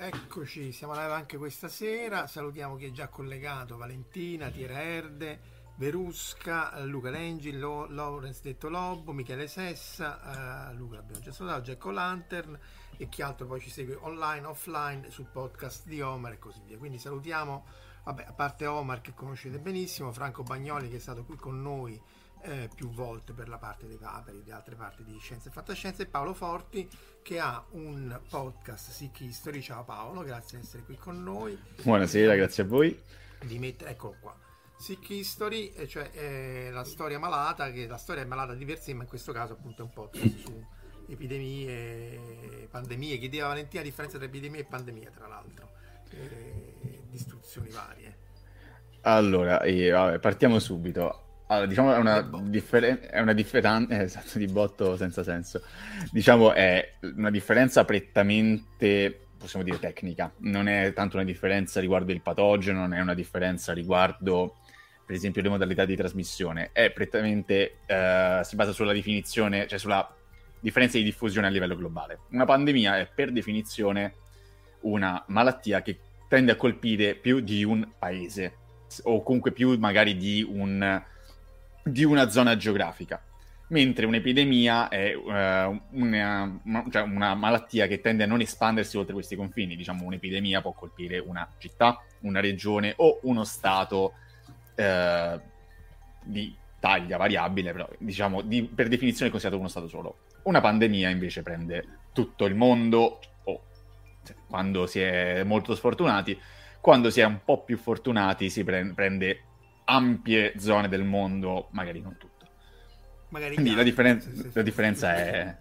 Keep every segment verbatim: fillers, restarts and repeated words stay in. Eccoci, siamo live anche questa sera, salutiamo chi è già collegato, Valentina, Tira Erde, Verusca, Luca Lengi, Lo- Lawrence detto Lobo, Michele Sessa, uh, Luca l'abbiamo già salutato, Jack Lantern e chi altro poi ci segue online, offline, sul podcast di Omar e così via. Quindi salutiamo, vabbè, a parte Omar che conoscete benissimo, Franco Bagnoli che è stato qui con noi Eh, più volte per la parte dei paperi, di altre parti di scienze e fantascienze, e Paolo Forti che ha un podcast Sick History. Ciao Paolo, grazie di essere qui con noi. Buonasera, grazie a voi. Di mettere, eccolo qua, Sick History, cioè eh, la storia malata, che la storia è malata di per sé, ma in questo caso appunto è un podcast su epidemie, pandemie, che diceva Valentina, la differenza tra epidemia e pandemia, tra l'altro, eh, distruzioni varie. Allora, eh, vabbè, partiamo subito. Allora, diciamo è una differenza, è una differenza eh, esatto, di botto senza senso. Diciamo è una differenza prettamente, possiamo dire, tecnica. Non è tanto una differenza riguardo il patogeno, non è una differenza riguardo, per esempio, le modalità di trasmissione. È prettamente eh, si basa sulla definizione, cioè sulla differenza di diffusione a livello globale. Una pandemia è per definizione una malattia che tende a colpire più di un paese o comunque più magari di un di una zona geografica, mentre un'epidemia è uh, una, cioè una malattia che tende a non espandersi oltre questi confini. Diciamo, un'epidemia può colpire una città, una regione o uno stato uh, di taglia variabile, però diciamo di, per definizione è considerato uno stato solo. Una pandemia invece prende tutto il mondo, o cioè, quando si è molto sfortunati, quando si è un po' più fortunati si pre- prende ampie zone del mondo, magari non tutto. Magari Quindi la, differen- sì, sì, sì. la differenza è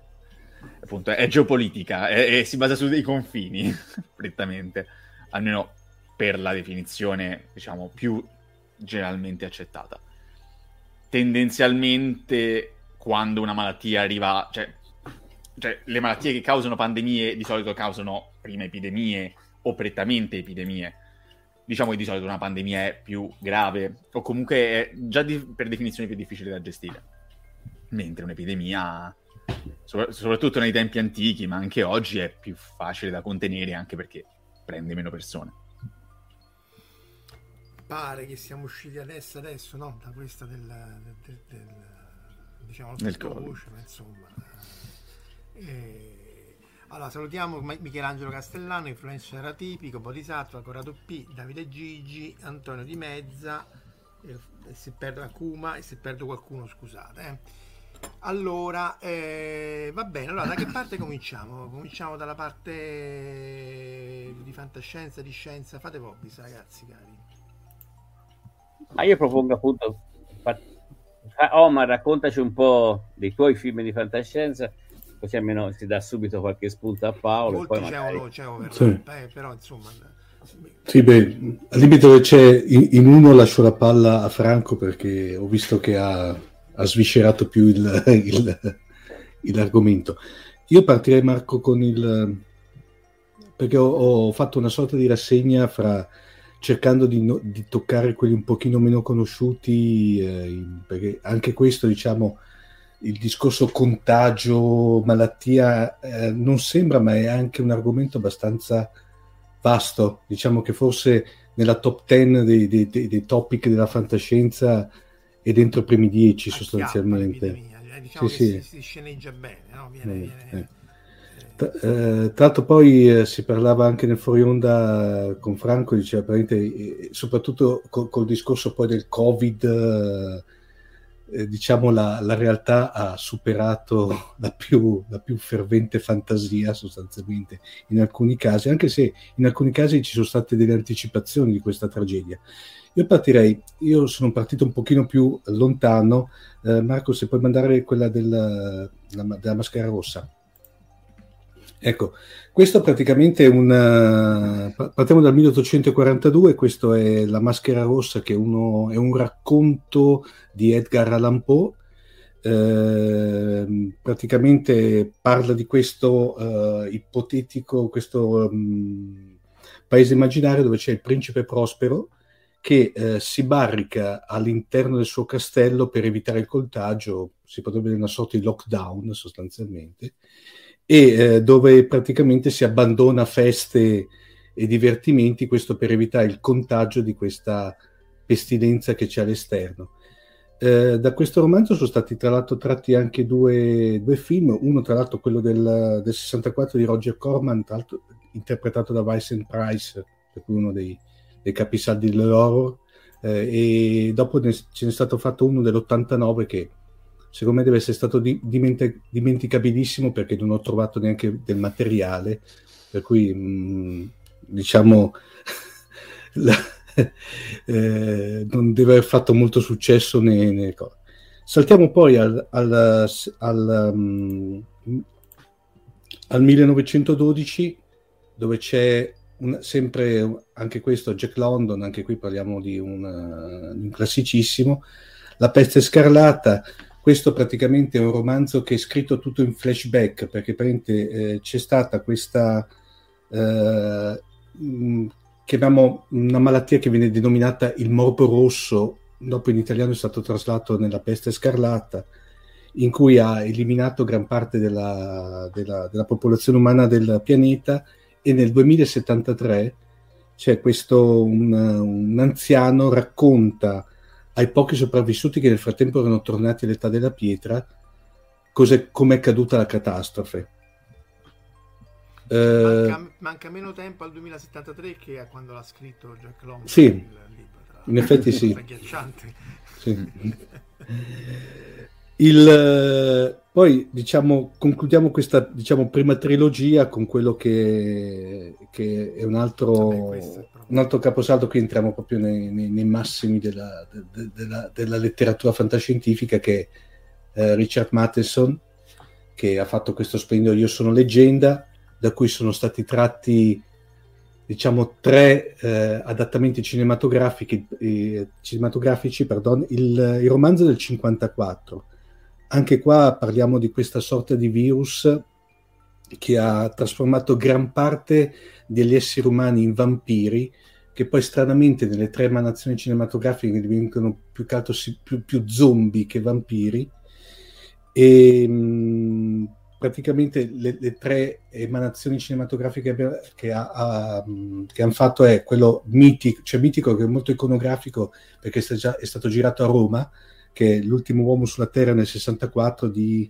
appunto è geopolitica e si basa su dei confini prettamente, almeno per la definizione diciamo più generalmente accettata. Tendenzialmente quando una malattia arriva, cioè, cioè le malattie che causano pandemie di solito causano prima epidemie o prettamente epidemie. Diciamo che di solito una pandemia è più grave o comunque è già di, per definizione più difficile da gestire, mentre un'epidemia, so- soprattutto nei tempi antichi, ma anche oggi, è più facile da contenere anche perché prende meno persone. Pare che siamo usciti adesso, adesso no? Da questa del, del, del, del diciamo, del voce, ma insomma... E... Allora, salutiamo Michelangelo Castellano, influencer atipico, Bodhisattva, Corrado P, Davide Gigi, Antonio Di Mezza, eh, se perdo Akuma e se perdo qualcuno scusate. Eh. Allora, eh, va bene, allora da che parte cominciamo? Cominciamo dalla parte di fantascienza, di scienza, fate voi, ragazzi cari. Ma io propongo appunto, Omar, raccontaci un po' dei tuoi film di fantascienza. Così almeno si dà subito qualche spunto a Paolo. Molti poi magari... c'è overlap, sì. eh, però insomma... Sì, beh, al limite che c'è in, in uno lascio la palla a Franco perché ho visto che ha, ha sviscerato più il, il, il argomento. Io partirei, Marco, con il... perché ho, ho fatto una sorta di rassegna fra... cercando di, no, di toccare quelli un pochino meno conosciuti, eh, perché anche questo, diciamo... il discorso contagio, malattia, eh, non sembra, ma è anche un argomento abbastanza vasto. Diciamo che forse nella top dieci dei, dei, dei topic della fantascienza è dentro i primi dieci sostanzialmente. Chiappa, diciamo sì, che sì. Si, si sceneggia bene, no? Viene, eh, viene, eh. Eh. Eh, tra l'altro poi eh, si parlava anche nel fuori onda con Franco, diceva praticamente, eh, soprattutto col, col discorso poi del Covid, eh, diciamo la, la realtà ha superato la più, la più fervente fantasia sostanzialmente in alcuni casi, anche se in alcuni casi ci sono state delle anticipazioni di questa tragedia. Io partirei, io sono partito un pochino più lontano, eh, Marco, se puoi mandare quella della, della Maschera Rossa. Ecco, questo praticamente è un... partiamo dal milleottocentoquarantadue, questo è La Maschera Rossa, che è, uno, è un racconto di Edgar Allan Poe, eh, praticamente parla di questo eh, ipotetico, questo mh, paese immaginario dove c'è il principe Prospero che eh, si barrica all'interno del suo castello per evitare il contagio, si potrebbe dire una sorta di lockdown sostanzialmente, e eh, dove praticamente si abbandona feste e divertimenti, questo per evitare il contagio di questa pestilenza che c'è all'esterno. Eh, da questo romanzo sono stati tra l'altro tratti anche due, due film, uno tra l'altro quello del, del sessantaquattro di Roger Corman, tra l'altro interpretato da Vincent Price, per cui uno dei, dei capisaldi dell'horror, eh, e dopo ne, ce n'è stato fatto uno dell'ottantanove che secondo me deve essere stato diment- dimenticabilissimo perché non ho trovato neanche del materiale, per cui mh, diciamo la, eh, non deve aver fatto molto successo né, né cosa. Saltiamo poi al, al, al, um, al millenovecentododici, dove c'è un, sempre anche questo Jack London, anche qui parliamo di una, un classicissimo, La Peste Scarlata. Questo praticamente è un romanzo che è scritto tutto in flashback, perché praticamente eh, c'è stata questa, eh, mh, chiamiamo una malattia che viene denominata il morbo rosso, dopo in italiano è stato traslato nella Peste Scarlata, in cui ha eliminato gran parte della, della, della popolazione umana del pianeta, e nel duemilasettantatré c'è questo, un, un anziano racconta ai pochi sopravvissuti che nel frattempo erano tornati all'età della pietra, come è caduta la catastrofe. Manca, eh, manca meno tempo al duemilasettantatré che a quando l'ha scritto Jack London. Sì, libro, tra... in effetti sì. Sì. Il, poi diciamo, concludiamo questa diciamo, prima trilogia con quello che, che è un altro... Vabbè, un altro caposaldo, qui entriamo proprio nei, nei, nei massimi della, de, della, della letteratura fantascientifica, che è eh, Richard Matheson, che ha fatto questo splendido Io sono leggenda, da cui sono stati tratti diciamo tre eh, adattamenti cinematografici, eh, cinematografici pardon, il, il romanzo del cinquantaquattro, anche qua parliamo di questa sorta di virus che ha trasformato gran parte degli esseri umani in vampiri, che poi stranamente nelle tre emanazioni cinematografiche diventano più che altro più, più zombie che vampiri, e mh, praticamente le, le tre emanazioni cinematografiche che, che, ha, ha, che hanno fatto è quello mitico, cioè mitico che è molto iconografico perché è, già, è stato girato a Roma, che è L'ultimo uomo sulla terra nel sessantaquattro di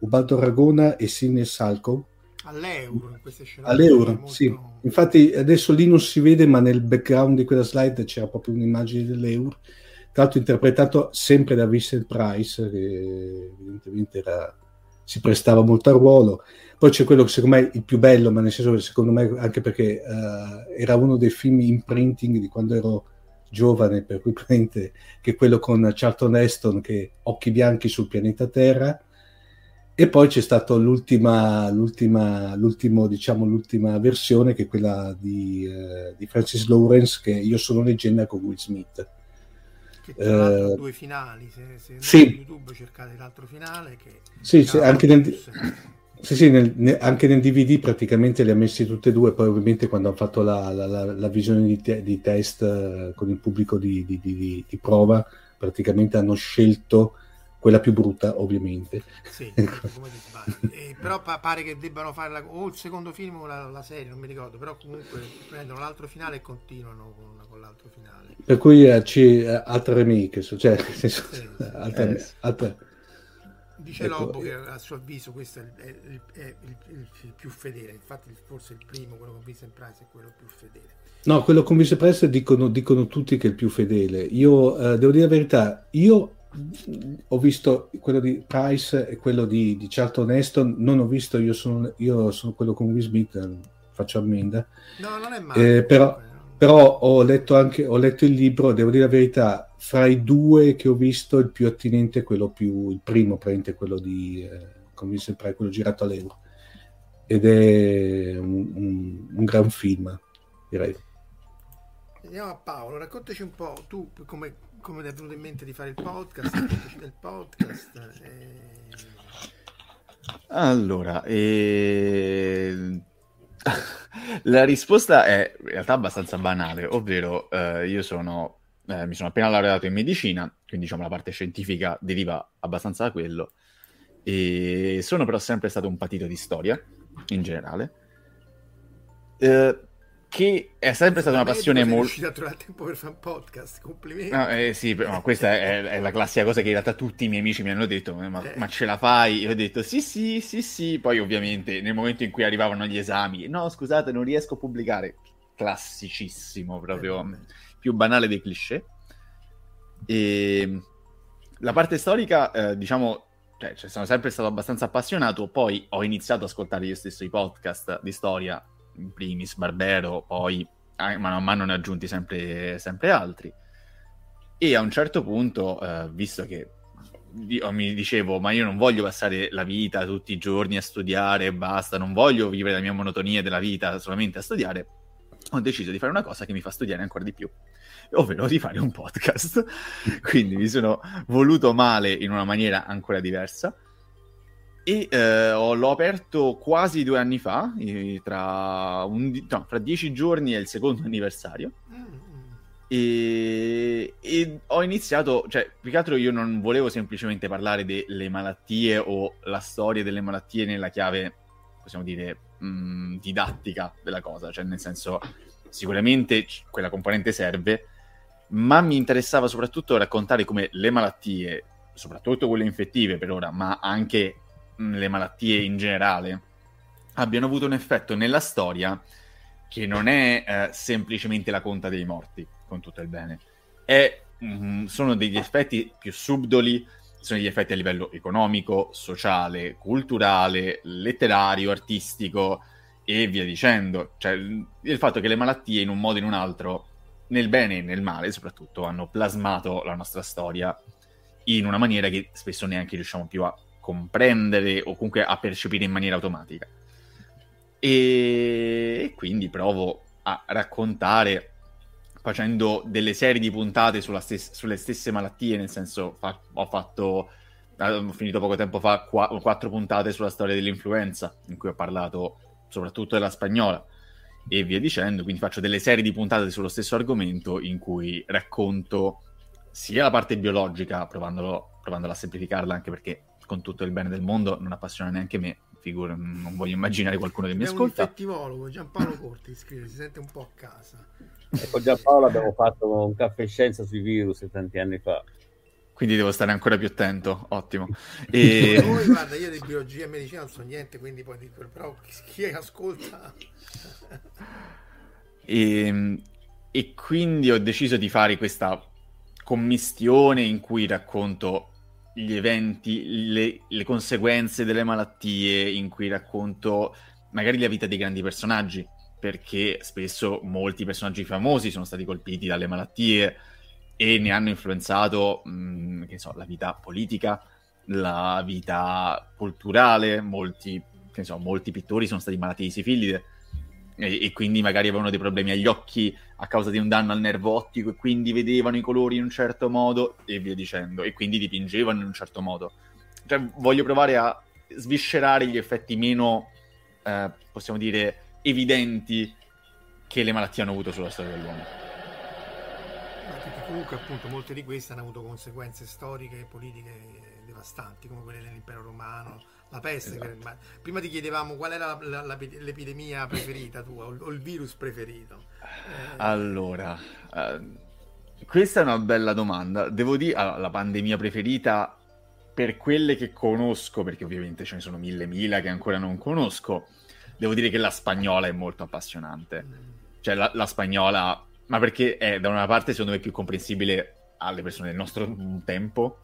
Ubaldo Ragona e Sidney Salco, all'euro in queste scene. All'euro, molto... sì. Infatti adesso lì non si vede, ma nel background di quella slide c'era proprio un'immagine dell'euro, tra l'altro interpretato sempre da Vincent Price, che evidentemente era, si prestava molto al ruolo. Poi c'è quello che secondo me è il più bello, ma nel senso che secondo me anche perché uh, era uno dei film in printing di quando ero giovane, per cui prende, che è quello con Charlton Heston, che Occhi bianchi sul pianeta Terra. E poi c'è stata l'ultima, l'ultima, l'ultimo, diciamo, l'ultima versione, che è quella di, eh, di Francis Lawrence, che è Io sono leggenda con Will Smith. Che tra l'altro uh, due finali, se, se sì. su YouTube cercate l'altro finale. Che sì, sì, anche, nel, sì, sì nel, ne, anche nel D V D praticamente li ha messi tutte e due, poi ovviamente quando hanno fatto la, la, la, la visione di, te, di test con il pubblico di, di, di, di prova, praticamente hanno scelto quella più brutta, ovviamente. Sì, come ti sbagli. Eh, però pa- pare che debbano fare la, o il secondo film o la, la serie, non mi ricordo, però comunque prendono l'altro finale e continuano con, con l'altro finale. Per cui eh, c'è eh, altre remake, cioè nel senso, sì, sì. Altre, eh, sì. altre... Dice ecco. Lobo che a suo avviso questo è il, è il, è il, il più fedele, infatti forse il primo, quello con Vincent Price, è quello più fedele. No, quello con Vincent Price dicono, dicono tutti che è il più fedele. Io eh, devo dire la verità, io ho visto quello di Price e quello di, di Charlton Heston, non ho visto io sono, io sono quello con Will Smith, faccio ammenda. No, non è male. Eh, però però ho, letto anche, ho letto il libro, devo dire la verità, fra i due che ho visto il più attinente è quello più, il primo praticamente, quello di eh, con Vincent Price, quello girato all'euro, ed è un, un, un gran film, direi. Andiamo a Paolo, raccontaci un po' tu come, come ti è venuto in mente di fare il podcast, il podcast e... Allora e... la risposta è in realtà abbastanza banale, ovvero eh, io sono eh, mi sono appena laureato in medicina, quindi diciamo la parte scientifica deriva abbastanza da quello, e sono però sempre stato un patito di storia in generale, eh, che è sempre stata una passione molto... Sei riuscito a trovare tempo per fare un podcast, complimenti. No, eh, sì, no, questa è, è la classica cosa che in realtà tutti i miei amici mi hanno detto, ma, eh. ma ce la fai? Io ho detto sì, sì, sì, sì, poi ovviamente nel momento in cui arrivavano gli esami, no, scusate, non riesco a pubblicare, classicissimo, proprio eh, più banale dei cliché. E la parte storica, eh, diciamo, cioè, cioè, sono sempre stato abbastanza appassionato, poi ho iniziato ad ascoltare io stesso i podcast di storia, in primis Barbero, poi mano a mano ne ho aggiunti sempre, sempre altri, e a un certo punto, eh, visto che io mi dicevo, ma io non voglio passare la vita tutti i giorni a studiare e basta, non voglio vivere la mia monotonia della vita solamente a studiare, ho deciso di fare una cosa che mi fa studiare ancora di più, ovvero di fare un podcast. Quindi mi sono voluto male in una maniera ancora diversa, e eh, l'ho aperto quasi due anni fa, tra, un, no, tra dieci giorni e il secondo anniversario, e, e ho iniziato, cioè più che altro io non volevo semplicemente parlare delle malattie o la storia delle malattie nella chiave, possiamo dire, mh, didattica della cosa, cioè nel senso sicuramente quella componente serve, ma mi interessava soprattutto raccontare come le malattie, soprattutto quelle infettive per ora, ma anche le malattie in generale, abbiano avuto un effetto nella storia che non è eh, semplicemente la conta dei morti, con tutto il bene. È, mm, sono degli effetti più subdoli, sono degli effetti a livello economico, sociale, culturale, letterario, artistico e via dicendo. Cioè, il fatto che le malattie in un modo o in un altro, nel bene e nel male soprattutto, hanno plasmato la nostra storia in una maniera che spesso neanche riusciamo più a comprendere o comunque a percepire in maniera automatica, e quindi provo a raccontare facendo delle serie di puntate sulla stes- sulle stesse malattie, nel senso fa- ho fatto ho finito poco tempo fa qu- quattro puntate sulla storia dell'influenza, in cui ho parlato soprattutto della spagnola e via dicendo, quindi faccio delle serie di puntate sullo stesso argomento in cui racconto sia la parte biologica, provandolo, provandola a semplificarla, anche perché con tutto il bene del mondo non appassiona neanche me, figura, non voglio immaginare qualcuno che mi ascolta. È un infettivologo, Gianpaolo Corti scrive, si sente un po' a casa. E con Gianpaolo abbiamo fatto un caffè scienza sui virus tanti anni fa. quindi devo stare ancora più attento. Ottimo. E... Voi, guarda, io di biologia e medicina non so niente, quindi poi dico, però chi è che ascolta? e, e quindi ho deciso di fare questa commistione in cui racconto gli eventi, le, le conseguenze delle malattie, in cui racconto magari la vita dei grandi personaggi, perché spesso molti personaggi famosi sono stati colpiti dalle malattie e ne hanno influenzato mh, che so, la vita politica, la vita culturale. Molti, che so, molti pittori sono stati malati di sifilide e, e quindi magari avevano dei problemi agli occhi a causa di un danno al nervo ottico e quindi vedevano i colori in un certo modo e via dicendo, e quindi dipingevano in un certo modo. Cioè, voglio provare a sviscerare gli effetti meno eh, possiamo dire evidenti che le malattie hanno avuto sulla storia dell'uomo. Perché comunque appunto molte di queste hanno avuto conseguenze storiche e politiche devastanti, come quelle dell'impero romano, la peste. Esatto. Per... prima ti chiedevamo qual era la, la, l'epidemia preferita tua o, o il virus preferito. Eh... Allora, eh, questa è una bella domanda. Devo dire, allora, la pandemia preferita per quelle che conosco, perché ovviamente ce ne sono mille mila che ancora non conosco, devo dire che la spagnola è molto appassionante. Cioè la, la spagnola, ma perché è da una parte secondo me più comprensibile alle persone del nostro tempo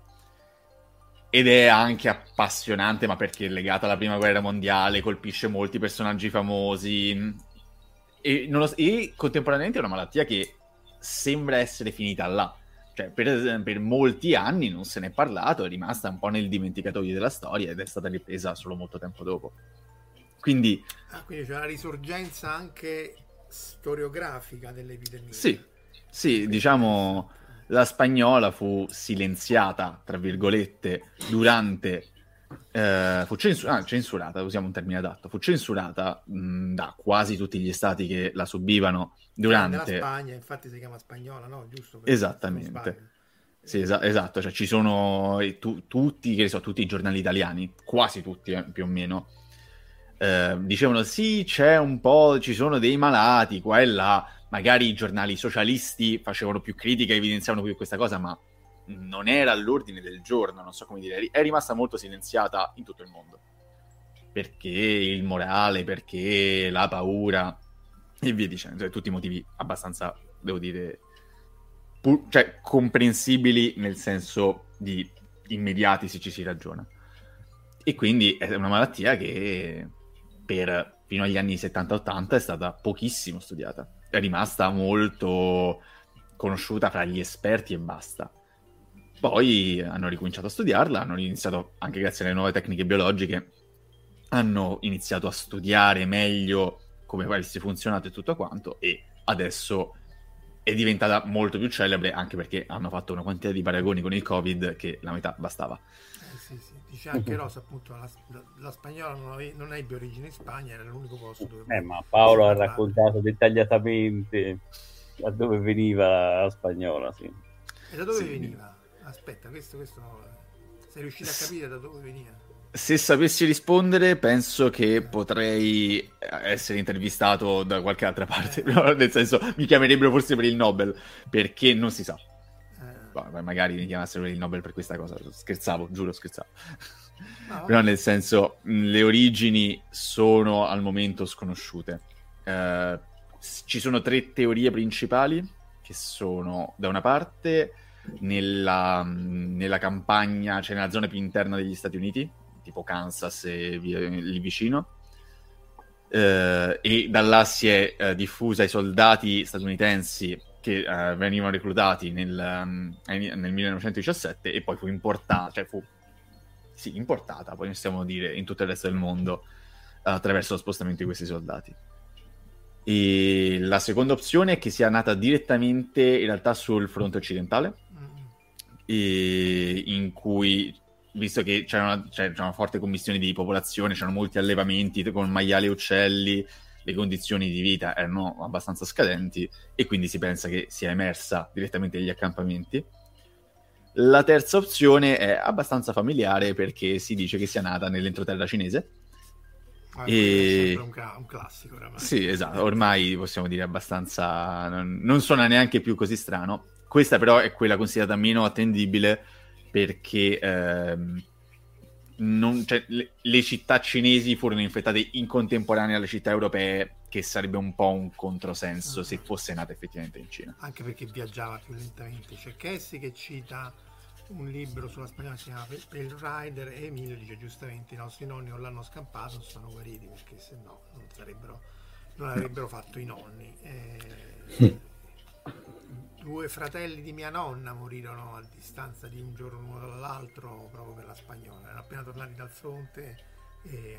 ed è anche appassionante, ma perché è legata alla prima guerra mondiale, colpisce molti personaggi famosi e, non lo, e contemporaneamente è una malattia che sembra essere finita là. Cioè per, per molti anni non se n'è parlato, è rimasta un po' nel dimenticatoio della storia ed è stata ripresa solo molto tempo dopo. Quindi, ah, quindi c'è una risorgenza anche storiografica dell'epidemia. Sì, sì, diciamo la spagnola fu silenziata, tra virgolette, durante... Eh, fu censur- ah, censurata, usiamo un termine adatto, fu censurata mh, da quasi tutti gli stati che la subivano durante... Nella Spagna, infatti si chiama spagnola, no? Giusto? Esattamente. Sì, es- esatto, cioè ci sono tu- tutti, che so, tutti i giornali italiani, quasi tutti eh, più o meno, Uh, dicevano sì, c'è un po', ci sono dei malati qua e là. Magari i giornali socialisti facevano più critica, evidenziavano più questa cosa, ma non era all'ordine del giorno, non so come dire, è rimasta molto silenziata in tutto il mondo perché il morale, perché la paura e via dicendo, cioè, tutti motivi abbastanza, devo dire, pu- cioè comprensibili nel senso di immediati se ci si ragiona. E quindi è una malattia che per fino agli anni settanta ottanta è stata pochissimo studiata, è rimasta molto conosciuta fra gli esperti e basta. Poi hanno ricominciato a studiarla, hanno iniziato, anche grazie alle nuove tecniche biologiche, hanno iniziato a studiare meglio come avesse funzionato e tutto quanto, e adesso è diventata molto più celebre, anche perché hanno fatto una quantità di paragoni con il Covid che la metà bastava. Eh sì, sì. Dice anche Rosa, appunto, la, la spagnola non, ave, non ebbe origine in Spagna, era l'unico posto dove... Eh, ma Paolo ha raccontato dettagliatamente da dove veniva la spagnola, sì. E da dove sì. veniva? Aspetta, questo, questo no. Sei riuscito a capire da dove veniva? Se sapessi rispondere, penso che eh. potrei essere intervistato da qualche altra parte. Eh. Nel senso, mi chiamerebbero forse per il Nobel, perché non si sa. Magari mi chiamassero il Nobel per questa cosa, scherzavo, giuro, scherzavo. No. Però nel senso, le origini sono al momento sconosciute. Eh, ci sono tre teorie principali, che sono, da una parte, nella, nella campagna, cioè nella zona più interna degli Stati Uniti, tipo Kansas e via, lì vicino, eh, e da là si è eh, diffusa ai soldati statunitensi che uh, venivano reclutati nel, um, nel millenovecentodiciassette e poi fu importata, cioè fu sì, importata, poi possiamo dire, in tutto il resto del mondo uh, attraverso lo spostamento di questi soldati. E la seconda opzione è che sia nata direttamente in realtà sul fronte occidentale, e in cui, visto che c'era una, c'era una forte commistione di popolazione, c'erano molti allevamenti con maiali e uccelli, le condizioni di vita erano abbastanza scadenti e quindi si pensa che sia emersa direttamente dagli accampamenti. La terza opzione è abbastanza familiare, perché si dice che sia nata nell'entroterra cinese. Ah, e... è sempre un, ca- un classico oramai. Sì, esatto, ormai possiamo dire abbastanza... non, non suona neanche più così strano. Questa però è quella considerata meno attendibile, perché ehm, non, cioè, le, le città cinesi furono infettate in contemporanea alle città europee, che sarebbe un po' un controsenso ah. se fosse nata effettivamente in Cina. Anche perché viaggiava più lentamente. C'è Cassie che cita un libro sulla spagnola che si chiama Pale Rider, e Emilio dice giustamente i nostri nonni non l'hanno scampato, non sono guariti, perché se no non sarebbero, non avrebbero fatto i nonni. Eh, due fratelli di mia nonna morirono a distanza di un giorno l'uno dall'altro proprio per la spagnola, erano appena tornati dal fronte e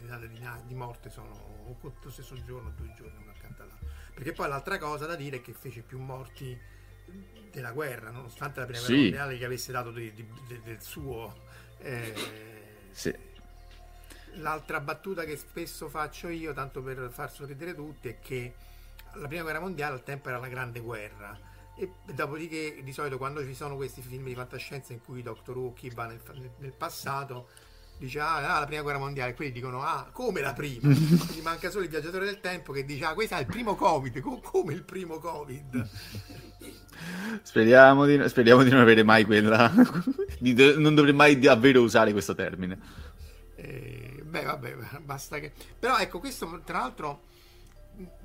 le date di, di morte sono lo stesso giorno, due giorni uno accanto all'altro. Perché poi l'altra cosa da dire è che fece più morti della guerra, nonostante la prima guerra sì. mondiale che avesse dato di, di, di, del suo eh, sì. L'altra battuta che spesso faccio io, tanto per far sorridere tutti, è che la prima guerra mondiale al tempo era la grande guerra, e dopodiché di solito quando ci sono questi film di fantascienza in cui doctor Who va nel, nel passato dice ah, ah la prima guerra mondiale, quelli dicono ah come la prima, ci manca solo il viaggiatore del tempo che dice ah questo è il primo Covid, Co- come il primo Covid. Speriamo di, speriamo di non avere mai quella di, non dovrei mai davvero usare questo termine. Eh, beh vabbè, basta che, però ecco, questo tra l'altro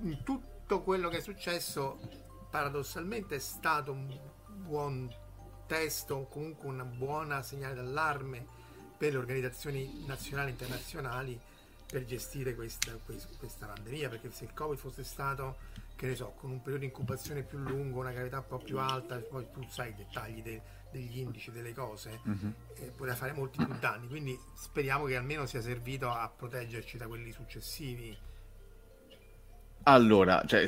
in tutto quello che è successo paradossalmente è stato un buon testo, comunque una buona segnale d'allarme per le organizzazioni nazionali e internazionali per gestire questa, questa pandemia, perché se il Covid fosse stato, che ne so, con un periodo di incubazione più lungo, una gravità un po' più alta, poi tu sai i dettagli de, degli indici, delle cose, mm-hmm. eh, poteva fare molti più danni, quindi speriamo che almeno sia servito a proteggerci da quelli successivi. Allora, cioè,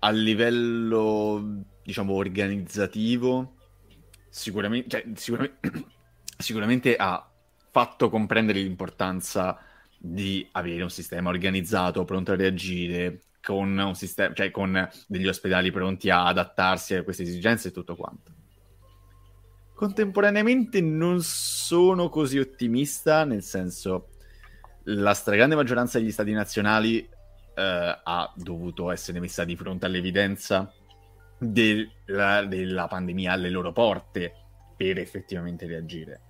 a livello, diciamo, organizzativo, sicuramente, cioè, sicuramente, sicuramente ha fatto comprendere l'importanza di avere un sistema organizzato, pronto a reagire, con un sistema, cioè con degli ospedali pronti a adattarsi a queste esigenze e tutto quanto. Contemporaneamente non sono così ottimista, nel senso, la stragrande maggioranza degli stati nazionali eh, ha dovuto essere messa di fronte all'evidenza della, della pandemia alle loro porte per effettivamente reagire.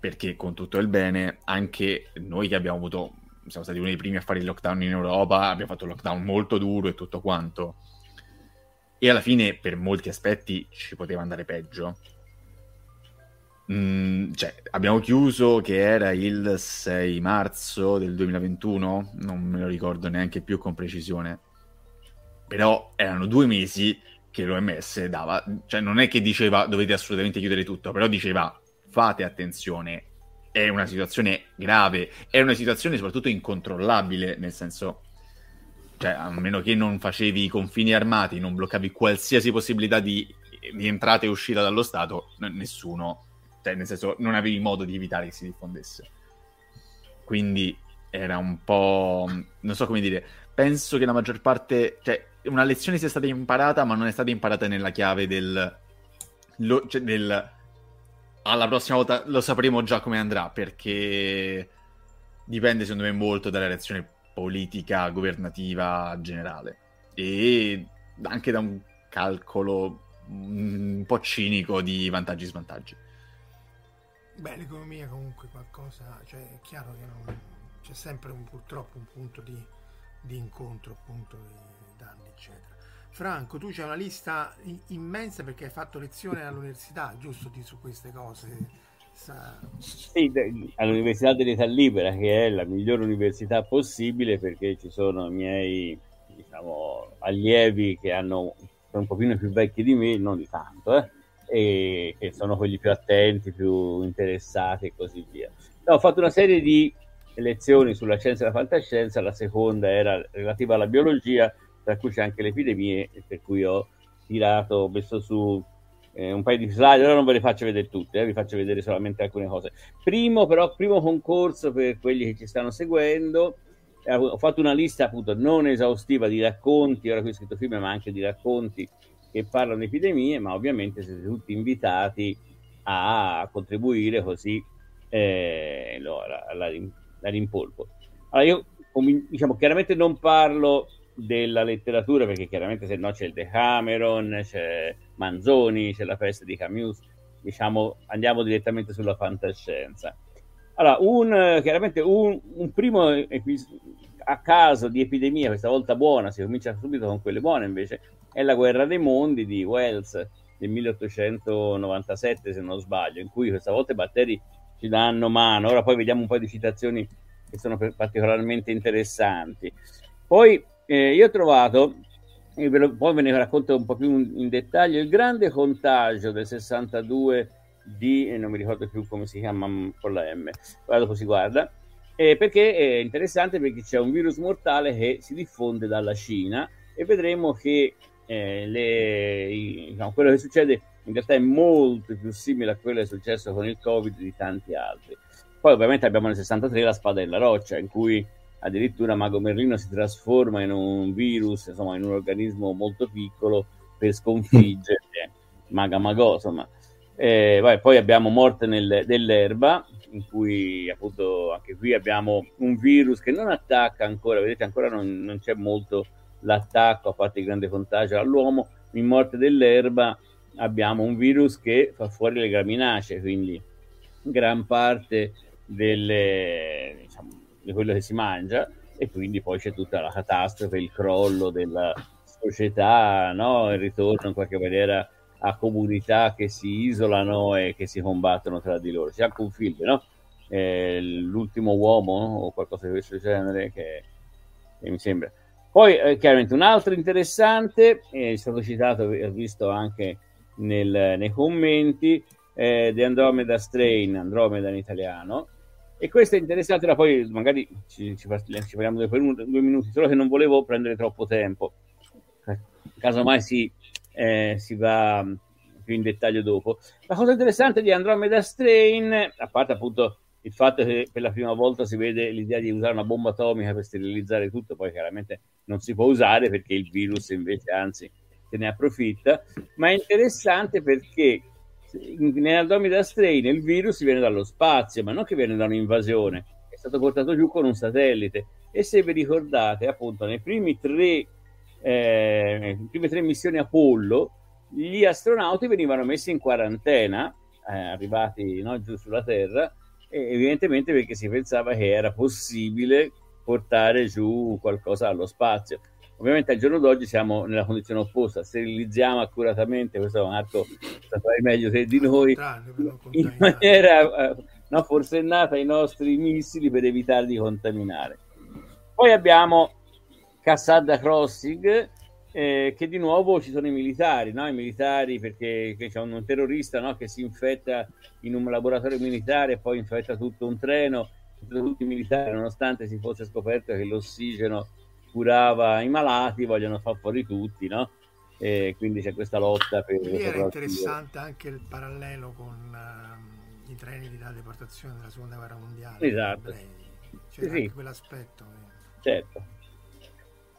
Perché con tutto il bene, anche noi che abbiamo avuto, siamo stati uno dei primi a fare il lockdown in Europa, abbiamo fatto un lockdown molto duro e tutto quanto, e alla fine per molti aspetti ci poteva andare peggio. Mm, cioè, abbiamo chiuso che era il sei marzo del duemilaventuno, non me lo ricordo neanche più con precisione, però erano due mesi che l'O M S dava, cioè non è che diceva dovete assolutamente chiudere tutto, però diceva fate attenzione, è una situazione grave, è una situazione soprattutto incontrollabile, nel senso, cioè, a meno che non facevi i confini armati, non bloccavi qualsiasi possibilità di, di entrata e uscita dallo Stato, nessuno, cioè, nel senso, non avevi modo di evitare che si diffondesse. Quindi era un po', non so come dire, penso che la maggior parte, cioè, una lezione sia stata imparata, ma non è stata imparata nella chiave del, lo, cioè, del alla prossima volta lo sapremo già come andrà, perché dipende secondo me molto dalla reazione politica, governativa generale, e anche da un calcolo un po' cinico di vantaggi e svantaggi. Beh, l'economia comunque qualcosa, cioè è chiaro che non, c'è sempre un, purtroppo un punto di, di incontro, appunto, di danni eccetera. Franco, tu c'hai una lista immensa perché hai fatto lezione all'università, giusto, di, su queste cose? Sa... Sì, all'Università dell'Età Libera, che è la migliore università possibile, perché ci sono i miei, diciamo, allievi che hanno, sono un pochino più vecchi di me, non di tanto, eh, e che sono quelli più attenti, più interessati e così via. No, ho fatto una serie di lezioni sulla scienza e la fantascienza, la seconda era relativa alla biologia, tra cui c'è anche le epidemie, per cui ho tirato, ho messo su eh, un paio di slide, ora non ve le faccio vedere tutte, eh, vi faccio vedere solamente alcune cose. Primo, però, primo concorso per quelli che ci stanno seguendo, eh, ho fatto una lista appunto non esaustiva di racconti, ora qui ho scritto film, ma anche di racconti che parlano di epidemie, ma ovviamente siete tutti invitati a contribuire, così eh, no, la, la, la rimpolpo. Allora io, diciamo, chiaramente non parlo della letteratura, perché chiaramente se no c'è il Decameron, c'è Manzoni, c'è la festa di Camus, diciamo, andiamo direttamente sulla fantascienza. Allora, un, chiaramente un, un primo a caso di epidemia, questa volta buona, si comincia subito con quelle buone invece, è la Guerra dei Mondi di Wells del milleottocentonovantasette, se non sbaglio, in cui questa volta i batteri ci danno mano. Ora poi vediamo un po' di citazioni che sono particolarmente interessanti. Poi eh, io ho trovato, e ve lo, poi ve ne racconto un po' più in, in dettaglio, Il grande contagio del sessantadue di, eh, non mi ricordo più come si chiama con la M, guarda, dopo si guarda, eh, perché è interessante, perché c'è un virus mortale che si diffonde dalla Cina e vedremo che eh, le, i, no, quello che succede in realtà è molto più simile a quello che è successo con il Covid di tanti altri. Poi ovviamente abbiamo nel sessantatré La spada della roccia, in cui addirittura Mago Merlino si trasforma in un virus, insomma in un organismo molto piccolo per sconfiggere Maga Magò, insomma. Eh, vabbè, poi abbiamo Morte nel, dell'erba, in cui appunto anche qui abbiamo un virus che non attacca ancora, vedete ancora non, non c'è molto l'attacco, a parte il grande contagio all'uomo. In Morte dell'erba abbiamo un virus che fa fuori le graminacee, quindi gran parte delle, diciamo, di quello che si mangia, e quindi poi c'è tutta la catastrofe, il crollo della società, no? Il ritorno in qualche maniera a comunità che si isolano e che si combattono tra di loro. C'è anche un film, no? Eh, L'ultimo uomo, no? O qualcosa di questo genere, che, che mi sembra. Poi eh, chiaramente un altro interessante, eh, è stato citato, ho visto anche nel, nei commenti, Eh, di Andromeda Strain, Andromeda in italiano, e questo è interessante. Ora poi magari ci, ci, ci parliamo per un, due minuti, solo che non volevo prendere troppo tempo, casomai si, eh, si va più in dettaglio dopo. La cosa interessante di Andromeda Strain, a parte appunto il fatto che per la prima volta si vede l'idea di usare una bomba atomica per sterilizzare tutto, poi chiaramente non si può usare perché il virus invece anzi se ne approfitta, ma è interessante perché nell'Andromeda Strain il virus viene dallo spazio, ma non che viene da un'invasione, è stato portato giù con un satellite. E se vi ricordate, appunto, nei primi tre, eh, nelle prime tre missioni Apollo, gli astronauti venivano messi in quarantena, eh, arrivati, no, giù sulla Terra, e evidentemente perché si pensava che era possibile portare giù qualcosa allo spazio. Ovviamente al giorno d'oggi siamo nella condizione opposta, sterilizziamo accuratamente, questo Marco sa fare meglio te di noi, in maniera no, forsennata i nostri missili per evitare di contaminare. Poi abbiamo Cassandra Crossing, eh, che di nuovo ci sono i militari, no? I militari, perché che c'è un terrorista, no? Che si infetta in un laboratorio militare e poi infetta tutto un treno, tutti i militari, nonostante si fosse scoperto che l'ossigeno curava i malati, vogliono far fuori tutti, no? E quindi c'è questa lotta per... Lì era interessante anche il parallelo con uh, i treni di da deportazione della seconda guerra mondiale. Esatto. C'era sì, anche quell'aspetto. Certo.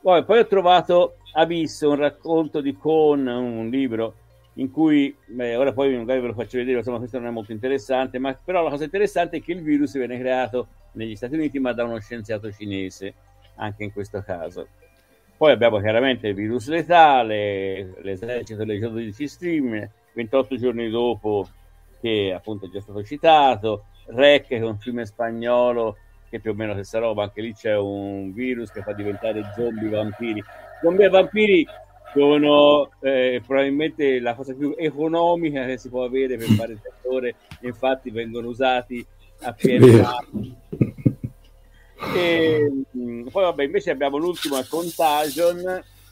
Poi, poi ho trovato Abisso, un racconto di Cohn, un libro in cui, beh, ora poi magari ve lo faccio vedere, insomma questo non è molto interessante, ma però la cosa interessante è che il virus viene creato negli Stati Uniti ma da uno scienziato cinese, anche in questo caso. Poi abbiamo chiaramente il virus letale, l'esercito delle dodici stime, ventotto giorni dopo, che appunto è già stato citato, Rec, che è un fiume spagnolo, che più o meno stessa roba, anche lì c'è un virus che fa diventare zombie vampiri. Zombie e vampiri sono eh, probabilmente la cosa più economica che si può avere per fare il settore, infatti vengono usati a pieno. E poi vabbè, invece abbiamo l'ultima Contagion,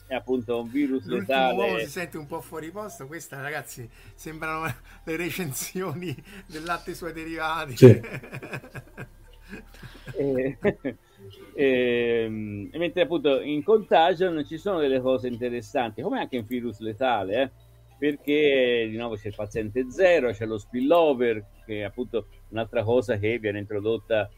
è appunto un virus letale. L'uomo si sente un po' fuori posto, questa ragazzi sembrano le recensioni del latte e suoi derivati. Sì. e, e, e mentre appunto in Contagion ci sono delle cose interessanti, come anche in virus letale, eh? Perché di nuovo c'è il paziente zero, c'è lo spillover, che è appunto un'altra cosa che viene introdotta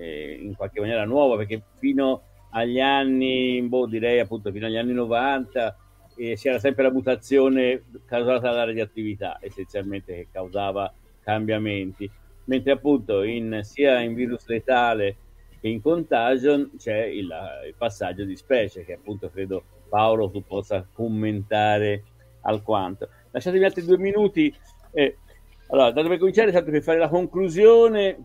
in qualche maniera nuova, perché fino agli anni, boh, direi appunto fino agli anni novanta eh, c'era sempre la mutazione causata dalla radioattività essenzialmente, che causava cambiamenti, mentre appunto in, sia in virus letale che in Contagion c'è il, il passaggio di specie, che appunto credo Paolo tu possa commentare alquanto. Lasciatemi altri due minuti eh, Allora, da dove cominciare? Tanto per fare la conclusione,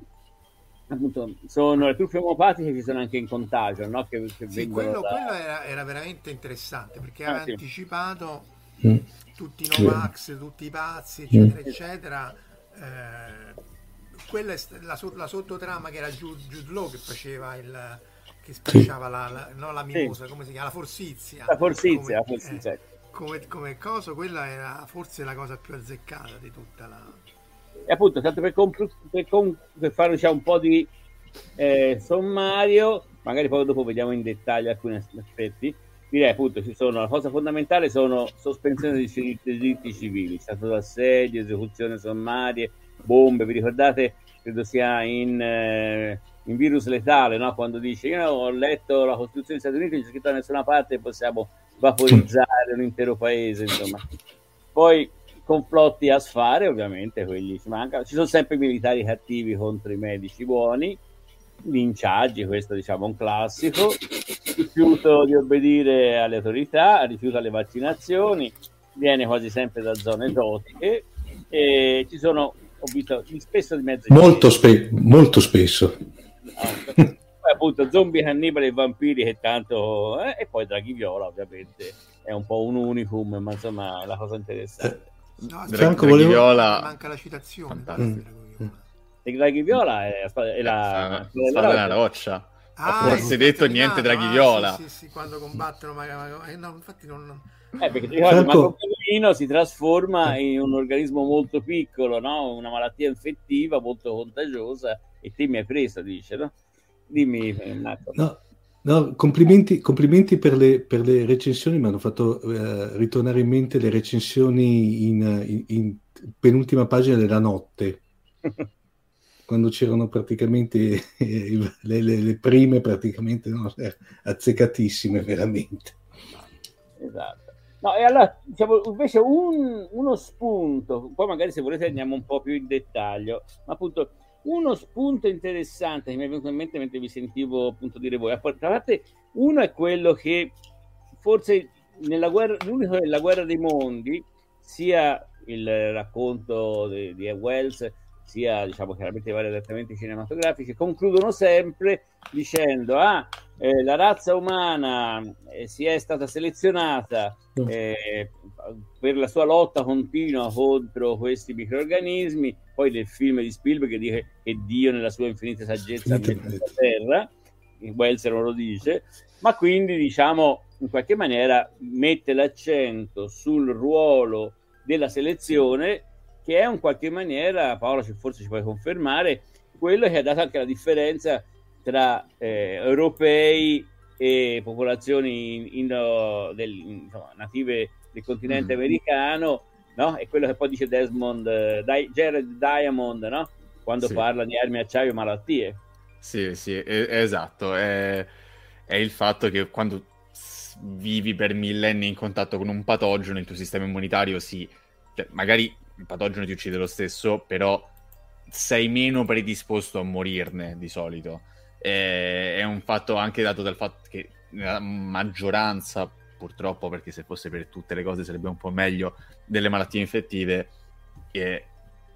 appunto, sono le truffe omopatiche che ci sono anche in Contagion, no? Che, che sì, quello, da... quello era, era veramente interessante, perché ah, aveva sì. anticipato mm. tutti i Novax, tutti i pazzi, eccetera, mm. eccetera. Eh, quella è la, la sottotrama che era Jude, Jude Law che faceva il... che spacciava la, la, no, la mimosa, sì. come si chiama? La Forsizia. La Forsizia, come, la Forsizia. Eh, come, come cosa, quella era forse la cosa più azzeccata di tutta la... E appunto, tanto per, per, per fare diciamo, un po' di eh, sommario, magari poi dopo vediamo in dettaglio alcuni aspetti, direi appunto ci sono, la cosa fondamentale sono sospensione dei diritti civili, stato d'assedio, esecuzione sommarie, bombe, vi ricordate? Credo sia in... Eh, in Virus letale, no? Quando dice io ho letto la Costituzione degli Stati Uniti, non c'è scritto da nessuna parte, possiamo vaporizzare un intero paese, insomma. Poi complotti a sfare, ovviamente, quelli ci mancano. Ci sono sempre militari cattivi contro i medici buoni, linciaggi, questo diciamo è un classico, rifiuto di obbedire alle autorità, rifiuto alle vaccinazioni, viene quasi sempre da zone esotiche e ci sono, ho visto, spesso di mezzo. Molto, spe molto spesso. Poi appunto zombie, cannibali e vampiri che tanto eh, e poi Draghi Viola ovviamente è un po' un unicum, ma insomma è la cosa interessante. No, Franco volevo... Viola... manca la citazione. Mm. Draghi Viola è, è la spada della roccia. Ah, forse detto niente Draghi Viola. Sì, sì, sì, quando combattono ma, ma, eh, no, infatti non eh, perché Franco... il si trasforma in un organismo molto piccolo, no? Una malattia infettiva molto contagiosa. E te mi hai preso, dice, no? Dimmi, no, no, complimenti, complimenti per, le, per le recensioni, mi hanno fatto eh, ritornare in mente le recensioni in, in, in penultima pagina della Notte, quando c'erano praticamente eh, le, le, le prime, praticamente no, azzeccatissime, veramente. Esatto. No, e allora, diciamo, invece un, uno spunto, poi magari se volete andiamo un po' più in dettaglio, ma appunto... Uno spunto interessante che mi è venuto in mente mentre vi sentivo appunto dire voi, tra l'altro uno è quello che forse nella guerra, l'unico è la guerra dei mondi, sia il racconto di, di Wells, sia diciamo chiaramente i vari adattamenti cinematografici, concludono sempre dicendo ah, eh, la razza umana eh, si è stata selezionata eh, per la sua lotta continua contro questi microrganismi. Poi del film di Spielberg che dice che Dio nella sua infinita saggezza mette la terra, Wells non lo dice, ma quindi diciamo in qualche maniera mette l'accento sul ruolo della selezione, che è in qualche maniera, Paolo forse ci puoi confermare, quello che ha dato anche la differenza tra eh, europei e popolazioni indo, del, insomma, native del continente mm. americano, no? È quello che poi dice Desmond, eh, Di Jared Diamond, no? Quando sì. parla di armi, acciaio e malattie. Sì, sì, è, è esatto. È, è il fatto che quando vivi per millenni in contatto con un patogeno, il tuo sistema immunitario si... Cioè, magari il patogeno ti uccide lo stesso, però sei meno predisposto a morirne di solito. È, è un fatto anche dato dal fatto che la maggioranza... purtroppo, perché se fosse per tutte le cose sarebbe un po' meglio, delle malattie infettive, eh,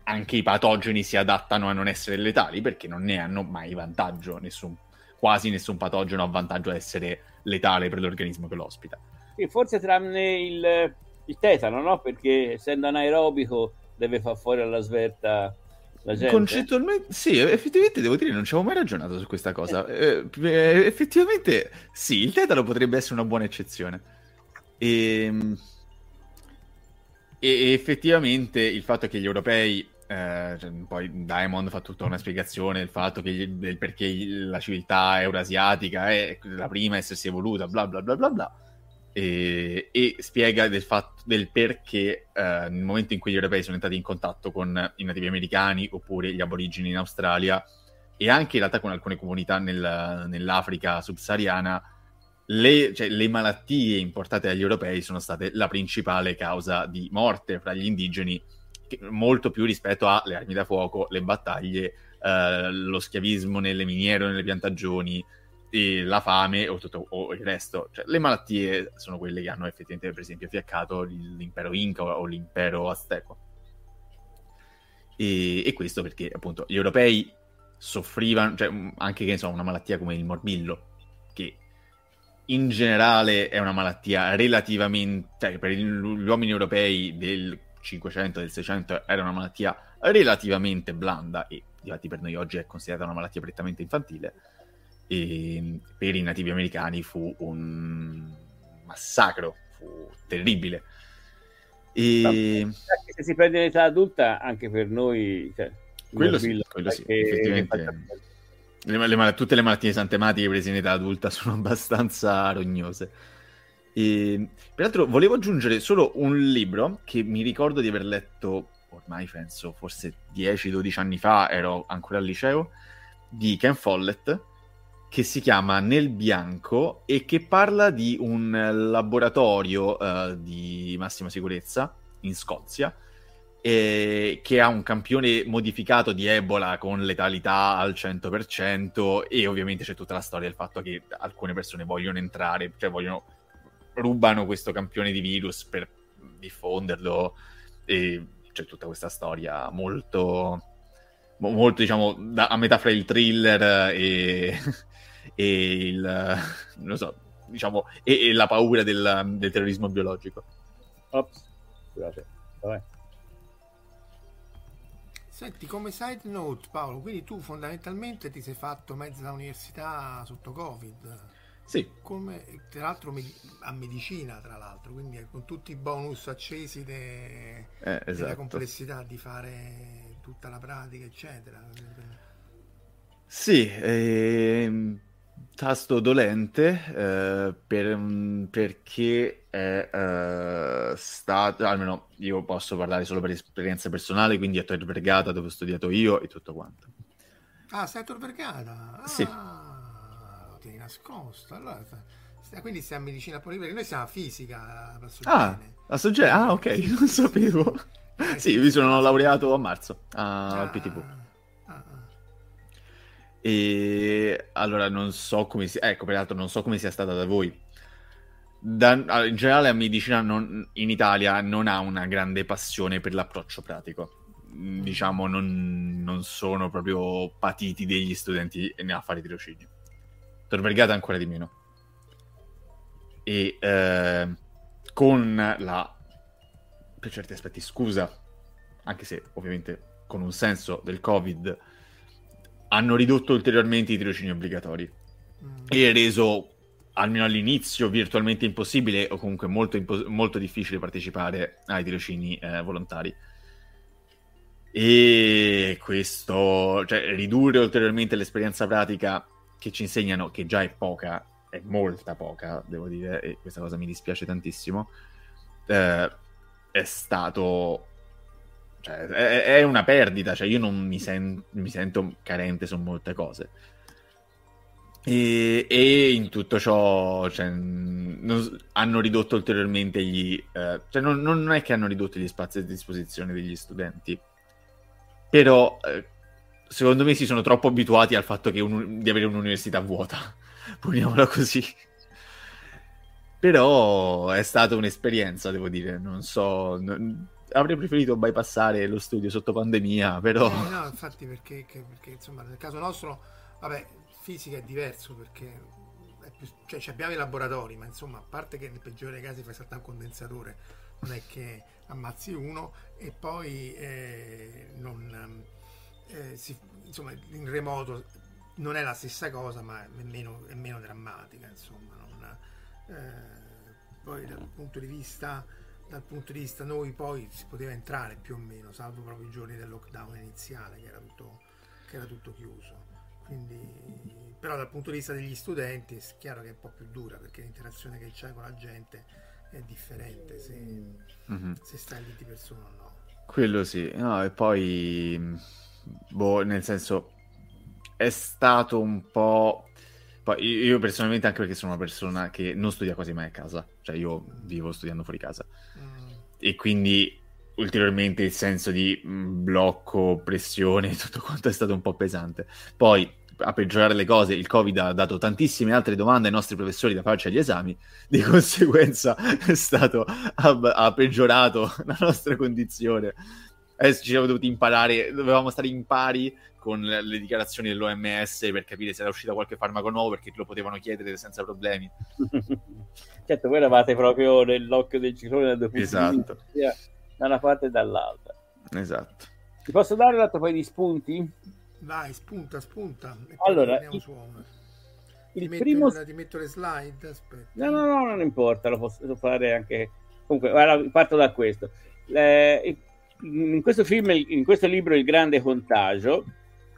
anche i patogeni si adattano a non essere letali, perché non ne hanno mai vantaggio, nessun, quasi nessun patogeno ha vantaggio a essere letale per l'organismo che lo ospita. E forse tranne il, il tetano, no? Perché essendo anaerobico deve far fuori alla svelta la gente. Concettualmente sì, effettivamente devo dire non ci avevo mai ragionato su questa cosa, eh, effettivamente sì, il tetano potrebbe essere una buona eccezione. E, e effettivamente il fatto che gli europei eh, poi Diamond fa tutta una spiegazione del fatto che gli, del perché la civiltà euroasiatica è la prima a essersi evoluta, bla bla bla bla bla, e, e spiega del fatto del perché eh, nel momento in cui gli europei sono entrati in contatto con i nativi americani oppure gli aborigeni in Australia e anche in realtà con alcune comunità nel, nell'Africa subsahariana, Le, cioè, le malattie importate dagli europei sono state la principale causa di morte fra gli indigeni, che, molto più rispetto alle armi da fuoco, le battaglie, eh, lo schiavismo nelle miniere o nelle piantagioni, e la fame o, tutto, o il resto. Cioè, le malattie sono quelle che hanno effettivamente, per esempio, fiaccato l'impero Inca o, o l'impero Azteco. e, e questo perché appunto gli europei soffrivano, cioè anche che insomma una malattia come il morbillo, che in generale è una malattia relativamente, cioè per gli uomini europei del cinquecento, del seicento era una malattia relativamente blanda e infatti per noi oggi è considerata una malattia prettamente infantile, e per i nativi americani fu un massacro, fu terribile. E... anche se si prende l'età adulta, anche per noi, cioè, quello sì, quello sì, effettivamente le, le mal- tutte le malattie santematiche prese in età adulta sono abbastanza rognose. E, peraltro volevo aggiungere solo un libro che mi ricordo di aver letto ormai penso forse dieci dodici anni fa, ero ancora al liceo, di Ken Follett, che si chiama Nel Bianco e che parla di un laboratorio uh, di massima sicurezza in Scozia eh, che ha un campione modificato di Ebola con letalità al cento per cento, e ovviamente c'è tutta la storia del fatto che alcune persone vogliono entrare, cioè vogliono rubano questo campione di virus per diffonderlo, e c'è tutta questa storia molto molto diciamo da, a metà fra il thriller e, e il non lo so diciamo e, e la paura del, del terrorismo biologico. Ops, scusate. Vabbè. Senti, come side note Paolo, quindi tu fondamentalmente ti sei fatto mezza università sotto Covid. Sì. Come, tra l'altro a medicina, tra l'altro, quindi con tutti i bonus accesi de, eh, esatto. della complessità di fare tutta la pratica, eccetera. Sì, eh, tasto dolente eh, per, perché è eh, stato, almeno io posso parlare solo per esperienza personale, quindi a Tor Vergata dove ho studiato io e tutto quanto. Ah, sei a Tor Vergata? Ah. Sì. Nascosto, allora quindi siamo a medicina pure perché noi siamo a fisica. Ah, a Soggene, ah, ok, non sapevo. Sì, mi sono laureato a marzo a, al P T V. Ah, ah. E allora non so come si, ecco, peraltro non so come sia stata da voi. Da, in generale, la medicina non, in Italia non ha una grande passione per l'approccio pratico. Diciamo, non, non sono proprio patiti degli studenti a fare tirocinio. Tor Vergata ancora di meno, e eh, con la, per certi aspetti, scusa, anche se ovviamente con un senso, del Covid, hanno ridotto ulteriormente i tirocini obbligatori mm. e reso, almeno all'inizio, virtualmente impossibile o comunque molto, impos- molto difficile partecipare ai tirocini eh, volontari. E questo, cioè ridurre ulteriormente l'esperienza pratica che ci insegnano, che già è poca, è molta poca, devo dire, e questa cosa mi dispiace tantissimo, eh, è stato, cioè, è, è una perdita, cioè io non mi, sen- mi sento carente su molte cose, e, e in tutto ciò, cioè, non, hanno ridotto ulteriormente gli, eh, cioè non, non è che hanno ridotto gli spazi a disposizione degli studenti, però... Eh, secondo me si sono troppo abituati al fatto che un, di avere un'università vuota, poniamola così. Però è stata un'esperienza, devo dire, non so, non, avrei preferito bypassare lo studio sotto pandemia, però... Eh, no, infatti, perché, che, perché insomma, nel caso nostro, vabbè, fisica è diverso, perché è più, cioè, abbiamo i laboratori, ma insomma, a parte che nel peggiore dei casi fai saltare un condensatore, non è che ammazzi uno, e poi eh, non... Eh, si, insomma, in remoto non è la stessa cosa, ma è meno, è meno drammatica, insomma, non, eh, poi dal punto di vista dal punto di vista noi poi si poteva entrare più o meno, salvo proprio i giorni del lockdown iniziale che era tutto, che era tutto chiuso, quindi, però dal punto di vista degli studenti è chiaro che è un po' più dura, perché l'interazione che c'è con la gente è differente se, mm-hmm. se stai lì di persona o no, quello sì, no, e poi boh, nel senso è stato un po'... Poi io personalmente, anche perché sono una persona che non studia quasi mai a casa, cioè io vivo studiando fuori casa, e quindi ulteriormente il senso di blocco, pressione, tutto quanto è stato un po' pesante. Poi a peggiorare le cose il Covid ha dato tantissime altre domande ai nostri professori da farci agli esami, di conseguenza è stato ha, ha peggiorato la nostra condizione adesso ci siamo dovuti imparare, dovevamo stare in pari con le dichiarazioni dell'O M S per capire se era uscita qualche farmaco nuovo, perché lo potevano chiedere senza problemi. Certo, voi eravate proprio nell'occhio del ciclone, del esatto, sia da una parte e dall'altra. Esatto. Ti posso dare un altro paio di spunti? Vai, spunta, spunta. Allora, il, il ti primo... Metto, ti metto le slide, aspetta. No, no, no, non importa, lo posso fare anche... Comunque, allora, parto da questo. Eh, in questo film, in questo libro, Il grande contagio,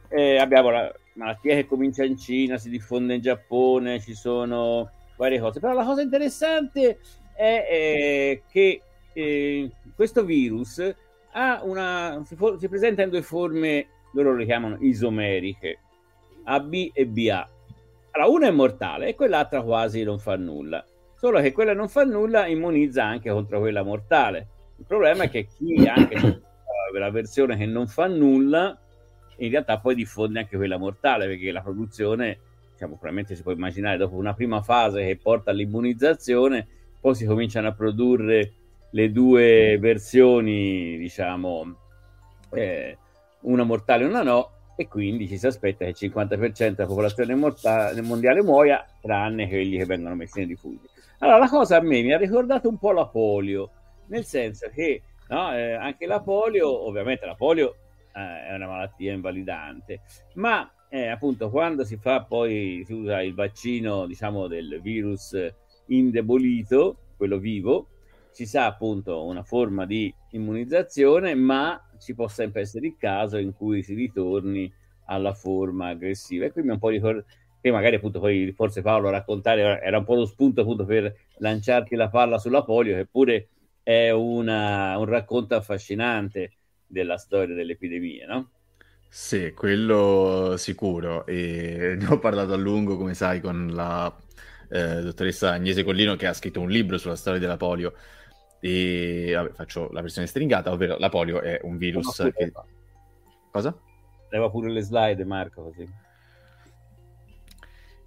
eh, abbiamo la malattia che comincia in Cina, si diffonde in Giappone, ci sono varie cose. Però la cosa interessante è eh, che eh, questo virus ha una, si, for- si presenta in due forme, loro le chiamano isomeriche, A B e B A. Allora, una è mortale e quell'altra quasi non fa nulla. Solo che quella non fa nulla immunizza anche contro quella mortale. Il problema è che chi anche la versione che non fa nulla in realtà poi diffonde anche quella mortale, perché la produzione, diciamo, probabilmente si può immaginare, dopo una prima fase che porta all'immunizzazione, poi si cominciano a produrre le due versioni, diciamo, eh, una mortale e una no, e quindi ci si aspetta che il cinquanta per cento della popolazione mortale, mondiale muoia, tranne quelli che vengono messi nei rifugi. Allora, la cosa a me mi ha ricordato un po' la polio, nel senso che no, eh, anche la polio, ovviamente la polio eh, è una malattia invalidante, ma eh, appunto quando si fa poi, si usa il vaccino, diciamo, del virus indebolito, quello vivo, si sa appunto una forma di immunizzazione, ma ci può sempre essere il caso in cui si ritorni alla forma aggressiva. E qui mi un po' ricordo, e magari appunto poi forse Paolo raccontare, era un po' lo spunto appunto per lanciarti la palla sulla polio, che pure è una, un racconto affascinante della storia dell'epidemia, no? Sì, quello sicuro, e ne ho parlato a lungo, come sai, con la eh, dottoressa Agnese Collino, che ha scritto un libro sulla storia della polio, e vabbè, faccio la versione stringata, ovvero la polio è un virus no, no, che... No. Cosa? Leva pure le slide, Marco, così.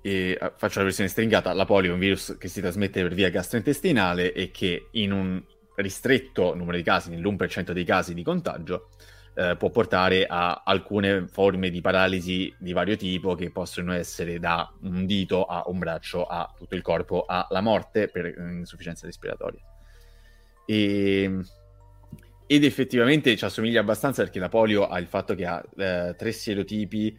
E faccio la versione stringata, la polio è un virus che si trasmette per via gastrointestinale e che in un ristretto numero di casi, nell'uno per cento dei casi di contagio, eh, può portare a alcune forme di paralisi di vario tipo, che possono essere da un dito a un braccio a tutto il corpo, alla morte per insufficienza respiratoria. E... ed effettivamente ci assomiglia abbastanza, perché la polio ha il fatto che ha eh, tre serotipi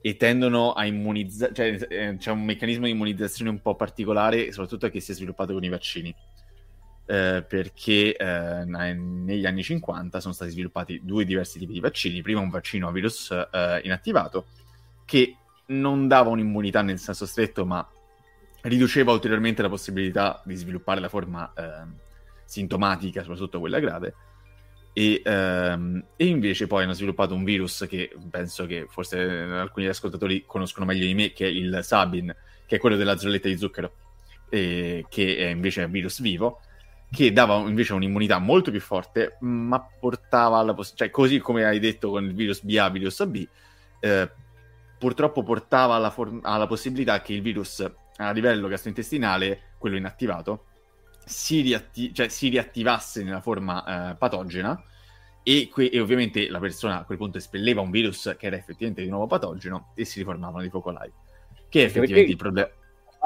e tendono a immunizzare, cioè eh, c'è un meccanismo di immunizzazione un po' particolare, soprattutto che si è sviluppato con i vaccini, eh, perché eh, negli anni cinquanta sono stati sviluppati due diversi tipi di vaccini. Prima un vaccino a virus eh, inattivato, che non dava un'immunità nel senso stretto, ma riduceva ulteriormente la possibilità di sviluppare la forma eh, sintomatica, soprattutto quella grave. E, ehm, e invece poi hanno sviluppato un virus che penso che forse alcuni ascoltatori conoscono meglio di me, che è il Sabin, che è quello della zolletta di zucchero, e che è invece un virus vivo, che dava invece un'immunità molto più forte, ma portava alla poss- cioè così come hai detto con il virus B A, virus A B, eh, purtroppo portava alla, for- alla possibilità che il virus a livello gastrointestinale, quello inattivato, Si, riatti- cioè, si riattivasse nella forma eh, patogena, e, que- e ovviamente la persona a quel punto espelleva un virus che era effettivamente di nuovo patogeno, e si riformavano dei focolai, che è effettivamente il problema.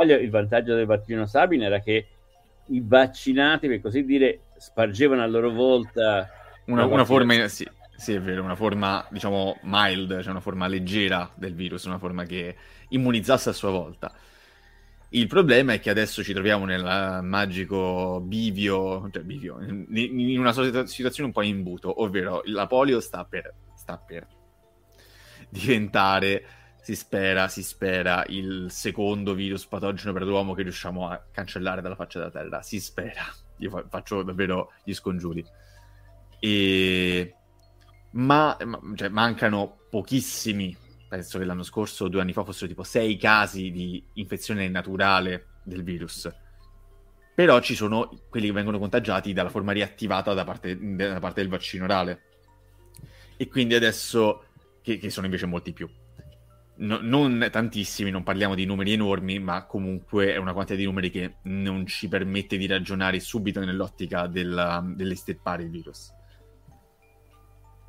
Il vantaggio del vaccino Sabin era che i vaccinati, per così dire, spargevano a loro volta una, una forma, sì, sì, è vero, una forma, diciamo, mild, cioè una forma leggera del virus, una forma che immunizzasse a sua volta. Il problema è che adesso ci troviamo nel magico bivio, cioè bivio, in una situazione un po' in imbuto, ovvero la polio sta per, sta per diventare, si spera, si spera, il secondo virus patogeno per l'uomo che riusciamo a cancellare dalla faccia della terra, si spera, io faccio davvero gli scongiuri, e... ma cioè, mancano pochissimi. Penso che l'anno scorso, due anni fa, fossero tipo sei casi di infezione naturale del virus. Però ci sono quelli che vengono contagiati dalla forma riattivata da parte, da parte del vaccino orale. E quindi adesso, che, che sono invece molti più. No, non tantissimi, non parliamo di numeri enormi, ma comunque è una quantità di numeri che non ci permette di ragionare subito nell'ottica della, dell'estirpare il virus.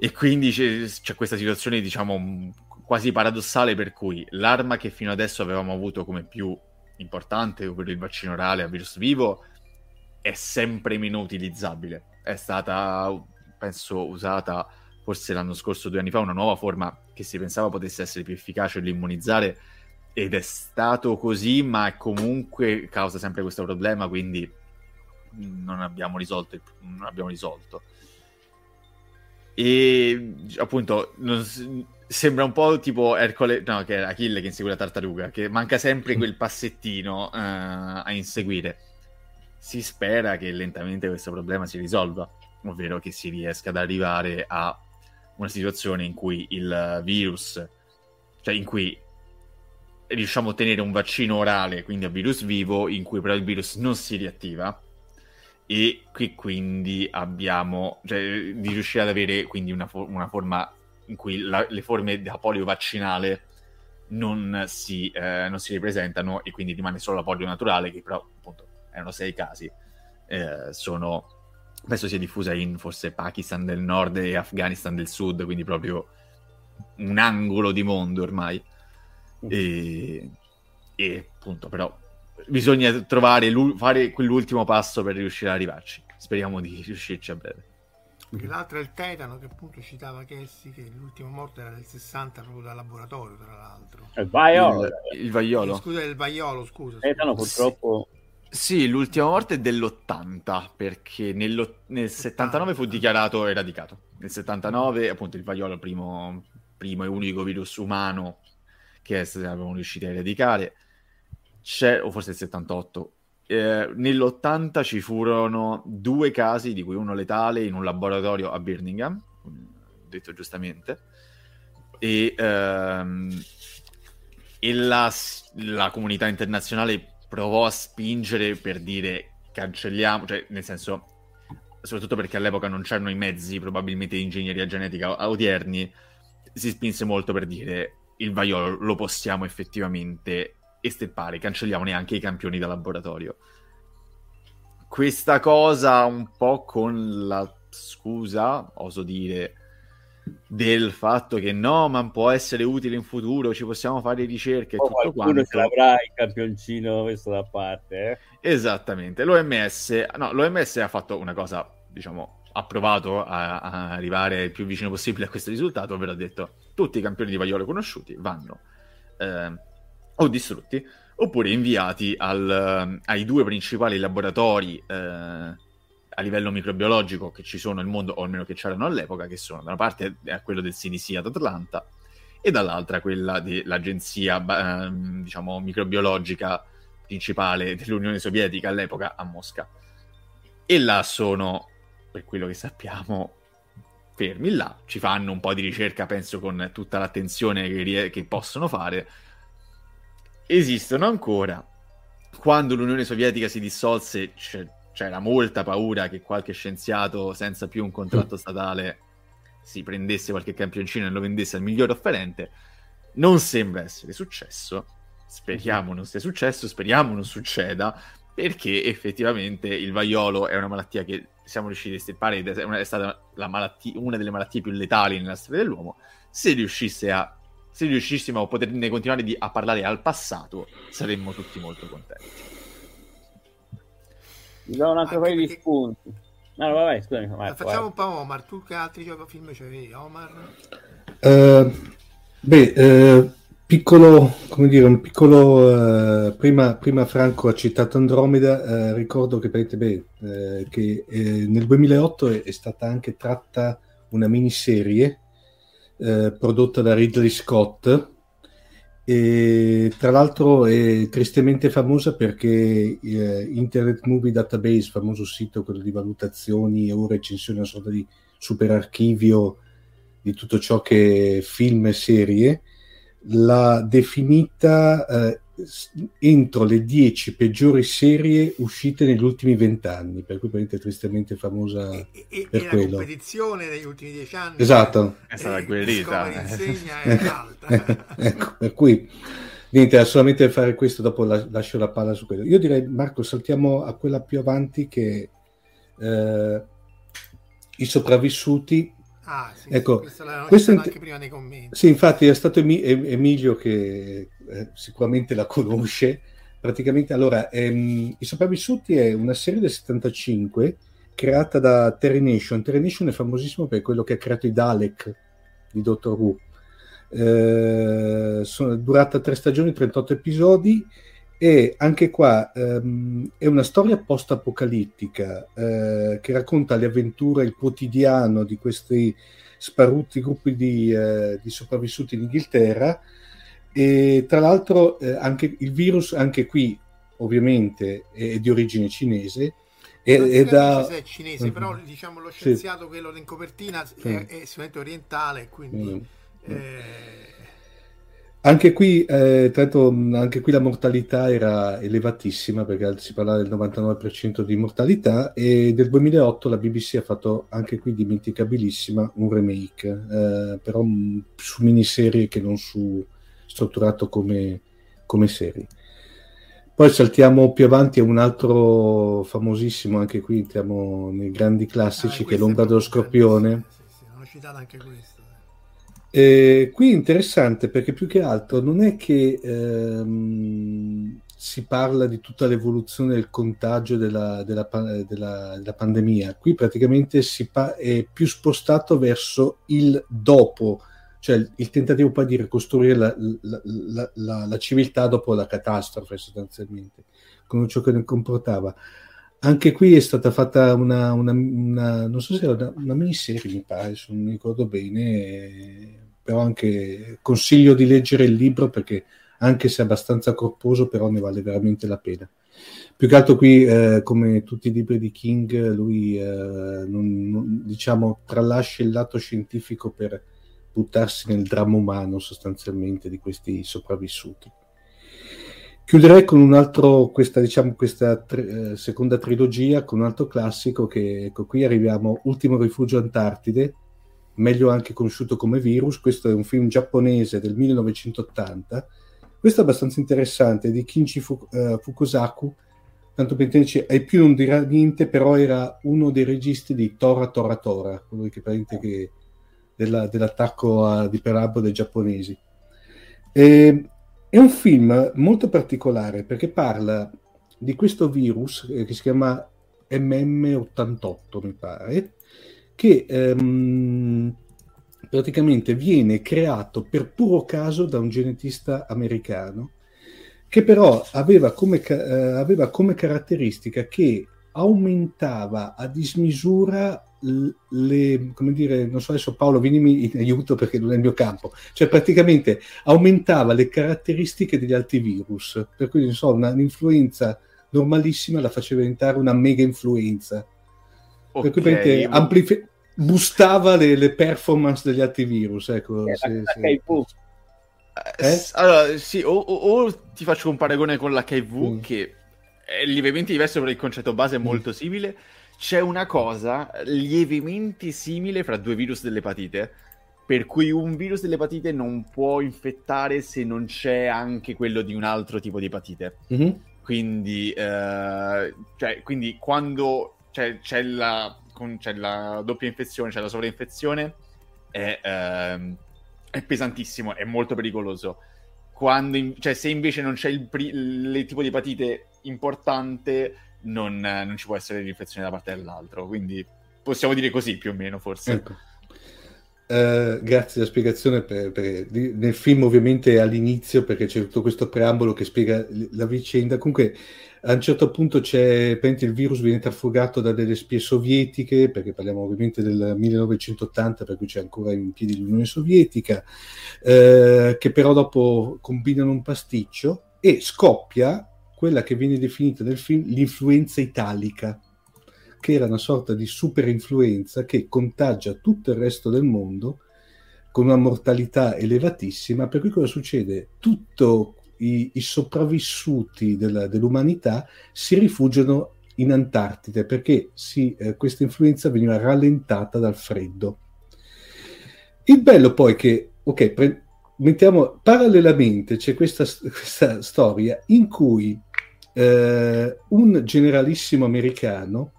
E quindi c'è, c'è questa situazione, diciamo, quasi paradossale, per cui l'arma che fino adesso avevamo avuto come più importante, ovvero il vaccino orale a virus vivo, è sempre meno utilizzabile. È stata, penso, usata forse l'anno scorso, due anni fa, una nuova forma che si pensava potesse essere più efficace nell'immunizzare, ed è stato così, ma comunque causa sempre questo problema, quindi non abbiamo risolto, non abbiamo risolto. E appunto non, sembra un po' tipo Ercole, no, che è Achille che insegue la tartaruga, che manca sempre quel passettino uh, a inseguire. Si spera che lentamente questo problema si risolva, ovvero che si riesca ad arrivare a una situazione in cui il virus, cioè in cui riusciamo a ottenere un vaccino orale, quindi a virus vivo, in cui però il virus non si riattiva, e che quindi abbiamo, cioè, di riuscire ad avere quindi una, for- una forma in cui la, le forme da polio vaccinale non si, eh, non si ripresentano, e quindi rimane solo la polio naturale, che però appunto erano sei casi, eh, sono, penso sia diffusa in forse Pakistan del nord e Afghanistan del sud, quindi proprio un angolo di mondo ormai. E, e appunto però bisogna trovare, fare quell'ultimo passo per riuscire ad arrivarci. Speriamo di riuscirci a breve. L'altro è il tetano, che appunto citava Chessi, che l'ultima morte era del sessanta, proprio dal laboratorio, tra l'altro. Il vaiolo. Il, il vaiolo. Scusa, il vaiolo, scusa. Il tetano purtroppo... Sì, sì, l'ultima morte è dell'ottanta, perché nel, nel settantanove fu dichiarato eradicato. Nel settantanove, appunto, il vaiolo, primo, primo e unico virus umano che siamo riusciti a eradicare. C'è, o forse il settantotto, eh, nell'ottanta ci furono due casi, di cui uno letale in un laboratorio a Birmingham, detto giustamente, e, ehm, e la, la comunità internazionale provò a spingere per dire cancelliamo, cioè nel senso, soprattutto perché all'epoca non c'erano i mezzi probabilmente di ingegneria genetica odierni, si spinse molto per dire il vaiolo lo possiamo effettivamente estirpare, cancelliamo neanche i campioni da laboratorio. Questa cosa un po' con la scusa, oso dire, del fatto che no, ma può essere utile in futuro, ci possiamo fare ricerche e oh, tutto quanto. Ce l'avrà il campioncino questo da parte, eh? Esattamente. L'O M S, no, l'O M S ha fatto una cosa, diciamo, ha provato a, a arrivare il più vicino possibile a questo risultato, ovvero ha detto tutti i campioni di vaiolo conosciuti vanno eh, o distrutti, oppure inviati al, ai due principali laboratori eh, a livello microbiologico che ci sono nel mondo, o almeno che c'erano all'epoca, che sono da una parte quello del C D C ad Atlanta e dall'altra quella dell'agenzia eh, diciamo microbiologica principale dell'Unione Sovietica all'epoca a Mosca, e là sono, per quello che sappiamo, fermi là, ci fanno un po' di ricerca, penso con tutta l'attenzione che, che possono fare. Esistono ancora. Quando l'Unione Sovietica si dissolse c'era molta paura che qualche scienziato senza più un contratto statale si prendesse qualche campioncino e lo vendesse al miglior offerente. Non sembra essere successo, speriamo non sia successo, speriamo non succeda, perché effettivamente il vaiolo è una malattia che siamo riusciti a estirpare ed è stata la malattia, una delle malattie più letali nella storia dell'uomo. Se riuscisse a se riuscissimo a poterne continuare di, a parlare al passato, saremmo tutti molto contenti. Mi do un altro paio perché... di spunti. No, vabbè, scusami, Marco, facciamo vai. Un po' Omar, tu che altri film c'avevi, Omar? Uh, beh, uh, piccolo, come dire, un piccolo... Uh, prima, prima Franco ha citato Andromeda, uh, ricordo che, beh, uh, che uh, nel duemilaotto è, è stata anche tratta una miniserie Eh, prodotta da Ridley Scott, e tra l'altro è tristemente famosa perché eh, Internet Movie Database, famoso sito quello di valutazioni e recensioni, una sorta di superarchivio di tutto ciò che è film e serie, l'ha definita eh, entro le dieci peggiori serie uscite negli ultimi vent'anni, per cui veramente tristemente famosa e, e, per e quello. La competizione degli ultimi dieci anni, esatto, è stata eh, guerrita, insegna è alta. Ecco, per cui niente, assolutamente fare questo, dopo la, lascio la palla su quello. Io direi, Marco, saltiamo a quella più avanti, che eh, i sopravvissuti, Ah, sì, ecco, questa l'avevamo questa anche prima nei commenti. Sì, infatti è stato Emilio che eh, sicuramente la conosce. Praticamente, allora, ehm, I Sopravvissuti è una serie del settantacinque creata da Terry Nation. Terry Nation è famosissimo per quello che ha creato i Dalek di Doctor Who. Eh, sono, è durata tre stagioni, trentotto episodi, e anche qua ehm, è una storia post-apocalittica eh, che racconta le avventure, il quotidiano di questi sparuti gruppi di, eh, di sopravvissuti in Inghilterra. E tra l'altro eh, anche il virus, anche qui ovviamente è di origine cinese, è, è da se è cinese, uh-huh. però diciamo lo scienziato sì. quello in copertina sì. è, è sicuramente orientale, quindi uh-huh. eh... anche qui eh, tra l'altro anche qui la mortalità era elevatissima, perché si parlava del novantanove per cento di mortalità, e nel duemilaotto la B B C ha fatto anche qui dimenticabilissima un remake eh, però su miniserie che non su strutturato come, come serie. Poi saltiamo più avanti a un altro famosissimo, anche qui entriamo nei grandi classici, ah, che è L'ombra dello scorpione. Sì, sì, hanno citato anche questo. Eh, qui è interessante perché più che altro non è che ehm, si parla di tutta l'evoluzione del contagio della, della, della, della pandemia, qui praticamente si pa- è più spostato verso il dopo, cioè il tentativo poi di ricostruire la, la, la, la, la civiltà dopo la catastrofe, sostanzialmente, con ciò che ne comportava. Anche qui è stata fatta una, una, una non so se era una, una miniserie, mi pare, se non mi ricordo bene, però anche consiglio di leggere il libro, perché anche se è abbastanza corposo, però ne vale veramente la pena. Più che altro qui, eh, come tutti i libri di King, lui eh, non, non, diciamo tralascia il lato scientifico per buttarsi nel dramma umano sostanzialmente di questi sopravvissuti. Chiuderei con un altro, questa diciamo questa tre, eh, seconda trilogia, con un altro classico che, ecco, qui arriviamo, Ultimo rifugio Antartide, meglio anche conosciuto come Virus. Questo è un film giapponese del millenovecentottanta, questo è abbastanza interessante, di Kinji Fukusaku, tanto per intenderci, ai più non dirà niente, però era uno dei registi di Tora Tora Tora, quello che praticamente che Della, dell'attacco a, di Pearl Harbor dei giapponesi. E, è un film molto particolare perché parla di questo virus eh, che si chiama M M ottantotto, mi pare, che ehm, praticamente viene creato per puro caso da un genetista americano, che però aveva come, eh, aveva come caratteristica che aumentava a dismisura le, come dire, non so, adesso Paolo vieni in aiuto perché non è il mio campo, cioè praticamente aumentava le caratteristiche degli altri virus, per cui non so, una, un'influenza normalissima la faceva diventare una mega influenza, okay, per cui amplifi- boostava le, le performance degli altri virus, ecco, eh, sì, sì. Eh? Allora sì, o, o, o ti faccio un paragone con l'H I V, mm. che è lievemente diverso, però il concetto base è molto mm. simile. C'è una cosa lievemente simile fra due virus dell'epatite, per cui un virus dell'epatite non può infettare se non c'è anche quello di un altro tipo di epatite. Mm-hmm. Quindi, eh, cioè, quindi quando c'è, c'è, la, con, c'è la doppia infezione, c'è la sovrainfezione, è, eh, è pesantissimo, è molto pericoloso. Quando in, cioè, se invece non c'è il, il tipo di epatite importante, Non, non ci può essere riflessione da parte dell'altro, quindi possiamo dire così più o meno, forse. Ecco. Uh, grazie della spiegazione per, per, di, nel film ovviamente all'inizio, perché c'è tutto questo preambolo che spiega la vicenda. Comunque a un certo punto c'è il virus viene trafugato da delle spie sovietiche, perché parliamo ovviamente del millenovecentottanta, per cui c'è ancora in piedi l'Unione Sovietica, uh, che però dopo combinano un pasticcio e scoppia quella che viene definita nel film l'influenza italica, che era una sorta di superinfluenza che contagia tutto il resto del mondo con una mortalità elevatissima, per cui cosa succede? Tutti i, i sopravvissuti della, dell'umanità si rifugiano in Antartide, perché sì, eh, questa influenza veniva rallentata dal freddo. Il bello poi che, ok, pre- mettiamo parallelamente c'è questa, questa storia in cui Uh, un generalissimo americano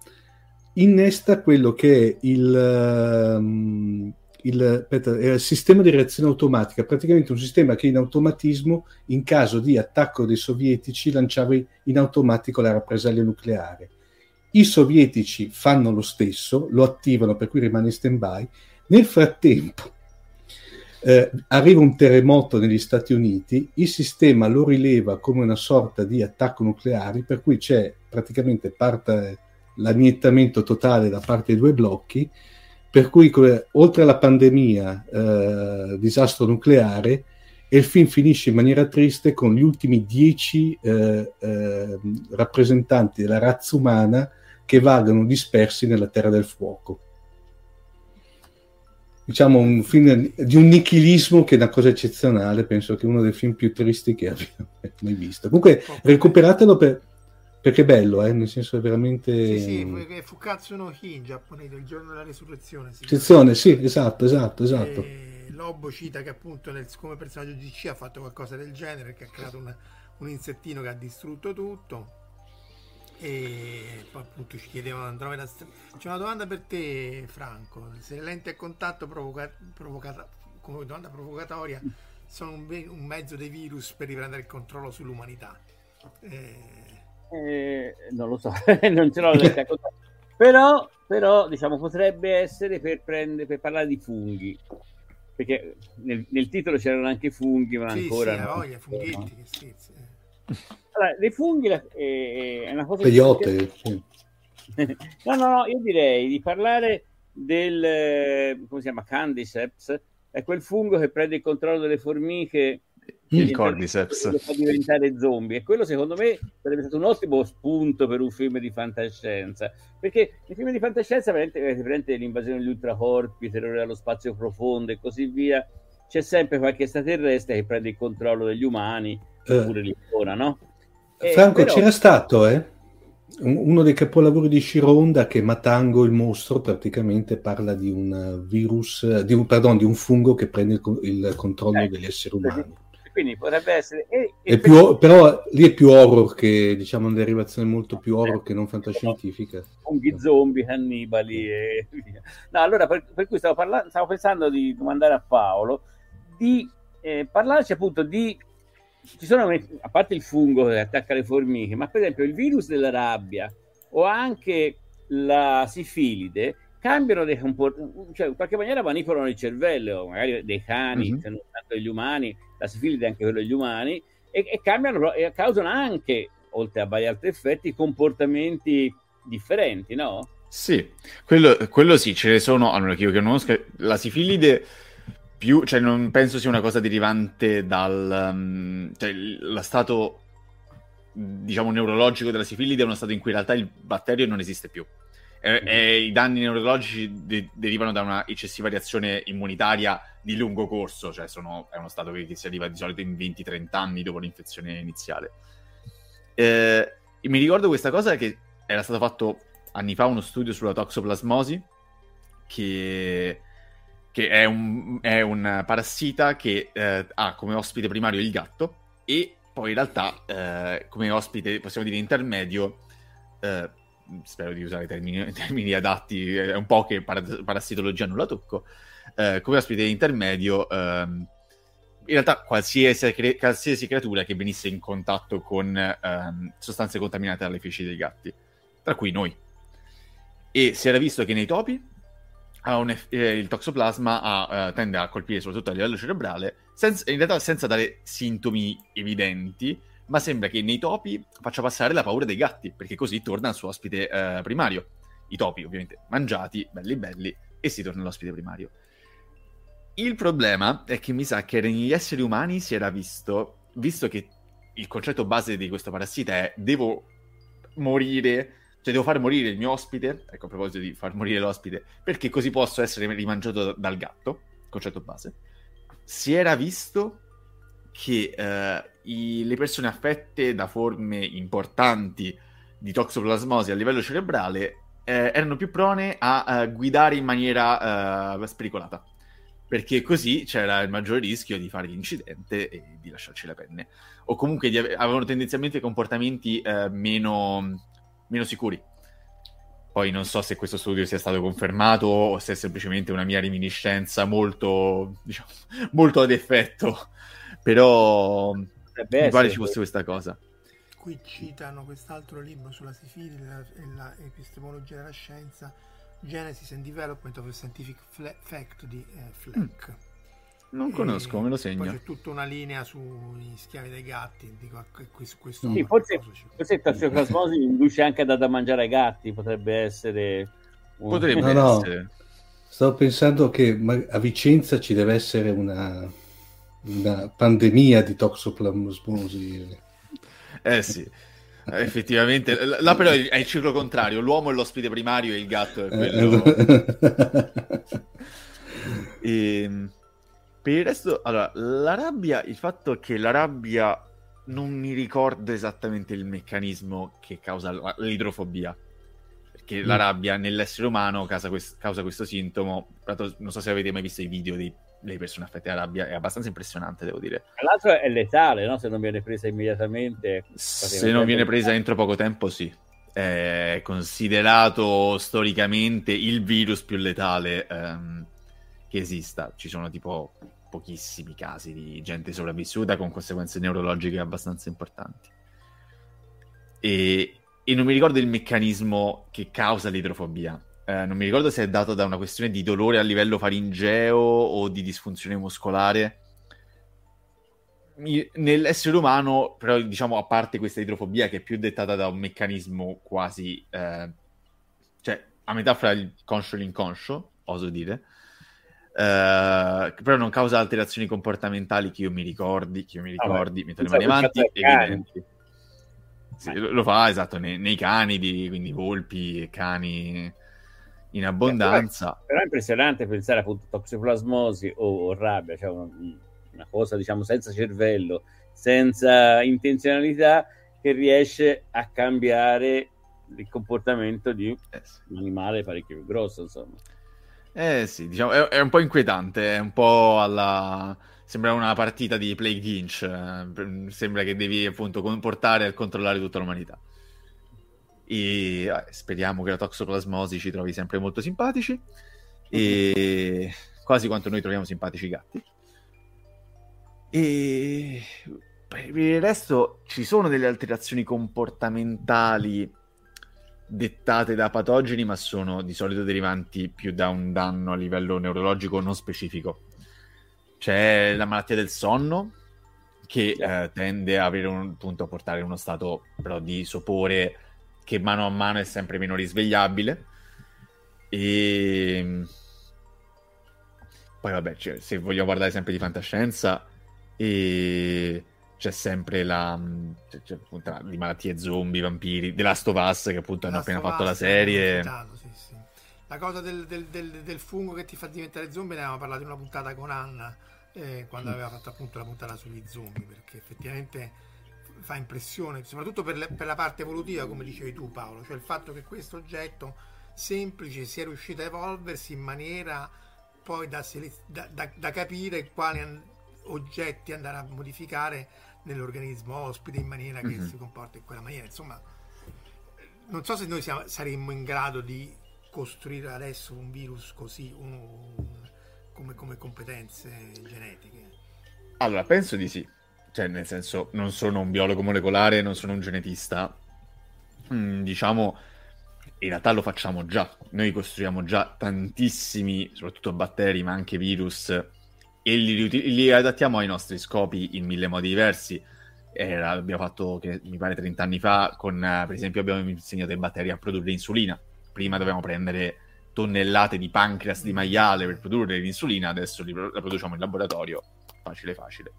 innesta quello che è il, um, il, aspetta, è il sistema di reazione automatica, praticamente un sistema che in automatismo, in caso di attacco dei sovietici, lanciava in automatico la rappresaglia nucleare. I sovietici fanno lo stesso, lo attivano, per cui rimane in stand-by. Nel frattempo eh, arriva un terremoto negli Stati Uniti, il sistema lo rileva come una sorta di attacco nucleare, per cui c'è praticamente parte, l'annientamento totale da parte dei due blocchi, per cui come, oltre alla pandemia, eh, disastro nucleare, e il film finisce in maniera triste con gli ultimi dieci eh, eh, rappresentanti della razza umana che vagano dispersi nella Terra del Fuoco. Diciamo un film di un nichilismo che è una cosa eccezionale, penso che è uno dei film più tristi che abbiamo mai visto. Comunque okay, recuperatelo per, perché è bello, eh? Nel senso è veramente... Sì, sì, è Fukatsu no Hi in giapponese, il giorno della resurrezione. Resurrezione, sì, esatto, esatto, esatto. E Lobo cita che appunto nel, come personaggio di D C ha fatto qualcosa del genere, che ha creato un, un insettino che ha distrutto tutto. E poi appunto ci chiedevano Andromeda Strain. C'è una domanda per te, Franco: se le lenti a contatto provoca- provocata- come domanda provocatoria sono un, be- un mezzo dei virus per riprendere il controllo sull'umanità? eh... Eh, non lo so, non ce l'ho le lenti a contatto, però, però diciamo potrebbe essere per, prendere, per parlare di funghi, perché nel, nel titolo c'erano anche funghi, ma sì, ancora sì, no, voglia, funghetti, che scherzi. Allora, dei funghi eh, è una cosa peyote. no no no io direi di parlare del, come si chiama, Candiceps, è quel fungo che prende il controllo delle formiche, il Cordyceps, lo fa diventare zombie, e quello secondo me sarebbe stato un ottimo spunto per un film di fantascienza, perché i film di fantascienza veramente, l'invasione degli ultracorpi, terrore allo spazio profondo e così via, c'è sempre qualche extraterrestre che prende il controllo degli umani. Pure uh, l'icona, no? Eh, Franco, però... c'era stato eh, uno dei capolavori di Shiro Honda, che Matango il mostro praticamente parla di un virus, di un, pardon, di un fungo che prende il, il controllo eh, degli esseri umani. Quindi potrebbe essere. E, e più, per... Però lì è più horror, che diciamo una derivazione molto più horror eh, che non fantascientifica. Funghi, zombie, cannibali e via. No, allora per, per cui stavo parlando, stavo pensando di domandare a Paolo di eh, parlarci appunto di. Ci sono, a parte il fungo che attacca le formiche, ma per esempio il virus della rabbia o anche la sifilide cambiano dei comportamenti, cioè in qualche maniera manipolano il cervello, magari dei cani, mm-hmm. non tanto degli umani, la sifilide è anche quello degli umani, e, e cambiano e causano anche, oltre a vari altri effetti, comportamenti differenti, no? Sì, quello, quello sì, ce ne sono, allora che io conosco, la sifilide... Più, cioè non penso sia una cosa derivante dal um, cioè lo stato diciamo neurologico della sifilide è uno stato in cui in realtà il batterio non esiste più e, mm-hmm. e i danni neurologici de- derivano da una eccessiva reazione immunitaria di lungo corso, cioè sono, è uno stato che si arriva di solito in venti trenta anni dopo l'infezione iniziale. Eh, mi ricordo questa cosa che era stato fatto anni fa uno studio sulla toxoplasmosi che che è un, è un parassita che eh, ha come ospite primario il gatto e poi in realtà eh, come ospite, possiamo dire intermedio, eh, spero di usare termini, termini adatti, è un po' che par- parassitologia non la tocco, eh, come ospite intermedio eh, in realtà qualsiasi, cre- qualsiasi creatura che venisse in contatto con eh, sostanze contaminate dalle feci dei gatti, tra cui noi. E si era visto che nei topi Ha un, eh, il toxoplasma ha, eh, tende a colpire soprattutto a livello cerebrale, senza, in realtà senza dare sintomi evidenti, ma sembra che nei topi faccia passare la paura dei gatti, perché così torna al suo ospite eh, primario. I topi ovviamente mangiati, belli belli, e si torna all'ospite primario. Il problema è che mi sa che negli esseri umani si era visto, visto che il concetto base di questo parassita è devo morire, cioè devo far morire il mio ospite, ecco a proposito di far morire l'ospite, perché così posso essere rimangiato dal gatto, concetto base. Si era visto che eh, i, le persone affette da forme importanti di toxoplasmosi a livello cerebrale eh, erano più prone a eh, guidare in maniera eh, spericolata, perché così c'era il maggior rischio di fare l'incidente e di lasciarci la pelle, o comunque di ave- avevano tendenzialmente comportamenti eh, meno... meno sicuri. Poi non so se questo studio sia stato confermato o se è semplicemente una mia reminiscenza molto, diciamo, molto ad effetto, però mi pare ci fosse questa cosa. Qui citano quest'altro libro sulla sifilide e la epistemologia della scienza, Genesis and Development of a Scientific Fact di eh, Fleck. Mm. Non conosco, e me lo segno. Poi c'è tutta una linea sugli schiavi dei gatti, dico, su questo sì, forse, forse il tassiocasmosi induce anche a dare da mangiare ai gatti, potrebbe essere un... potrebbe no, essere no. Stavo pensando che a Vicenza ci deve essere una, una pandemia di toxoplasmosi. Eh sì, effettivamente là però è il ciclo contrario, l'uomo è l'ospite primario e il gatto è quello e... Per il resto, allora, la rabbia, il fatto che la rabbia non mi ricordo esattamente il meccanismo che causa l'idrofobia, perché mm. la rabbia nell'essere umano causa, quest- causa questo sintomo. Non so se avete mai visto i video dei- delle persone affette da rabbia, è abbastanza impressionante, devo dire. Tra l'altro è letale, no? Se non viene presa immediatamente. Se non viene presa entro poco tempo, sì. È considerato storicamente il virus più letale ehm, che esista. Ci sono tipo pochissimi casi di gente sopravvissuta con conseguenze neurologiche abbastanza importanti. E, e non mi ricordo il meccanismo che causa l'idrofobia. Eh, non mi ricordo se è dato da una questione di dolore a livello faringeo o di disfunzione muscolare. Mi, nell'essere umano, però, diciamo, a parte questa idrofobia che è più dettata da un meccanismo quasi... Eh, cioè, a metà fra il conscio e l'inconscio, oso dire... Uh, però non causa alterazioni comportamentali che io mi ricordi, che io mi ricordi, metto le mani avanti e evidenti. Sì, lo fa esatto nei, nei canidi, quindi volpi e cani in abbondanza. Però, però è impressionante pensare appunto toxoplasmosi o, o rabbia, cioè una, una cosa diciamo senza cervello, senza intenzionalità, che riesce a cambiare il comportamento di un animale parecchio più grosso, insomma. Eh sì, diciamo, è, è un po' inquietante, è un po' alla... sembra una partita di Plague Inch, eh, sembra che devi appunto comportare e controllare tutta l'umanità. E eh, speriamo che la toxoplasmosi ci trovi sempre molto simpatici, e quasi quanto noi troviamo simpatici i gatti. E per il resto ci sono delle alterazioni comportamentali dettate da patogeni, ma sono di solito derivanti più da un danno a livello neurologico non specifico. C'è la malattia del sonno, che eh, tende a avere un, appunto, a portare uno stato però di sopore che mano a mano è sempre meno risvegliabile. E poi vabbè, cioè, se vogliamo parlare sempre di fantascienza, e... c'è sempre la, c'è, c'è, appunto, la di malattie zombie, vampiri, The Last of Us, che appunto hanno appena fatto la serie. Citato, sì, sì. La cosa del, del, del, del fungo che ti fa diventare zombie, ne avevamo parlato in una puntata con Anna, eh, quando mm. aveva fatto appunto la puntata sugli zombie, perché effettivamente fa impressione, soprattutto per, le, per la parte evolutiva, come dicevi tu Paolo, cioè il fatto che questo oggetto semplice sia riuscito a evolversi in maniera poi da, da, da, da capire quali oggetti andare a modificare nell'organismo ospite in maniera che mm-hmm. si comporta in quella maniera. Insomma, non so se noi siamo, saremmo in grado di costruire adesso un virus così, uno, come, come competenze genetiche. Allora, penso di sì, cioè nel senso, non sono un biologo molecolare, non sono un genetista, mm, diciamo, in realtà lo facciamo già, noi costruiamo già tantissimi, soprattutto batteri, ma anche virus, e li, li adattiamo ai nostri scopi in mille modi diversi. Eh, abbiamo fatto, che mi pare trent'anni fa, con per esempio abbiamo insegnato ai batteri a produrre insulina. Prima dovevamo prendere tonnellate di pancreas di maiale per produrre l'insulina, adesso li, la produciamo in laboratorio, facile facile.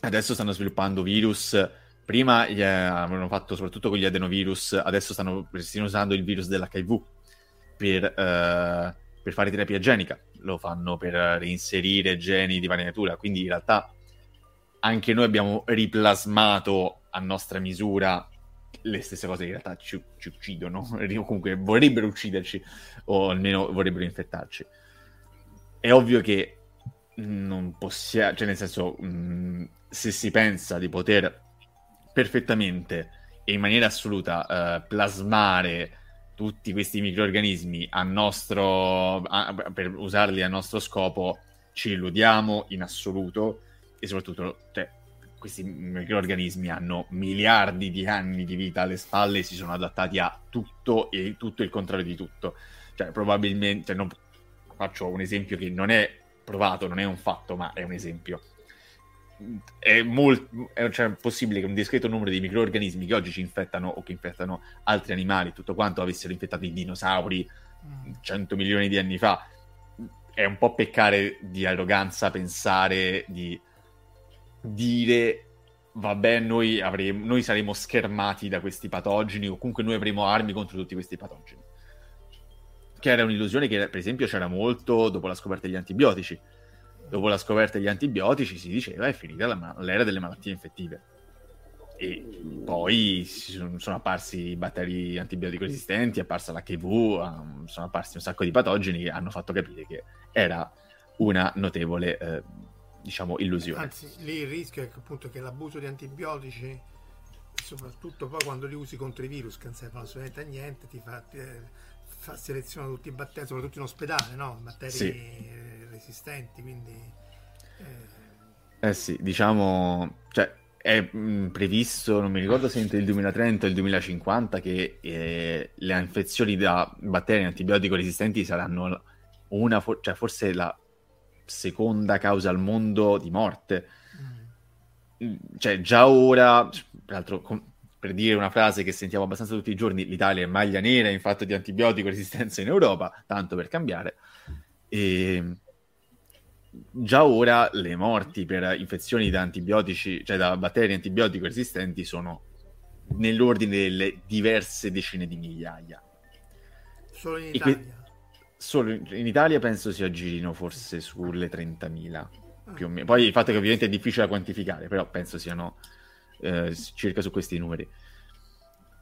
Adesso stanno sviluppando virus, prima eh, avevano fatto soprattutto con gli adenovirus, adesso stanno persino usando il virus dell'H I V per, eh, per fare terapia genica. Lo fanno per reinserire geni di varia natura, quindi in realtà anche noi abbiamo riplasmato a nostra misura le stesse cose che in realtà ci, ci uccidono, o comunque vorrebbero ucciderci, o almeno vorrebbero infettarci. È ovvio che non possiamo, cioè nel senso, mh, se si pensa di poter perfettamente e in maniera assoluta eh, plasmare tutti questi microrganismi a nostro, a, per usarli a nostro scopo, ci illudiamo in assoluto, e soprattutto cioè, questi microrganismi hanno miliardi di anni di vita alle spalle e si sono adattati a tutto e tutto il contrario di tutto. Cioè probabilmente, non, faccio un esempio che non è provato, non è un fatto, ma è un esempio. È, molto, è cioè, possibile che un discreto numero di microrganismi che oggi ci infettano o che infettano altri animali, tutto quanto, avessero infettato i dinosauri cento milioni di anni fa. È un po' peccare di arroganza pensare di dire vabbè noi, avremo, noi saremo schermati da questi patogeni, o comunque noi avremo armi contro tutti questi patogeni, che era un'illusione che per esempio c'era molto dopo la scoperta degli antibiotici. Dopo la scoperta degli antibiotici si diceva è finita la, l'era delle malattie infettive, e poi sono, sono apparsi i batteri antibiotico resistenti, è apparsa l'H I V, um, sono apparsi un sacco di patogeni che hanno fatto capire che era una notevole eh, diciamo illusione. Anzi, lì il rischio è che, appunto, che l'abuso di antibiotici, soprattutto poi quando li usi contro i virus che non servono assolutamente a niente, ti fa, ti fa seleziona tutti i batteri, soprattutto in ospedale, no? Batteri sì. resistenti, quindi eh... eh sì, diciamo, cioè è mh, previsto, non mi ricordo se entro il duemilatrenta o il duemilacinquanta che eh, le infezioni da batteri antibiotico resistenti saranno una for- cioè forse la seconda causa al mondo di morte. Mm. Cioè già ora, peraltro, com- per dire una frase che sentiamo abbastanza tutti i giorni, l'Italia è maglia nera in fatto di antibiotico resistenza in Europa, tanto per cambiare. E già ora le morti per infezioni da antibiotici, cioè da batteri antibiotico resistenti, sono nell'ordine delle diverse decine di migliaia. Solo in Italia? Que- solo in Italia penso si aggirino forse sulle trentamila, ah. più o meno. Poi il fatto è che ovviamente è difficile da quantificare, però penso siano eh, circa su questi numeri.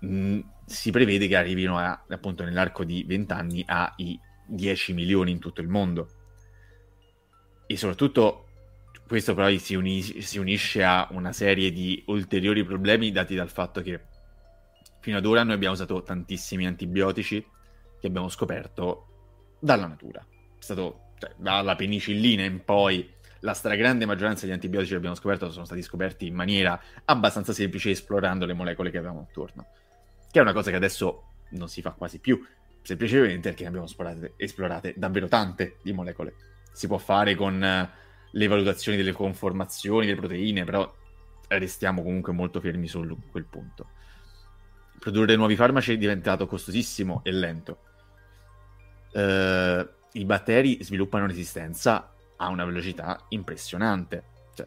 Mm, si prevede che arrivino a, appunto nell'arco di vent'anni ai dieci milioni in tutto il mondo. E soprattutto questo però si, uni- si unisce a una serie di ulteriori problemi dati dal fatto che fino ad ora noi abbiamo usato tantissimi antibiotici che abbiamo scoperto dalla natura. È stato, cioè, dalla penicillina in poi, la stragrande maggioranza degli antibiotici che abbiamo scoperto sono stati scoperti in maniera abbastanza semplice, esplorando le molecole che avevamo attorno, che è una cosa che adesso non si fa quasi più, semplicemente perché ne abbiamo esplorate, esplorate davvero tante di molecole. Si può fare con le valutazioni delle conformazioni, delle proteine, però restiamo comunque molto fermi su quel punto. Produrre nuovi farmaci è diventato costosissimo e lento. Uh, i batteri sviluppano resistenza a una velocità impressionante. Cioè,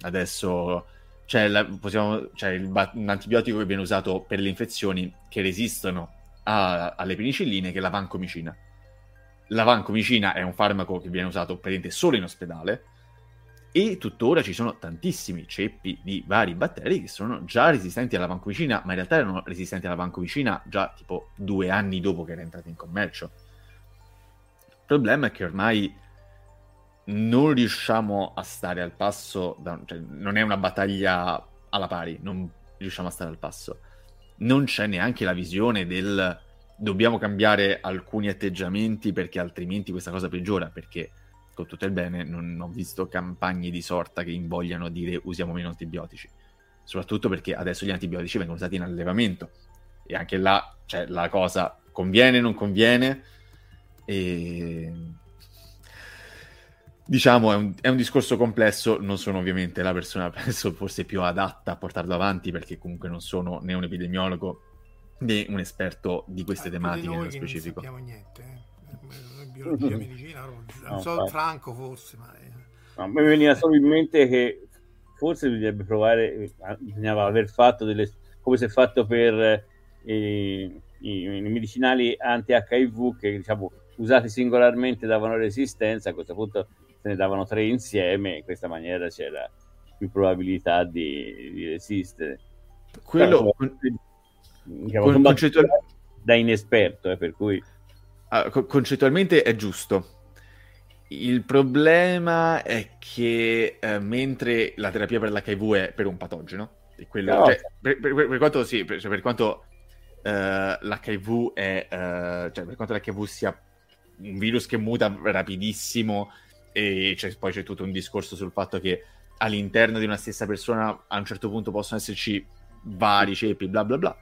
adesso c'è, la, possiamo, c'è il bat- un antibiotico che viene usato per le infezioni che resistono a, alle penicilline, che è la vancomicina. La vancomicina è un farmaco che viene usato praticamente solo in ospedale, e tuttora ci sono tantissimi ceppi di vari batteri che sono già resistenti alla vancomicina, ma in realtà erano resistenti alla vancomicina già tipo due anni dopo che era entrata in commercio. Il problema è che ormai non riusciamo a stare al passo, da, cioè, non è una battaglia alla pari, non riusciamo a stare al passo. Non c'è neanche la visione del... dobbiamo cambiare alcuni atteggiamenti perché altrimenti questa cosa peggiora, perché con tutto il bene non ho visto campagne di sorta che invogliano a dire usiamo meno antibiotici, soprattutto perché adesso gli antibiotici vengono usati in allevamento, e anche là c'è cioè, la cosa conviene non conviene, e diciamo è un, è un discorso complesso. Non sono ovviamente la persona penso forse più adatta a portarlo avanti, perché comunque non sono né un epidemiologo di un esperto di queste ah, tematiche nello specifico. Non sappiamo niente, eh. biologia, medicina, non so, no, Franco forse, ma no, a me veniva solo in mente che forse bisognerebbe provare, bisognava aver fatto delle, come si è fatto per eh, i, i medicinali anti-H I V che, diciamo, usati singolarmente davano resistenza, a questo punto se ne davano tre insieme, in questa maniera c'era più probabilità di, di resistere. Quello Diciamo, concettual... da inesperto, eh, per cui uh, concettualmente è giusto. Il problema è che uh, mentre la terapia per l'H I V è per un patogeno, e quello, no. cioè, per, per, per quanto sì, per, cioè, per quanto uh, eh, l'H I V è, eh, cioè per quanto l'H I V sia un virus che muta rapidissimo, e cioè, poi c'è tutto un discorso sul fatto che all'interno di una stessa persona a un certo punto possono esserci vari ceppi, bla bla bla,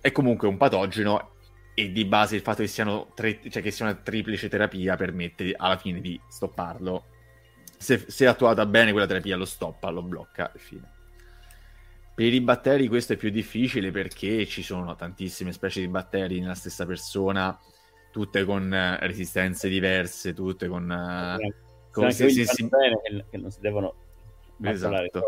è comunque un patogeno, e di base il fatto che siano tre, cioè che sia una triplice terapia permette alla fine di stopparlo. Se, se attuata bene quella terapia lo stoppa, lo blocca e fine. Per i batteri questo è più difficile, perché ci sono tantissime specie di batteri nella stessa persona, tutte con uh, resistenze diverse, tutte con... Uh, sì, con se, se, si... bene, che non si devono... Esatto.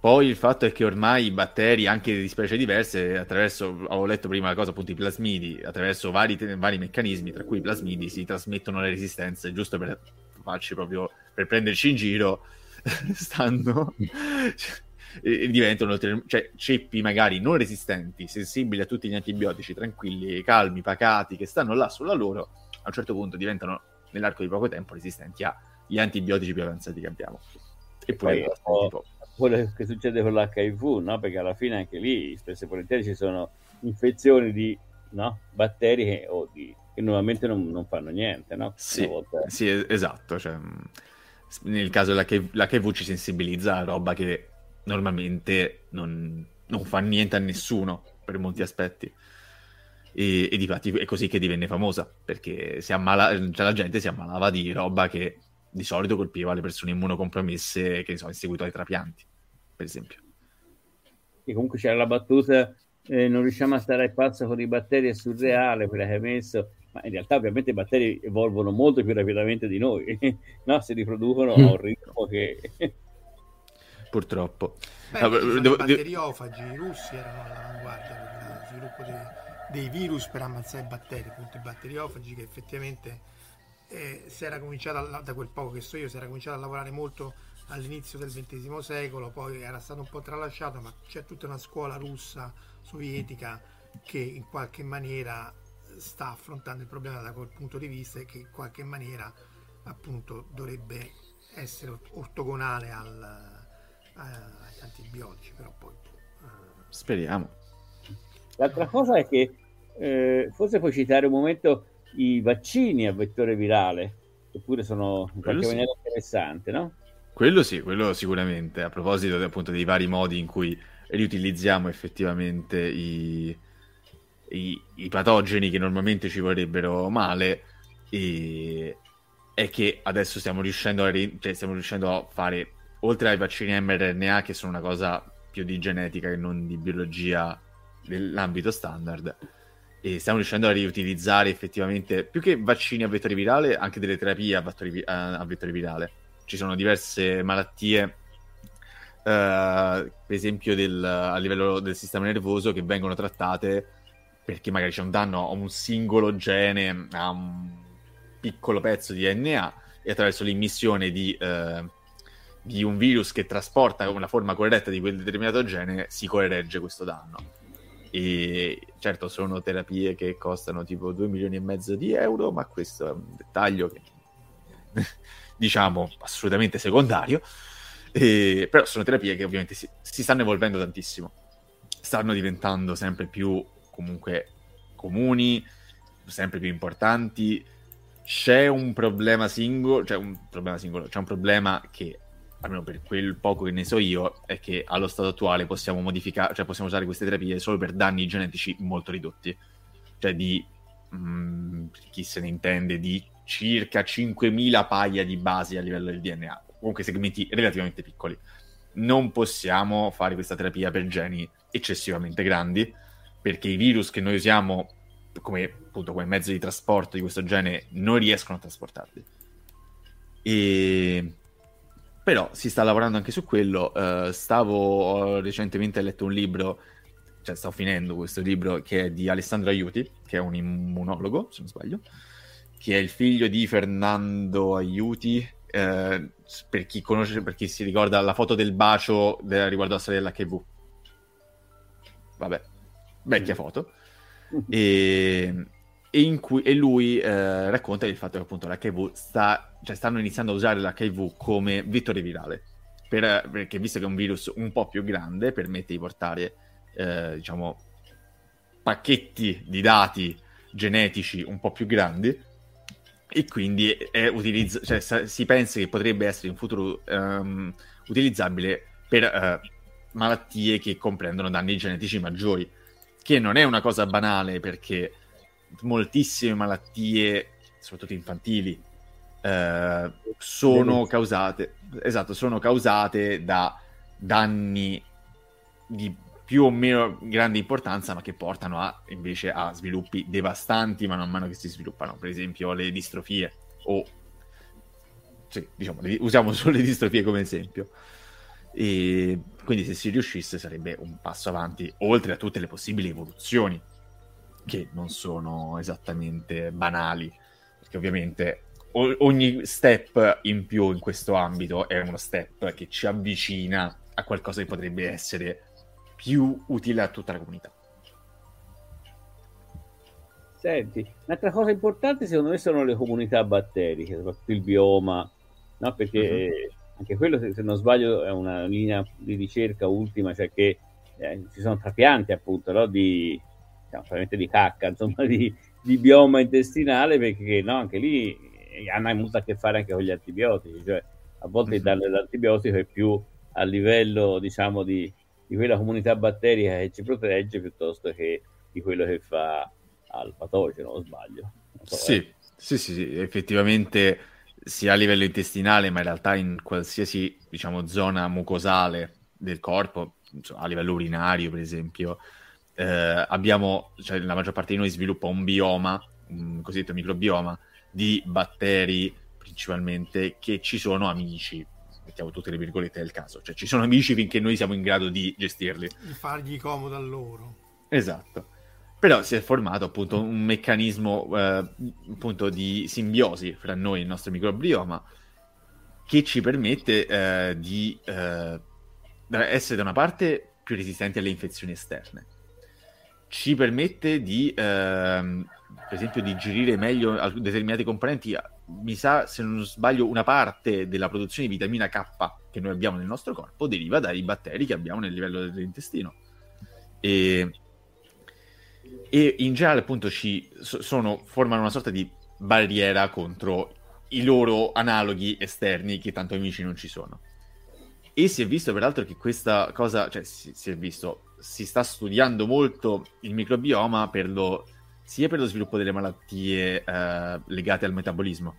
Poi il fatto è che ormai i batteri, anche di specie diverse, attraverso, avevo letto prima la cosa, appunto i plasmidi, attraverso vari, vari meccanismi, tra cui i plasmidi, si trasmettono le resistenze, giusto per farci proprio, per prenderci in giro, stanno... E diventano, cioè, ceppi magari non resistenti, sensibili a tutti gli antibiotici, tranquilli, calmi, pacati, che stanno là sulla loro, a un certo punto diventano nell'arco di poco tempo resistenti agli antibiotici più avanzati che abbiamo. Eppure quello che succede con l'H I V, no? Perché alla fine anche lì spesso e volentieri ci sono infezioni di, no? batteri che, o di, che normalmente non, non fanno niente, no? Sì, volta... sì, esatto, cioè, nel caso dell'H I V ci sensibilizza a roba che normalmente non, non fa niente a nessuno per molti aspetti, e, e difatti è così che divenne famosa, perché si ammala, cioè la gente si ammalava di roba che di solito colpiva le persone immunocompromesse, che ne so, in seguito ai trapianti per esempio. E comunque c'era la battuta, eh, non riusciamo a stare al passo con i batteri, è surreale quella che hai messo, ma in realtà ovviamente i batteri evolvono molto più rapidamente di noi, no? Si riproducono mm. a un ritmo che... Purtroppo. Beh, ah, devo, devo... I batteriofagi, i russi erano all'avanguardia per lo sviluppo dei, dei virus per ammazzare i batteri, appunto i batteriofagi, che effettivamente eh, si era cominciato, a, da quel poco che so io, si era cominciato a lavorare molto all'inizio del ventesimo secolo, poi era stato un po' tralasciato, ma c'è tutta una scuola russa, sovietica, che in qualche maniera sta affrontando il problema da quel punto di vista, e che in qualche maniera appunto dovrebbe essere ortogonale al... agli antibiotici, però poi uh... speriamo. L'altra cosa è che eh, forse puoi citare un momento i vaccini a vettore virale, eppure sono in qualche maniera sì. interessante, no? Quello sì, quello sicuramente. A proposito appunto dei vari modi in cui riutilizziamo effettivamente i, i, i patogeni che normalmente ci vorrebbero male, e è che adesso stiamo riuscendo a, cioè, stiamo riuscendo a fare, oltre ai vaccini mRNA, che sono una cosa più di genetica che non di biologia nell'ambito standard, e stiamo riuscendo a riutilizzare effettivamente, più che vaccini a vettore virale, anche delle terapie a vettore, a vettore virale. Ci sono diverse malattie, eh, per esempio del, a livello del sistema nervoso, che vengono trattate perché magari c'è un danno a un singolo gene, a un piccolo pezzo di D N A, e attraverso l'immissione di... Eh, di un virus che trasporta una forma corretta di quel determinato gene, si corregge questo danno. E certo sono terapie che costano tipo due milioni e mezzo di euro, ma questo è un dettaglio che diciamo assolutamente secondario, e, però sono terapie che ovviamente si, si stanno evolvendo tantissimo, stanno diventando sempre più comunque comuni, sempre più importanti. C'è un problema singolo, cioè un problema singolo, c'è un problema che almeno per quel poco che ne so io, è che allo stato attuale possiamo modificare, cioè possiamo usare queste terapie solo per danni genetici molto ridotti, cioè di, mh, chi se ne intende, di circa cinquemila paia di basi a livello del D N A, comunque segmenti relativamente piccoli. Non possiamo fare questa terapia per geni eccessivamente grandi, perché i virus che noi usiamo come, appunto, come mezzo di trasporto di questo gene non riescono a trasportarli. E... però si sta lavorando anche su quello. Uh, stavo recentemente, ho letto un libro, cioè sto finendo questo libro, che è di Alessandro Aiuti, che è un immunologo, se non sbaglio, che è il figlio di Fernando Aiuti, eh, per chi conosce, per chi si ricorda la foto del bacio de- riguardo alla storia dell'H I V. Vabbè, vecchia mm. foto. E... E, in cui, e lui eh, racconta il fatto che appunto l'H I V sta, cioè stanno iniziando a usare l'H I V come vettore virale, per, perché visto che è un virus un po' più grande permette di portare eh, diciamo pacchetti di dati genetici un po' più grandi, e quindi è utilizz- cioè, sa- si pensa che potrebbe essere in futuro um, utilizzabile per uh, malattie che comprendono danni genetici maggiori, che non è una cosa banale, perché moltissime malattie, soprattutto infantili, uh, sono causate esatto sono causate da danni di più o meno grande importanza, ma che portano a, invece a sviluppi devastanti man mano che si sviluppano. Per esempio le distrofie, o sì, diciamo, le, usiamo solo le distrofie come esempio. E quindi se si riuscisse sarebbe un passo avanti, oltre a tutte le possibili evoluzioni, che non sono esattamente banali, perché ovviamente o- ogni step in più in questo ambito è uno step che ci avvicina a qualcosa che potrebbe essere più utile a tutta la comunità. Senti, un'altra cosa importante secondo me sono le comunità batteriche, soprattutto il bioma, no? Perché uh-huh. anche quello, se non sbaglio, è una linea di ricerca ultima, cioè che eh, ci sono trapianti appunto, no? Di, diciamo, veramente di cacca, insomma, di, di bioma intestinale, perché no, anche lì hanno molto a che fare anche con gli antibiotici, cioè a volte uh-huh. il danno dell'antibiotico è più a livello, diciamo, di di quella comunità batterica che ci protegge, piuttosto che di quello che fa al patogeno, o sbaglio? So, sì, eh. sì, sì, sì, effettivamente sia a livello intestinale, ma in realtà in qualsiasi, diciamo, zona mucosale del corpo, a livello urinario per esempio, eh, abbiamo, cioè la maggior parte di noi sviluppa un bioma, un cosiddetto microbioma, di batteri principalmente, che ci sono amici, mettiamo tutte le virgolette del caso, cioè ci sono amici finché noi siamo in grado di gestirli, di fargli comodo a loro. Esatto. Però si è formato appunto un meccanismo eh, appunto di simbiosi fra noi e il nostro microbioma, che ci permette eh, di eh, essere da una parte più resistenti alle infezioni esterne, ci permette di eh, per esempio digerire meglio determinati componenti. Mi sa, se non sbaglio, una parte della produzione di vitamina K che noi abbiamo nel nostro corpo deriva dai batteri che abbiamo nel livello dell'intestino, e, e in generale appunto ci sono, formano una sorta di barriera contro i loro analoghi esterni, che tanto amici non ci sono. E si è visto peraltro che questa cosa, cioè si, si è visto, si sta studiando molto il microbioma per lo sia per lo sviluppo delle malattie eh, legate al metabolismo.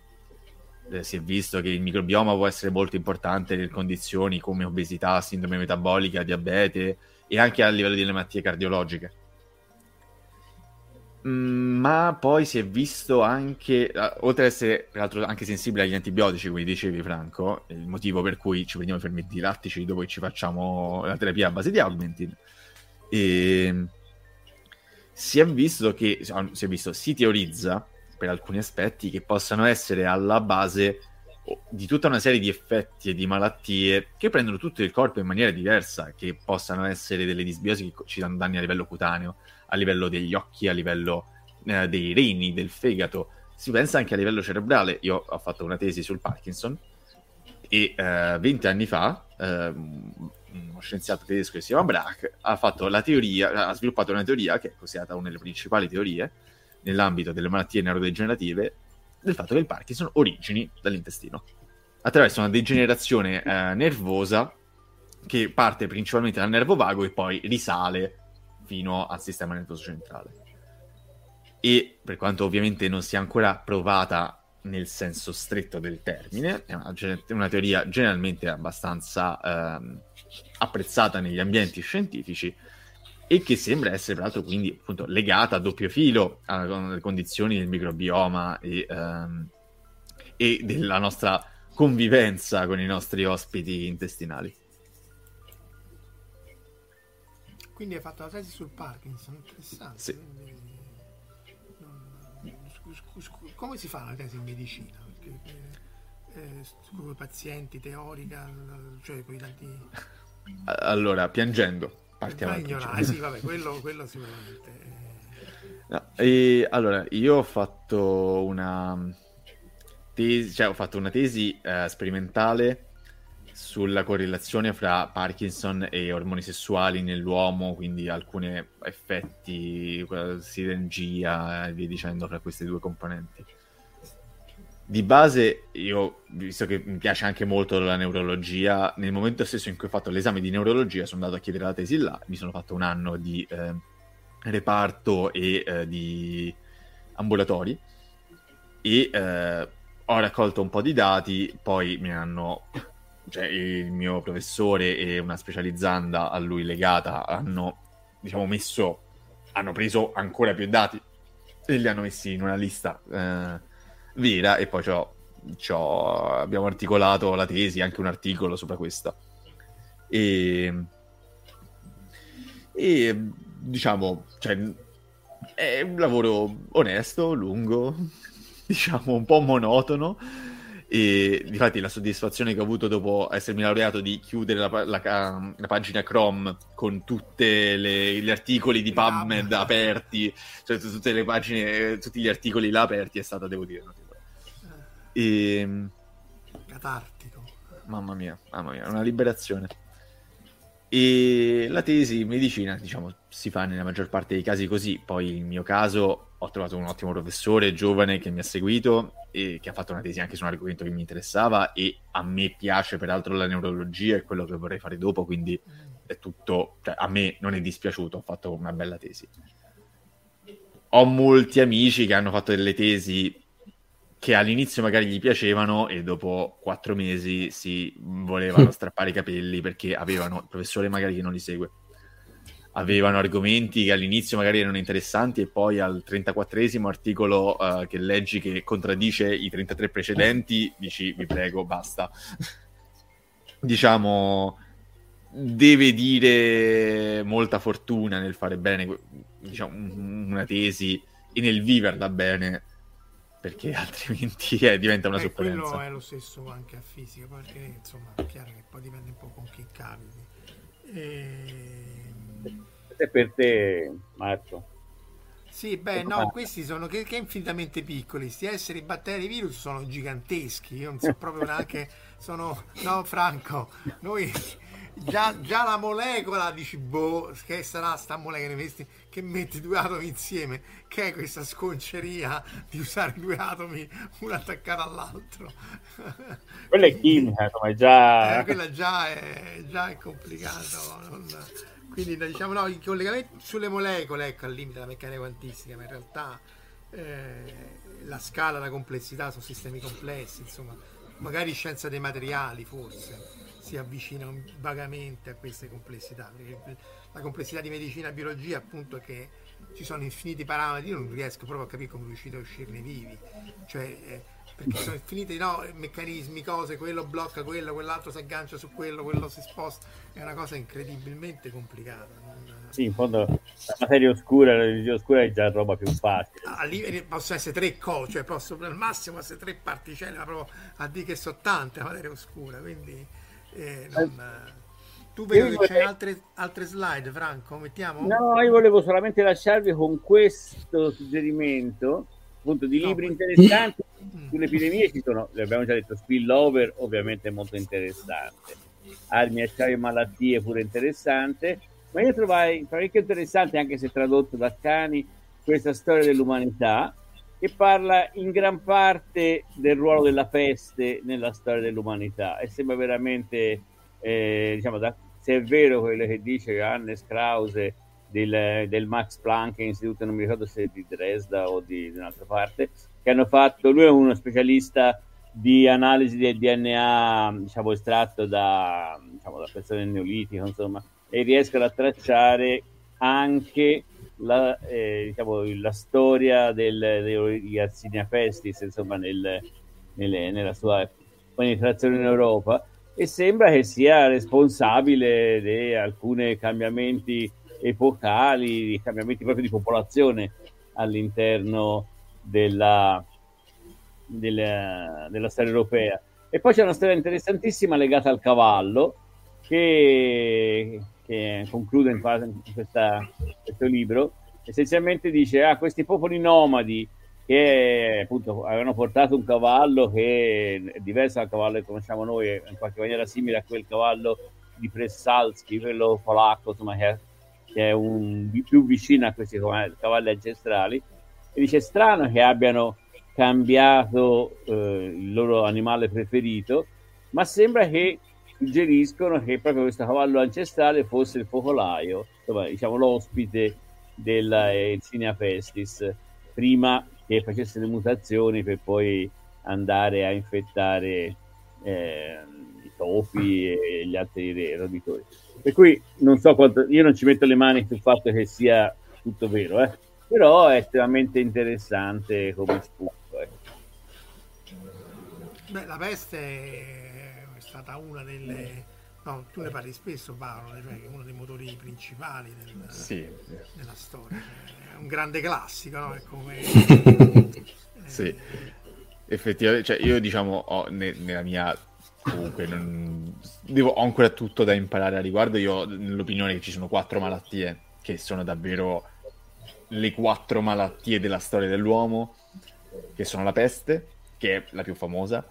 Eh, si è visto che il microbioma può essere molto importante nelle condizioni come obesità, sindrome metabolica, diabete, e anche a livello delle malattie cardiologiche. Mm, ma poi si è visto anche, eh, oltre ad essere tra l'altro anche sensibile agli antibiotici, come dicevi Franco, il motivo per cui ci prendiamo i fermenti lattici dopo ci facciamo la terapia a base di Augmentin, e si è visto che si è visto, si teorizza per alcuni aspetti che possano essere alla base di tutta una serie di effetti e di malattie che prendono tutto il corpo in maniera diversa, che possano essere delle disbiosi che ci danno danni a livello cutaneo, a livello degli occhi, a livello eh, dei reni, del fegato. Si pensa anche a livello cerebrale. Io ho fatto una tesi sul Parkinson e eh, venti anni fa eh, uno scienziato tedesco che si chiama Brach ha fatto la teoria, ha sviluppato una teoria che è considerata una delle principali teorie nell'ambito delle malattie neurodegenerative, del fatto che il Parkinson origini dall'intestino attraverso una degenerazione eh, nervosa che parte principalmente dal nervo vago e poi risale fino al sistema nervoso centrale. E per quanto ovviamente non sia ancora provata nel senso stretto del termine, è una, una teoria generalmente abbastanza eh, apprezzata negli ambienti scientifici, e che sembra essere peraltro quindi appunto legata a doppio filo alle condizioni del microbioma e, ehm, e della nostra convivenza con i nostri ospiti intestinali. Quindi hai fatto la tesi sul Parkinson, interessante. Sì. Quindi... come si fa la tesi in medicina? Perché eh, con i pazienti, teorica, cioè con i tanti... Allora, piangendo, partiamo da ignorare, sì, vabbè, quello, quello sicuramente. No, e, allora, io ho fatto una tesi, cioè ho fatto una tesi eh, sperimentale sulla correlazione fra Parkinson e ormoni sessuali nell'uomo, quindi alcuni effetti, sinergia e via dicendo fra queste due componenti. Di base, io, visto che mi piace anche molto la neurologia, nel momento stesso in cui ho fatto l'esame di neurologia sono andato a chiedere la tesi là, mi sono fatto un anno di eh, reparto e eh, di ambulatori e eh, ho raccolto un po' di dati, poi mi hanno, cioè il mio professore e una specializzanda a lui legata hanno, diciamo, messo, hanno preso ancora più dati e li hanno messi in una lista eh, vera, e poi c'ho, c'ho, abbiamo articolato la tesi, anche un articolo sopra questa, e, e diciamo, cioè, è un lavoro onesto, lungo, diciamo un po' monotono, e infatti la soddisfazione che ho avuto dopo essermi laureato di chiudere la, la, la pagina Chrome con tutti gli articoli di PubMed aperti, cioè tutte le pagine, tutti gli articoli là aperti, è stata, devo dire, e... catartico, mamma mia, mamma mia, una liberazione. E la tesi in medicina, diciamo, si fa nella maggior parte dei casi così. Poi il mio caso, ho trovato un ottimo professore giovane che mi ha seguito e che ha fatto una tesi anche su un argomento che mi interessava, e a me piace peraltro la neurologia, è quello che vorrei fare dopo, quindi è tutto, cioè, a me non è dispiaciuto, ho fatto una bella tesi. Ho molti amici che hanno fatto delle tesi che all'inizio magari gli piacevano e dopo quattro mesi si volevano strappare i capelli perché avevano il professore magari che non li segue, avevano argomenti che all'inizio magari erano interessanti e poi al trentaquattresimo articolo uh, che leggi che contraddice i trentatré precedenti dici vi prego basta. Diciamo, deve dire molta fortuna nel fare bene, diciamo, una tesi e nel viverla bene, perché altrimenti eh, diventa una eh, sopponenza. Quello è lo stesso anche a fisica, perché insomma è chiaro che poi dipende un po' con chi capiti. E... E per te, Marco? Sì, beh, no, questi sono che, che infinitamente piccoli. Sti esseri, batteri, virus sono giganteschi. Io non so proprio neanche. Sono, no, Franco, noi già, già la molecola dici, boh, che sarà sta molecola che, metti, che metti due atomi insieme, che è questa sconceria di usare due atomi uno attaccato all'altro. Quella è chimica, come già. Eh, quella già è, già è complicato. Non... Quindi diciamo no, il collegamento sulle molecole, ecco, al limite della meccanica quantistica, ma in realtà eh, la scala, la complessità sono sistemi complessi, insomma, magari scienza dei materiali forse si avvicina vagamente a queste complessità, perché la complessità di medicina e biologia appunto è che ci sono infiniti parametri, io non riesco proprio a capire come riuscite a uscirne vivi, cioè... Eh, perché sono infiniti, no, meccanismi, cose, quello blocca quello, quell'altro si aggancia su quello, quello si sposta, è una cosa incredibilmente complicata. Non... Sì, in fondo la materia oscura, la religione oscura è già roba più facile. Lì possono essere tre cose, cioè possono al massimo essere tre particelle, ma proprio a dire che sono tante la materia oscura, quindi eh, non... Tu vedo io che vorrei... c'è altre, altre slide, Franco, mettiamo? No, io volevo solamente lasciarvi con questo suggerimento, appunto, di libri no, interessanti sulle epidemie. Ci sono, abbiamo già detto, Spillover ovviamente molto interessante, Armi, acciaio e malattie pure interessante, ma io trovai parecchio interessante, anche se tradotto da Cani, questa storia dell'umanità, che parla in gran parte del ruolo della peste nella storia dell'umanità, e sembra veramente eh, diciamo da, se è vero quello che dice Hannes Krause Del, del Max Planck Istituto, non mi ricordo se di Dresda o di, di un'altra parte, che hanno fatto, lui è uno specialista di analisi del D N A, diciamo estratto da, diciamo, da persone neolitiche, insomma, e riescono a tracciare anche la, eh, diciamo, la storia del Yersinia pestis, insomma, nel, nelle, nella sua penetrazione in Europa, e sembra che sia responsabile di alcuni cambiamenti epocali, cambiamenti proprio di popolazione all'interno della, della, della storia europea. E poi c'è una storia interessantissima legata al cavallo che, che conclude in questa, in questa, questo libro, essenzialmente dice ah, questi popoli nomadi che appunto avevano portato un cavallo che è diverso dal cavallo che conosciamo noi, in qualche maniera simile a quel cavallo di Pressalski, quello polacco, insomma, che è, che è un, più vicino a questi cavalli ancestrali, e dice strano che abbiano cambiato eh, il loro animale preferito, ma sembra che suggeriscono che proprio questo cavallo ancestrale fosse il focolaio, insomma, diciamo l'ospite della Yersinia pestis, prima che facesse le mutazioni per poi andare a infettare eh, i topi e gli altri roditori. Per cui non so quanto, io non ci metto le mani sul fatto che sia tutto vero, eh? Però è estremamente interessante come spunto. Eh. Beh, la peste è stata una delle... No, tu ne parli spesso, Paolo, cioè che è uno dei motori principali del, sì, della storia. Cioè, è un grande classico, no? È come... sì, eh... effettivamente. Cioè, io, diciamo, ho, ne, nella mia... Comunque, non... Devo, ho ancora tutto da imparare a riguardo. Io ho l'opinione che ci sono quattro malattie che sono davvero le quattro malattie della storia dell'uomo, che sono la peste, che è la più famosa,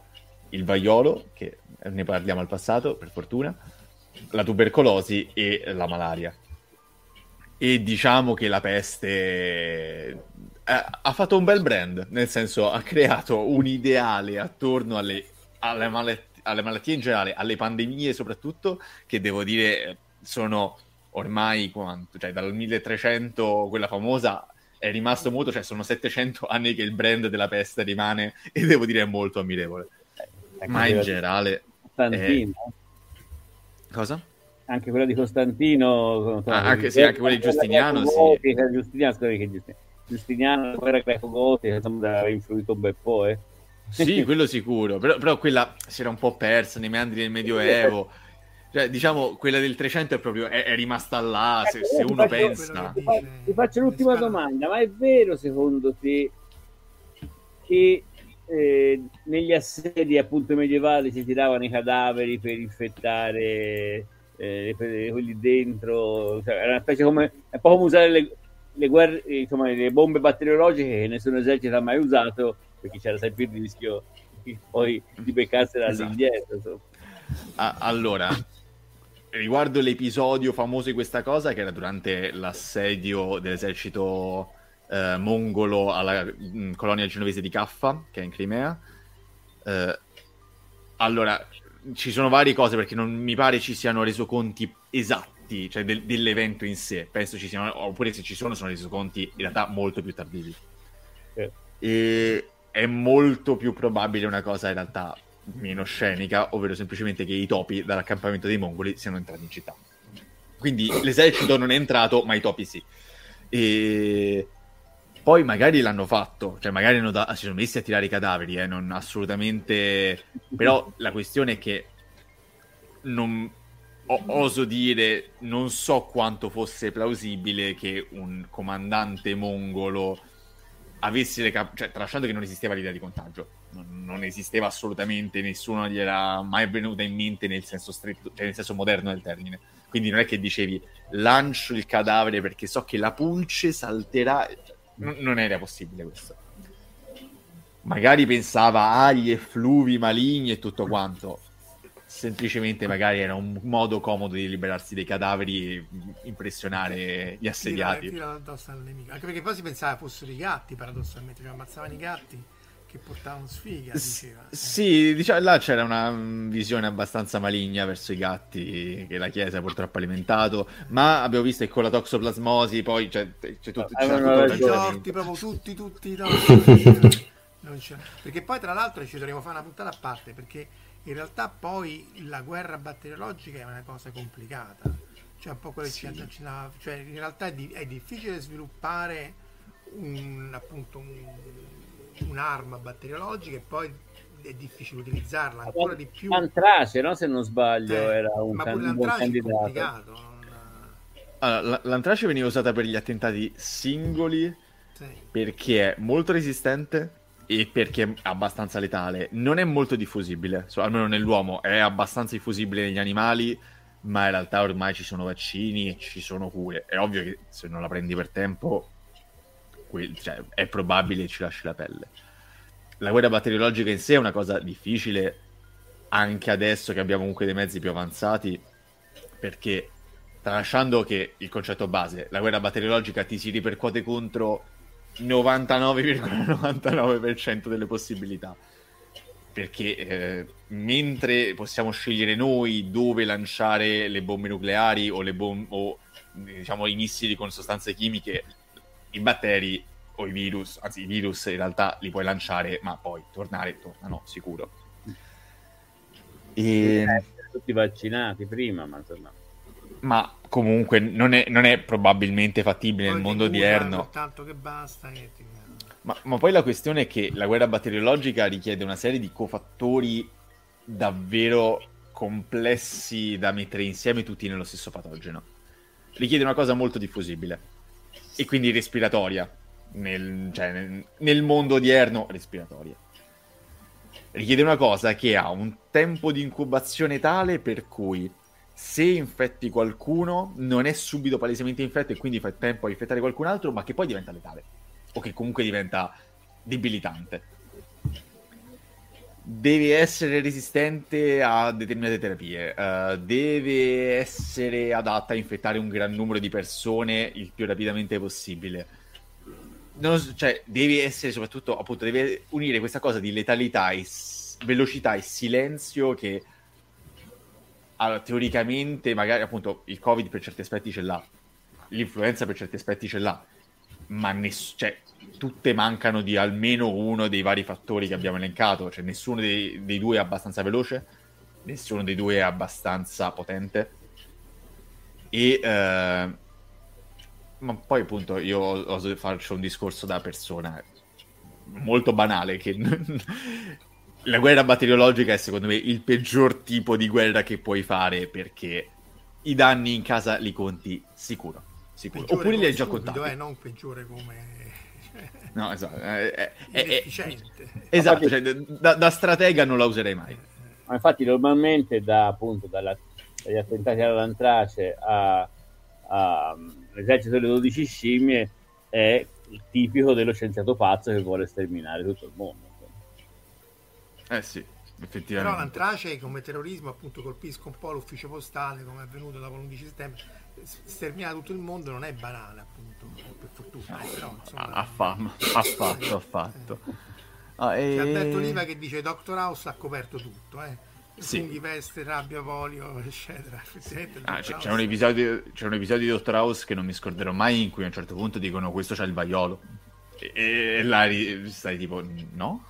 il vaiolo, che ne parliamo al passato, per fortuna, la tubercolosi e la malaria. E diciamo che la peste ha fatto un bel brand, nel senso ha creato un ideale attorno alle, alle, malattie, alle malattie in generale, alle pandemie soprattutto, che devo dire sono ormai quanto, cioè dal milletrecento quella famosa è rimasto molto, cioè sono settecento anni che il brand della peste rimane e devo dire è molto ammirevole. Ma in generale Costantino eh... cosa? Anche quella di Costantino, ah, anche, sì, anche quella di Giustiniano, quella sì. Giustiniano, che Giustiniano, la guerra greco-gotica ha influito un bel po', eh. Sì, quello sicuro, però, però quella si era un po' persa nei meandri del Medioevo, cioè, diciamo quella del trecento è proprio è, è rimasta là, se, se uno faccio, pensa ti faccio, ti faccio l'ultima domanda, ma è vero secondo te che Eh, negli assedi appunto medievali si tiravano i cadaveri per infettare eh, per quelli dentro, cioè, era una specie come, è un po' come usare le, le guerre, insomma, le bombe batteriologiche che nessun esercito ha mai usato, perché c'era sempre il rischio poi di beccarsela all'indietro. Esatto. Ah, allora, riguardo l'episodio famoso di questa cosa, che era durante l'assedio dell'esercito Uh, mongolo alla mh, colonia genovese di Caffa, che è in Crimea. Uh, allora, ci sono varie cose, perché non mi pare ci siano resoconti esatti, cioè del, dell'evento in sé. Penso ci siano, oppure se ci sono, sono resoconti in realtà molto più tardivi. Eh. E è molto più probabile una cosa in realtà meno scenica, ovvero semplicemente che i topi dall'accampamento dei mongoli siano entrati in città. Quindi l'esercito non è entrato, ma i topi sì. E... poi magari l'hanno fatto, cioè magari hanno da- si sono messi a tirare i cadaveri, eh, non assolutamente... Però la questione è che non o- oso dire, non so quanto fosse plausibile che un comandante mongolo avesse... Le cap- cioè, tralasciando che non esisteva l'idea di contagio, non, non esisteva assolutamente, nessuno gli era mai venuta in mente nel senso stretto, cioè nel senso moderno del termine. Quindi non è che dicevi, lancio il cadavere perché so che la pulce salterà... Non era possibile questo. Magari pensava agli effluvi maligni e tutto quanto. Semplicemente magari era un modo comodo di liberarsi dei cadaveri e impressionare gli assediati. Tira, tira addosso al nemico. Anche perché poi si pensava fossero i gatti, paradossalmente, cioè ammazzavano i gatti che portavano sfiga, diceva. S- sì, diciamo, là c'era una visione abbastanza maligna verso i gatti che la Chiesa purtroppo ha alimentato, ma abbiamo visto che con la toxoplasmosi poi c'è, c'è tutto, ah, c'era no, tutto no, torti, proprio tutti tutti i torti. Non c'è. Perché poi tra l'altro ci dovremmo fare una puntata a parte, perché in realtà poi la guerra batteriologica è una cosa complicata, cioè un po' quello sì. che ci accennava, cioè in realtà è, di- è difficile sviluppare un appunto un un'arma batteriologica e poi è difficile utilizzarla ancora di più. L'antrace, no? Se non sbaglio, eh, era un, ma can- l'antrace un candidato. È complicato. Non... Allora, l'antrace veniva usata per gli attentati singoli, sì, perché è molto resistente e perché è abbastanza letale. Non è molto diffusibile, so, almeno nell'uomo, è abbastanza diffusibile negli animali, ma in realtà ormai ci sono vaccini e ci sono cure. È ovvio che se non la prendi per tempo quel, cioè, è probabile ci lasci la pelle. La guerra batteriologica in sé è una cosa difficile anche adesso che abbiamo comunque dei mezzi più avanzati, perché tralasciando che il concetto base, la guerra batteriologica ti si ripercuote contro novantanove virgola novantanove percento delle possibilità, perché eh, mentre possiamo scegliere noi dove lanciare le bombe nucleari o le bom- o diciamo i missili con sostanze chimiche, i batteri o i virus, anzi i virus in realtà li puoi lanciare ma poi tornare tornano sicuro. E... tutti vaccinati prima, ma tornano. Ma comunque non è, non è probabilmente fattibile nel mondo odierno. Tanto che basta, che ti... ma, ma poi la questione è che la guerra batteriologica richiede una serie di cofattori davvero complessi da mettere insieme tutti nello stesso patogeno. Richiede una cosa molto diffusibile e quindi respiratoria, nel, cioè nel, nel mondo odierno respiratoria. Richiede una cosa che ha un tempo di incubazione tale per cui se infetti qualcuno non è subito palesemente infetto e quindi fai tempo a infettare qualcun altro, ma che poi diventa letale o che comunque diventa debilitante. Deve essere resistente a determinate terapie, uh, deve essere adatta a infettare un gran numero di persone il più rapidamente possibile. Non so, cioè deve essere soprattutto, appunto, deve unire questa cosa di letalità e s- velocità e silenzio che, allora, teoricamente magari appunto il Covid per certi aspetti ce l'ha, l'influenza per certi aspetti ce l'ha, ma ness- cioè, tutte mancano di almeno uno dei vari fattori che abbiamo elencato, cioè nessuno dei, dei due è abbastanza veloce, nessuno dei due è abbastanza potente. E eh, ma poi appunto io oso farci un discorso da persona molto banale che la guerra batteriologica è secondo me il peggior tipo di guerra che puoi fare, perché i danni in casa li conti sicuro, sicuro. Peggiore oppure li hai già contati. Eh, non peggiore come... no, esatto. È, è, è, esatto, cioè, da, da stratega non la userei mai. Ma infatti normalmente da, appunto, dalla, dagli attentati all'antrace all'esercito delle dodici scimmie è il tipico dello scienziato pazzo che vuole sterminare tutto il mondo. Eh sì, effettivamente. Però l'antrace come terrorismo appunto colpisca un po' l'ufficio postale come è avvenuto dopo l'undici settembre, sterminare tutto il mondo non è banale, appunto, per fortuna. Eh, però, insomma, ha fama, ha fatto, ha fatto. Ah, e... c'è Alberto Oliva che dice Doctor House ha coperto tutto, eh. Sì. Funghi, peste, rabbia, polio, eccetera. Ah, c'è, c'è, un episodio, c'è un episodio di Doctor House che non mi scorderò mai, in cui a un certo punto dicono questo c'ha il vaiolo e, e là stai tipo no?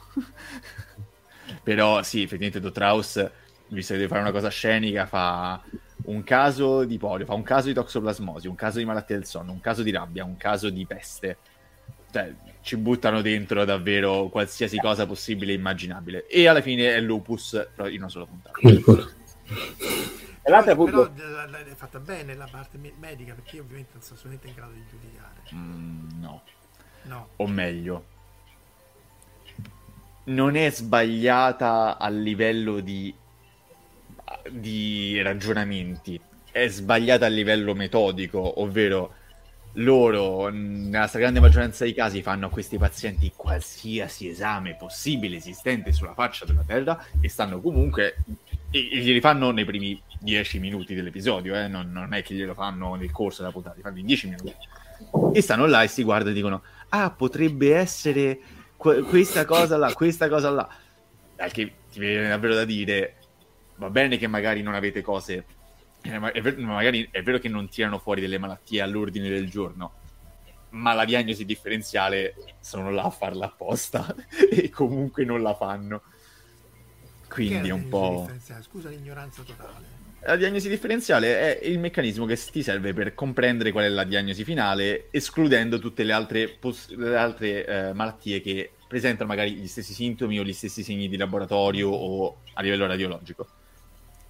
Però sì, effettivamente Doctor House, visto che deve fare una cosa scenica, fa un caso di polio, fa un caso di toxoplasmosi, un caso di malattia del sonno, un caso di rabbia, un caso di peste. Cioè, ci buttano dentro davvero qualsiasi cosa possibile e immaginabile. E alla fine è l'opus, però in una sola puntata. E l'altra però, però è fatta bene la parte medica, perché io ovviamente non sono assolutamente in grado di giudicare. Mm, no. no. O meglio... non è sbagliata a livello di, di ragionamenti, è sbagliata a livello metodico, ovvero loro nella stragrande maggioranza dei casi fanno a questi pazienti qualsiasi esame possibile esistente sulla faccia della Terra e stanno comunque, e, e glieli fanno nei primi dieci minuti dell'episodio, eh? non, non è che glielo fanno nel corso della puntata, li fanno in dieci minuti e stanno là e si guardano e dicono ah, potrebbe essere questa cosa là, questa cosa là, che ti viene davvero da dire va bene che magari non avete cose, è vero, magari è vero che non tirano fuori delle malattie all'ordine del giorno, ma la diagnosi differenziale sono là a farla apposta e comunque non la fanno, quindi è un po'... scusa l'ignoranza totale. La diagnosi differenziale è il meccanismo che ti serve per comprendere qual è la diagnosi finale, escludendo tutte le altre, pos- le altre eh, malattie che presentano magari gli stessi sintomi o gli stessi segni di laboratorio o a livello radiologico.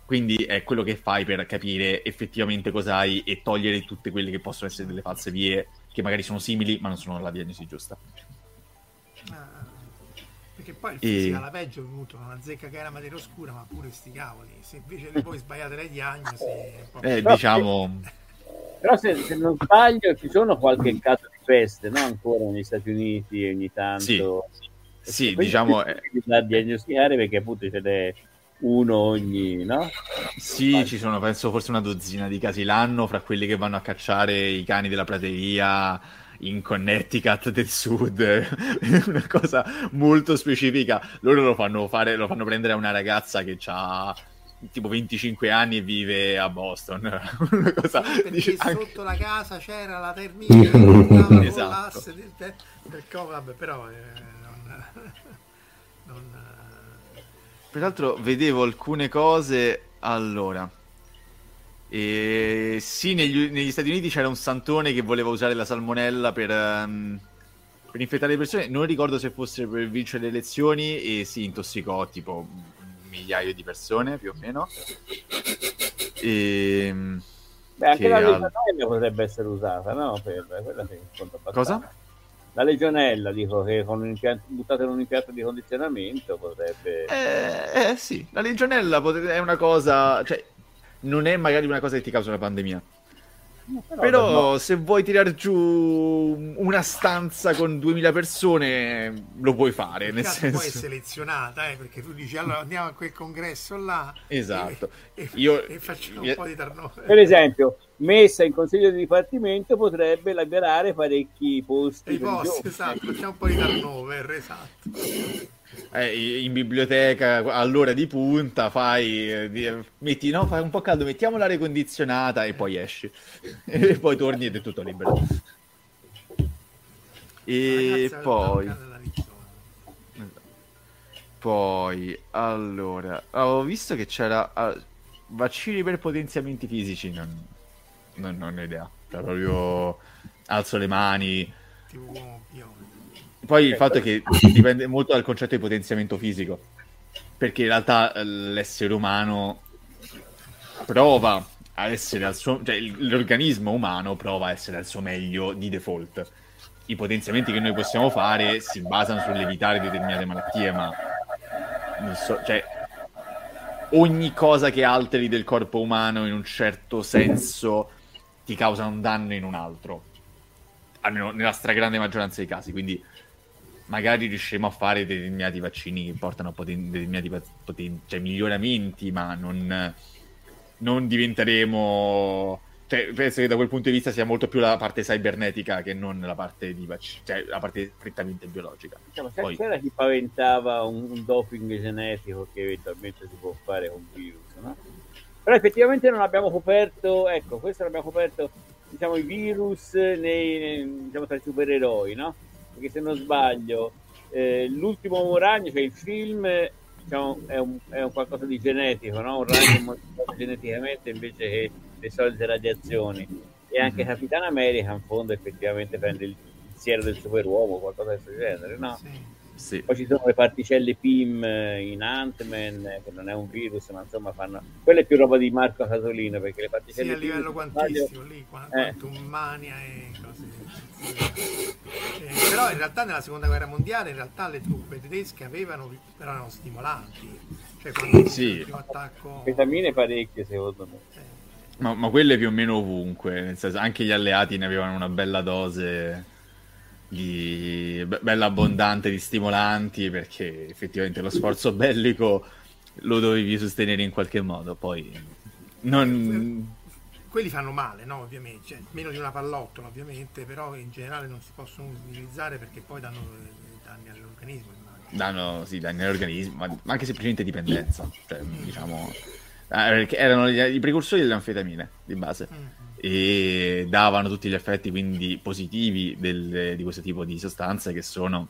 Quindi è quello che fai per capire effettivamente cosa hai e togliere tutte quelle che possono essere delle false vie, che magari sono simili ma non sono la diagnosi giusta. Ah, perché poi il fisico alla peggio è venuto, non azzecca che era materia oscura, ma pure sti cavoli, se invece le poi sbagliate le diagnosi... Eh, diciamo... Però se, se non sbaglio ci sono qualche caso di peste, no? Ancora negli Stati Uniti ogni tanto. Sì, sì, sì, diciamo... Da diagnosticare perché appunto ce n'è uno ogni, no? Sì, Faccio. Ci sono penso forse una dozzina di casi l'anno fra quelli che vanno a cacciare i cani della prateria in Connecticut del sud, una cosa molto specifica. Loro lo fanno fare, lo fanno prendere a una ragazza che ha tipo venticinque anni e vive a Boston. Una cosa sì, perché anche... sotto la casa c'era la termite che esatto. del, del, del co- vabbè, però eh, non, non... Peraltro vedevo alcune cose allora. E sì, negli, negli Stati Uniti c'era un santone che voleva usare la salmonella per, um, per infettare le persone. Non ricordo se fosse per vincere le elezioni e si sì, intossicò tipo un migliaio di persone più o meno. E, beh, anche la legionella potrebbe essere usata, no? Per quella che cosa? La legionella, dico che con un impianto, buttata in un impianto di condizionamento potrebbe. Eh, eh sì, la legionella potrebbe, è una cosa. Cioè, non è magari una cosa che ti causa una pandemia. No, però, però no. Se vuoi tirar giù una stanza con duemila persone lo puoi fare, nel senso poi è selezionata, eh, perché tu dici allora andiamo a quel congresso là. Esatto. E, e, Io, e facciamo un io... po' di turnover. Per esempio, messa in consiglio di dipartimento potrebbe liberare parecchi posti. I posti, esatto, facciamo un po' di turnover, esatto. Eh, in biblioteca all'ora di punta fai eh, metti no fai un po' caldo, mettiamo l'aria condizionata e poi esci e poi torni ed è tutto libero. E poi poi allora avevo visto che c'era uh, vaccini per potenziamenti fisici, non, non, non ho idea, cioè, proprio alzo le mani tipo poi il fatto è che dipende molto dal concetto di potenziamento fisico, perché in realtà l'essere umano prova a essere al suo, cioè l'organismo umano prova a essere al suo meglio di default. I potenziamenti che noi possiamo fare si basano sull'evitare determinate malattie, ma non so, cioè ogni cosa che alteri del corpo umano in un certo senso ti causa un danno in un altro, almeno nella stragrande maggioranza dei casi, quindi magari riusciremo a fare determinati vaccini che portano a poten- determinati poten- cioè miglioramenti, ma non, non diventeremo, cioè penso che da quel punto di vista sia molto più la parte cybernetica che non la parte di vac- cioè la parte prettamente biologica. Diciamo, poi... c'era chi paventava un, un doping genetico che eventualmente si può fare con virus, no? Però effettivamente non abbiamo coperto, ecco, questo l'abbiamo coperto, diciamo, i virus nei, nei, diciamo, tra i supereroi, no? Perché se non sbaglio eh, l'ultimo uomo ragno, cioè il film, diciamo, è, un, è un qualcosa di genetico, no? Un ragno modificato geneticamente invece che le solite radiazioni, e anche mm-hmm. Capitan America in fondo effettivamente prende il siero del superuomo, qualcosa del genere, no? Sì. Sì. Poi ci sono le particelle P I M in Ant-Man, che non è un virus, ma insomma fanno, quella è più roba di Marco Casolino, perché le particelle sì, a livello P I M quantistico radio... lì, quantum eh. mania e cose sì. eh, però in realtà nella seconda guerra mondiale in realtà le truppe tedesche avevano, però erano stimolanti, cioè quando sì. attacco... vitamine parecchie secondo me eh. ma, ma quelle più o meno ovunque, nel senso anche gli alleati ne avevano una bella dose di be- bella abbondante di stimolanti, perché effettivamente lo sforzo bellico lo dovevi sostenere in qualche modo, poi non... quelli fanno male, no? Ovviamente, cioè, meno di una pallottola ovviamente, però in generale non si possono utilizzare perché poi danno danni all'organismo, immagino. danno sì danni all'organismo, ma anche semplicemente dipendenza, cioè mm. diciamo perché erano i precursori delle anfetamine di base mm. e davano tutti gli effetti quindi positivi del, di questo tipo di sostanze, che sono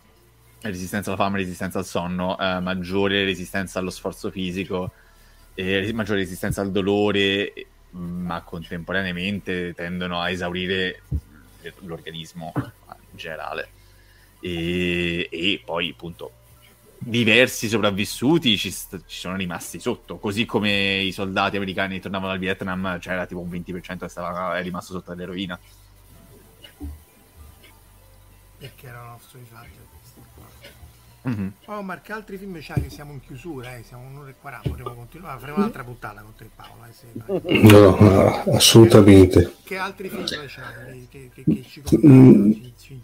resistenza alla fame, resistenza al sonno, eh, maggiore resistenza allo sforzo fisico, eh, maggiore resistenza al dolore, ma contemporaneamente tendono a esaurire l'organismo in generale, e, e poi appunto diversi sopravvissuti ci, st- ci sono rimasti sotto, così come i soldati americani tornavano dal Vietnam, c'era tipo un venti per cento che stava, è rimasto sotto all'eroina, perché erano stati fatti Mm-hmm. Ciao Marco, altri film c'hai che siamo in chiusura, eh? Siamo un'ora e quaranta, potremmo continuare, faremo un'altra puntata con te Paolo, eh, se... no, no, assolutamente. Che altri film c'hai che, che, che ci mm. ci, ci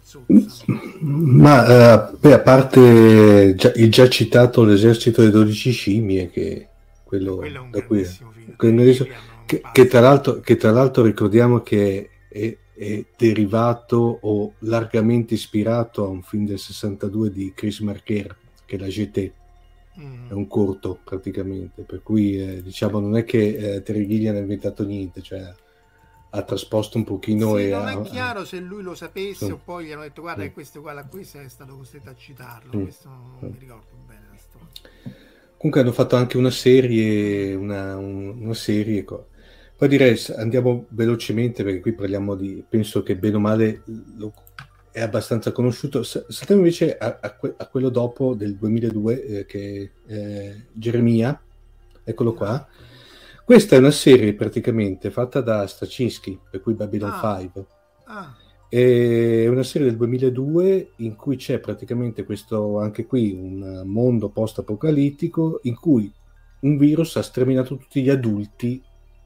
ma uh, beh, a parte già, il già citato L'esercito delle dodici scimmie, che quello, quello è un da grandissimo qui, film, quello che, che, che, tra l'altro, che tra l'altro ricordiamo che è, è derivato o largamente ispirato a un film del sessantadue di Chris Marker, che è La Jetée, mm. è un corto praticamente, per cui eh, diciamo non è che eh, Terry Gilliam ha inventato niente, cioè ha trasposto un pochino, sì, e non è chiaro a, se lui lo sapesse sì. o poi gli hanno detto guarda che sì. questo qua, qui sei stato costretto a citarlo, mm. questo non, non mi ricordo bene la storia. Comunque hanno fatto anche una serie una, un, una serie co- poi direi andiamo velocemente perché qui parliamo di, penso che bene o male lo, è abbastanza conosciuto. Saltiamo invece a, a, que, a quello dopo del duemiladue eh, che eh, Geremia, eccolo qua. Questa è una serie praticamente fatta da Straczynski, per cui Babylon cinque. Ah. Ah. È una serie del duemiladue in cui c'è praticamente questo, anche qui, un mondo post-apocalittico in cui un virus ha sterminato tutti gli adulti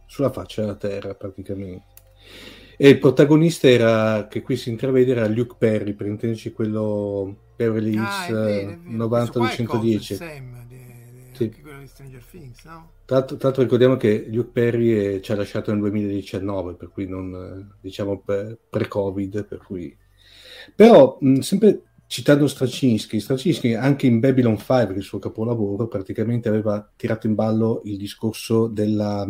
sulla faccia della Terra praticamente, e il protagonista era, che qui si intravede, era Luke Perry, per intenderci, quello Beverly Hills ah, novanta centodieci. Sam, di, di, sì. Anche quello di Stranger Things, no? Tanto, tanto ricordiamo che Luke Perry eh, ci ha lasciato nel duemiladiciannove, per cui non, diciamo, pre-Covid, per cui... Però mh, sempre citando Straczynski, Straczynski anche in Babylon cinque, il suo capolavoro, praticamente aveva tirato in ballo il discorso della,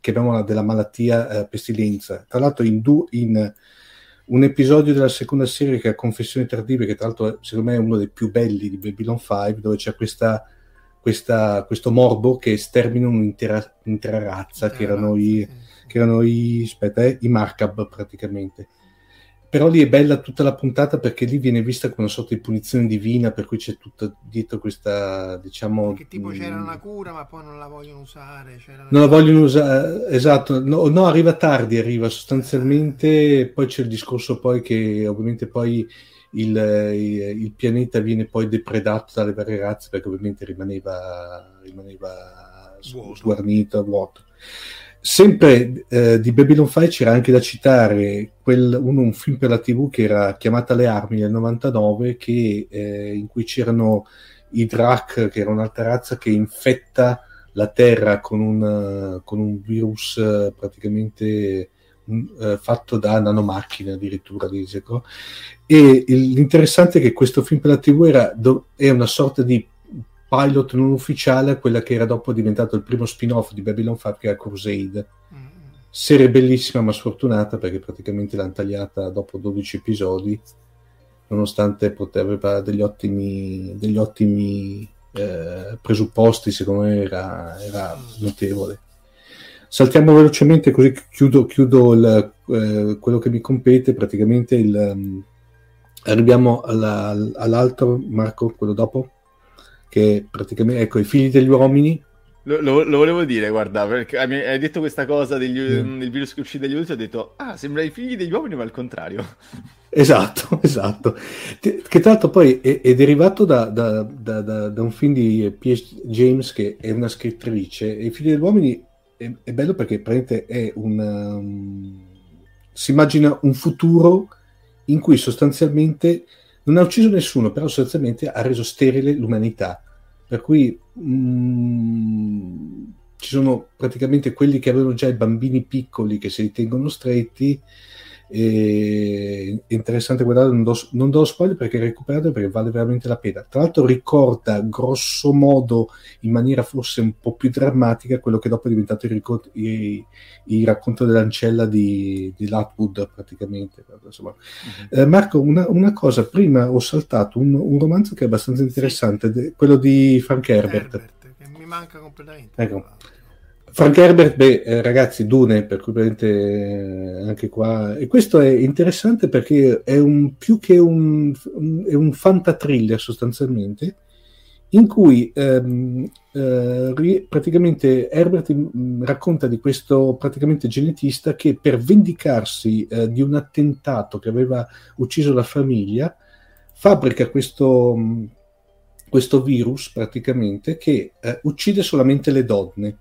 che abbiamo, della malattia eh, pestilenza. Tra l'altro in, du, in un episodio della seconda serie, che è Confessioni tardive, che tra l'altro secondo me è uno dei più belli di Babylon cinque, dove c'è questa, questa, questo morbo che stermina un'intera, un'intera razza, eh, che erano i, che erano i, aspetta, eh, i Markab praticamente. Però lì è bella tutta la puntata perché lì viene vista come una sorta di punizione divina, per cui c'è tutto dietro questa, diciamo... Che tipo c'era una cura ma poi non la vogliono usare. C'era non la vogliono usare, esatto. No, no, arriva tardi, arriva sostanzialmente, poi c'è il discorso poi che ovviamente poi il, il, il pianeta viene poi depredato dalle varie razze perché ovviamente rimaneva, rimaneva vuoto. sguarnito, vuoto. Sempre eh, di Babylon cinque c'era anche da citare quel, uno, un film per la tivù che era Chiamata alle Armi del novantanove, che, eh, in cui c'erano i Drak, che era un'altra razza che infetta la Terra con un, con un virus eh, praticamente eh, fatto da nanomacchine addirittura, dicevo. E il, l'interessante è che questo film per la tivù era do, è una sorta di pilot non ufficiale, quella che era dopo diventato il primo spin-off di Babylon cinque, che era Crusade. Mm. Serie bellissima ma sfortunata, perché praticamente l'hanno tagliata dopo dodici episodi, nonostante poteva degli ottimi, degli ottimi eh, presupposti, secondo me era, era notevole. Saltiamo velocemente così chiudo, chiudo il, eh, quello che mi compete, praticamente il, um, arriviamo alla, all'altro, Marco, quello dopo? Che praticamente, ecco, I figli degli uomini. Lo, lo, lo volevo dire, guarda, perché hai detto questa cosa degli, mm. del virus che uccide gli adulti, ho detto, ah, sembra I figli degli uomini, ma al contrario. Esatto, esatto. Che tra l'altro poi è, è derivato da, da, da, da, da un film di P H James, che è una scrittrice, e I figli degli uomini è, è bello perché praticamente è un... Um, si immagina un futuro in cui sostanzialmente... non ha ucciso nessuno, però sostanzialmente ha reso sterile l'umanità, per cui mh, ci sono praticamente quelli che avevano già i bambini piccoli che si ritengono stretti. E... è interessante guardarlo, non do, non do spoiler perché recuperate, perché vale veramente la pena. Tra l'altro ricorda grosso modo, in maniera forse un po' più drammatica, quello che dopo è diventato il, ricor- i, il racconto dell'ancella di, di Latwood praticamente. Insomma. Mm-hmm. Eh, Marco, una, una cosa, prima ho saltato un, un romanzo che è abbastanza interessante, sì. de- quello di Frank Herbert. Herbert, che mi manca completamente. Ecco. Frank Herbert, beh, eh, ragazzi, Dune, per cui eh, anche qua, e questo è interessante perché è un più che un, un, è un fantatriller sostanzialmente, in cui ehm, eh, praticamente Herbert mh, racconta di questo praticamente genetista che per vendicarsi eh, di un attentato che aveva ucciso la famiglia, fabbrica questo... Mh, questo virus praticamente che eh, uccide solamente le donne.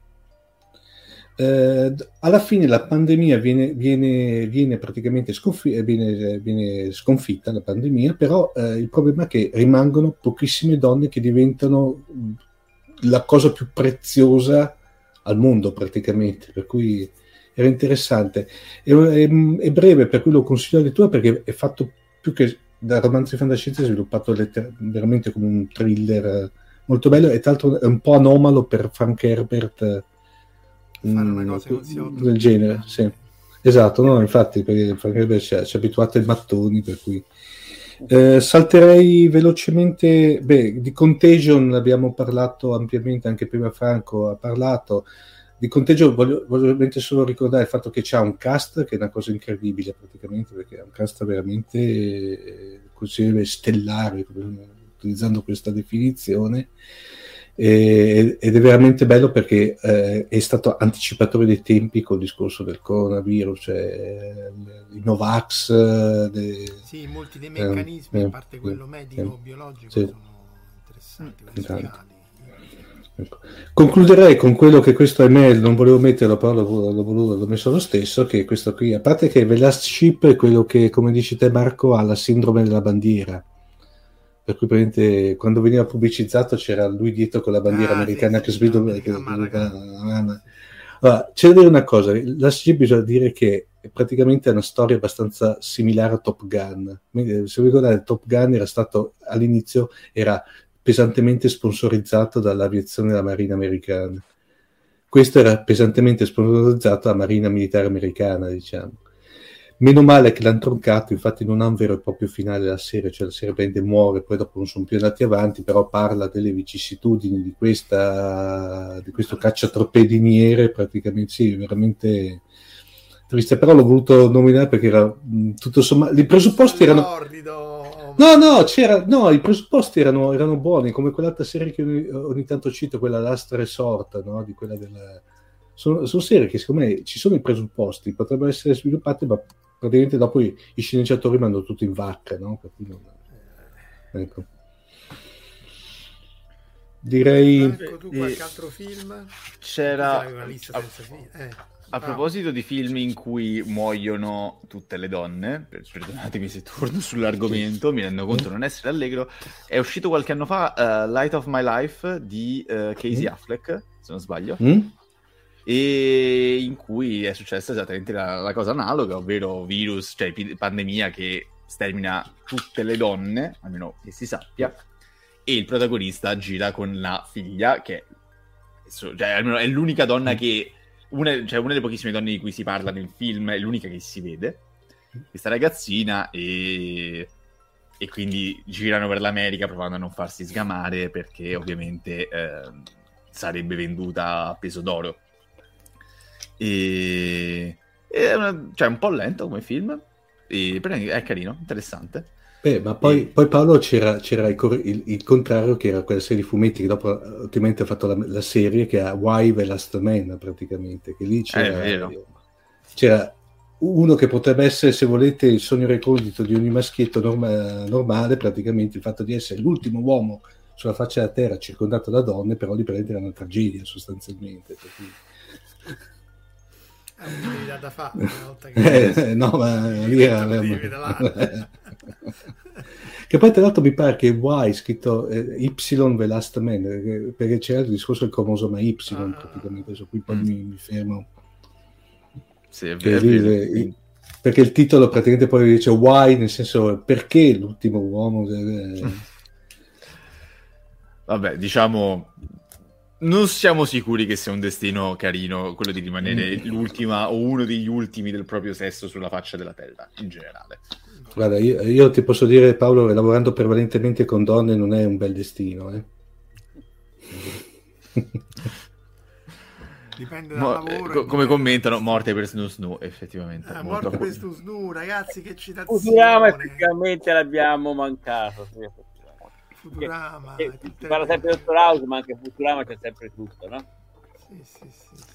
Eh, alla fine la pandemia viene, viene, viene praticamente sconfi- viene, viene sconfitta la pandemia, però eh, il problema è che rimangono pochissime donne che diventano la cosa più preziosa al mondo praticamente, per cui era interessante. È, è, è breve, per cui lo consiglio alla lettura, perché è fatto più che da romanzo di fantascienza, è sviluppato letter- veramente come un thriller molto bello, e tra l'altro è un po' anomalo per Frank Herbert fare una cosa del genere, sì. Esatto, no, infatti, perché Frank Herbert ci ha abituato ai mattoni, per cui eh, salterei velocemente. Beh, di Contagion abbiamo parlato ampiamente, anche prima Franco ha parlato di Contagion. Voglio, voglio veramente solo ricordare il fatto che c'ha un cast che è una cosa incredibile praticamente, perché è un cast veramente eh, così stellare, utilizzando questa definizione, eh, ed è veramente bello perché eh, è stato anticipatore dei tempi col discorso del coronavirus, cioè, i Novax, de, sì, molti dei meccanismi, eh, a parte quello eh, medico, eh, biologico, sì, sono interessanti, mm, concluderei con quello che questo, ahimè, non volevo metterlo, però l'ho, l'ho, voluto, l'ho messo lo stesso, che questo qui, a parte che The Last Ship è quello che, come dici te Marco, ha la sindrome della bandiera, per cui praticamente quando veniva pubblicizzato c'era lui dietro con la bandiera ah, americana, sì, che sbidolava, sì, che... Allora, c'è da dire una cosa, The Last Ship bisogna dire che è praticamente una storia abbastanza similare a Top Gun. Se vi ricordate, Top Gun era stato all'inizio, era pesantemente sponsorizzato dall'aviazione della Marina americana. Questo era pesantemente sponsorizzato dalla Marina militare americana, diciamo. Meno male che l'hanno troncato, infatti non ha un vero e proprio finale la serie, cioè la serie prende, muore, poi dopo non sono più andati avanti, però parla delle vicissitudini di questa di questo cacciatorpediniere, praticamente, sì, veramente triste, però l'ho voluto nominare perché era tutto sommato, i presupposti erano... No, no, c'era, no, i presupposti erano, erano buoni, come quell'altra serie che ogni, ogni tanto cito, quella Last Resort, no? Di quella della... sono, sono serie che secondo me ci sono i presupposti, potrebbero essere sviluppate, ma praticamente dopo i, i sceneggiatori mandano tutto in vacca, no? Non... Ecco. Direi... Marco, tu qualche altro film? C'era... C'era una lista senza fine. Eh. A proposito di film in cui muoiono tutte le donne, perdonatemi se torno sull'argomento, mi rendo conto di non essere allegro, è uscito qualche anno fa uh, Light of My Life di uh, Casey mm. Affleck, se non sbaglio, mm. e in cui è successa esattamente la, la cosa analoga, ovvero virus, cioè pandemia che stermina tutte le donne, almeno che si sappia, e il protagonista gira con la figlia, che cioè, almeno è l'unica donna che... Una, cioè una delle pochissime donne di cui si parla nel film, è l'unica che si vede, questa ragazzina, e, e quindi girano per l'America provando a non farsi sgamare, perché ovviamente eh, sarebbe venduta a peso d'oro. E, è una, cioè un po' lento come film, e, però è carino, interessante. Beh, ma poi, poi Paolo c'era, c'era il, il, il contrario, che era quella serie di fumetti che dopo ultimamente ha fatto la, la serie, che ha Y: The Last Man, praticamente, che lì c'era, eh, c'era uno che potrebbe essere, se volete, il sogno recondito di ogni maschietto norma, normale, praticamente il fatto di essere l'ultimo uomo sulla faccia della terra circondato da donne, però di prendere una tragedia sostanzialmente, perché... è da fare una volta che... eh, no, ma lì era che poi tra l'altro mi pare che Y scritto eh, Y: The Last Man, perché, perché c'era il discorso del cromosoma Y, ah, praticamente, su cui poi mm. mi, mi fermo, sì, è vero, lì, è vero. Il, perché il titolo praticamente poi dice Y, nel senso perché l'ultimo uomo, eh. Vabbè, diciamo non siamo sicuri che sia un destino carino quello di rimanere mm. l'ultima o uno degli ultimi del proprio sesso sulla faccia della terra, in generale. Guarda, io, io ti posso dire, Paolo, che lavorando prevalentemente con donne non è un bel destino, eh? Dipende dal Mo- lavoro. Co- come commentano, morte per Snoo Snoo, effettivamente. Ah, morte per Snoo Snoo, ragazzi, che citazione. Futurama effettivamente l'abbiamo mancato, sì. Futurama, che, che, si parla sempre di doctor House, ma anche Futurama c'è sempre tutto, no? Sì, sì, sì, sì.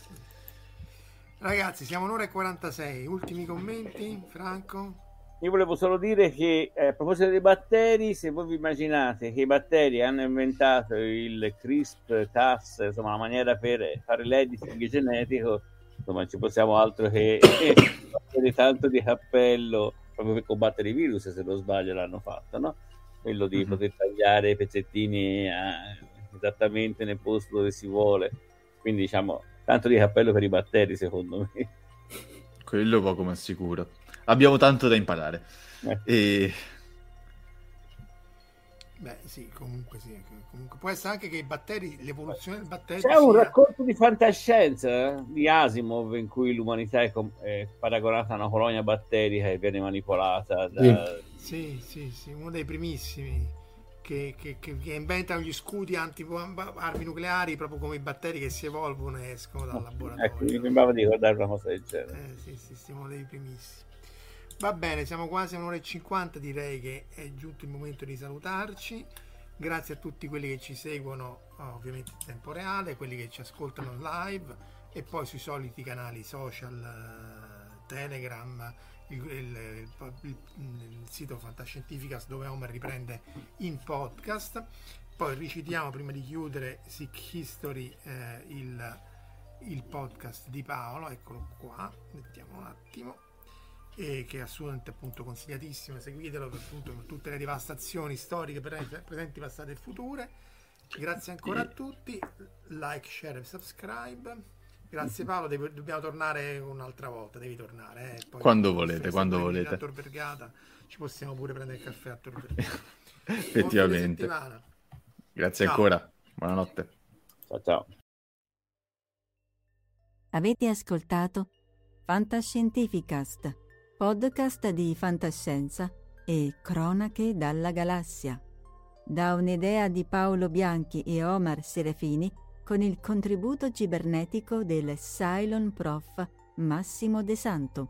Ragazzi, siamo un'ora e quarantasei. Ultimi commenti, Franco? Io volevo solo dire che eh, a proposito dei batteri, se voi vi immaginate che i batteri hanno inventato il CRISPR-Cas, insomma la maniera per fare l'editing genetico, insomma ci possiamo altro che fare tanto di cappello proprio per combattere i virus, se non sbaglio l'hanno fatto, no? Quello di mm-hmm. poter tagliare i pezzettini a, esattamente nel posto dove si vuole, quindi diciamo tanto di cappello per i batteri secondo me. Quello poco ma sicuro. Abbiamo tanto da imparare. Eh. E... Beh, sì, comunque sì. Comunque può essere anche che i batteri, l'evoluzione del batterio. C'è sia... un racconto di fantascienza di Asimov in cui l'umanità è, com- è paragonata a una colonia batterica e viene manipolata. Da... Sì, sì, sì, uno dei primissimi. Che, che, che inventano gli scudi anti armi nucleari proprio come i batteri che si evolvono e escono dal laboratorio. Ecco, mi sembrava di guardare una cosa del genere. Eh, sì, sì, siamo dei primissimi. Va bene, siamo quasi a un'ora e cinquanta, direi che è giunto il momento di salutarci. Grazie a tutti quelli che ci seguono ovviamente in tempo reale, quelli che ci ascoltano live e poi sui soliti canali social, Telegram, Il, il, il, il sito Fantascientificast dove Homer riprende in podcast. Poi ricitiamo prima di chiudere Sick History, eh, il, il podcast di Paolo, eccolo qua, mettiamo un attimo, e che è assolutamente appunto consigliatissimo, seguitelo per, appunto, per tutte le devastazioni storiche presenti, passate e future. Grazie ancora a tutti, like, share e subscribe. Grazie Paolo, devo, dobbiamo tornare un'altra volta, devi tornare. Eh? Poi, quando volete, quando volete. A Tor Vergata, ci possiamo pure prendere il caffè a Tor Vergata. Effettivamente. Grazie ciao. Ancora, buonanotte. Ciao ciao. Avete ascoltato Fantascientificast, podcast di fantascienza e cronache dalla galassia. Da un'idea di Paolo Bianchi e Omar Serafini, con il contributo cibernetico del Cylon Prof Massimo De Santo.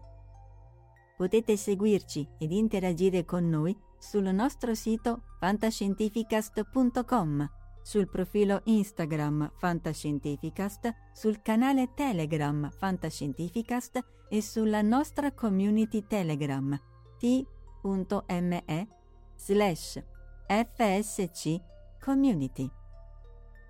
Potete seguirci ed interagire con noi sul nostro sito fantascientificast punto com, sul profilo Instagram Fantascientificast, sul canale Telegram Fantascientificast e sulla nostra community Telegram t punto m e slash f s c community.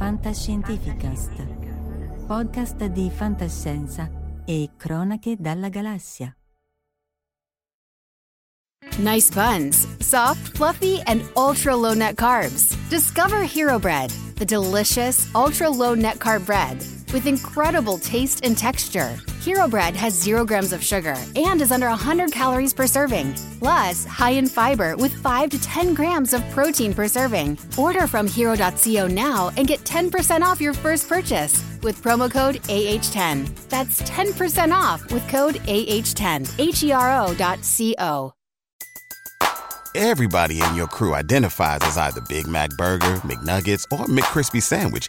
Fantascientificast, podcast di fantascienza e Cronache dalla galassia. Nice buns, soft, fluffy, and ultra low net carbs. Discover Hero Bread, the delicious ultra low net carb bread with incredible taste and texture. Hero Bread has zero grams of sugar and is under one hundred calories per serving, plus high in fiber with five to ten grams of protein per serving. Order from hero dot co now and get ten percent off your first purchase with promo code A H ten. That's ten percent off with code A H ten, H E R O dot co. Everybody in your crew identifies as either Big Mac Burger, McNuggets, or McCrispy Sandwich.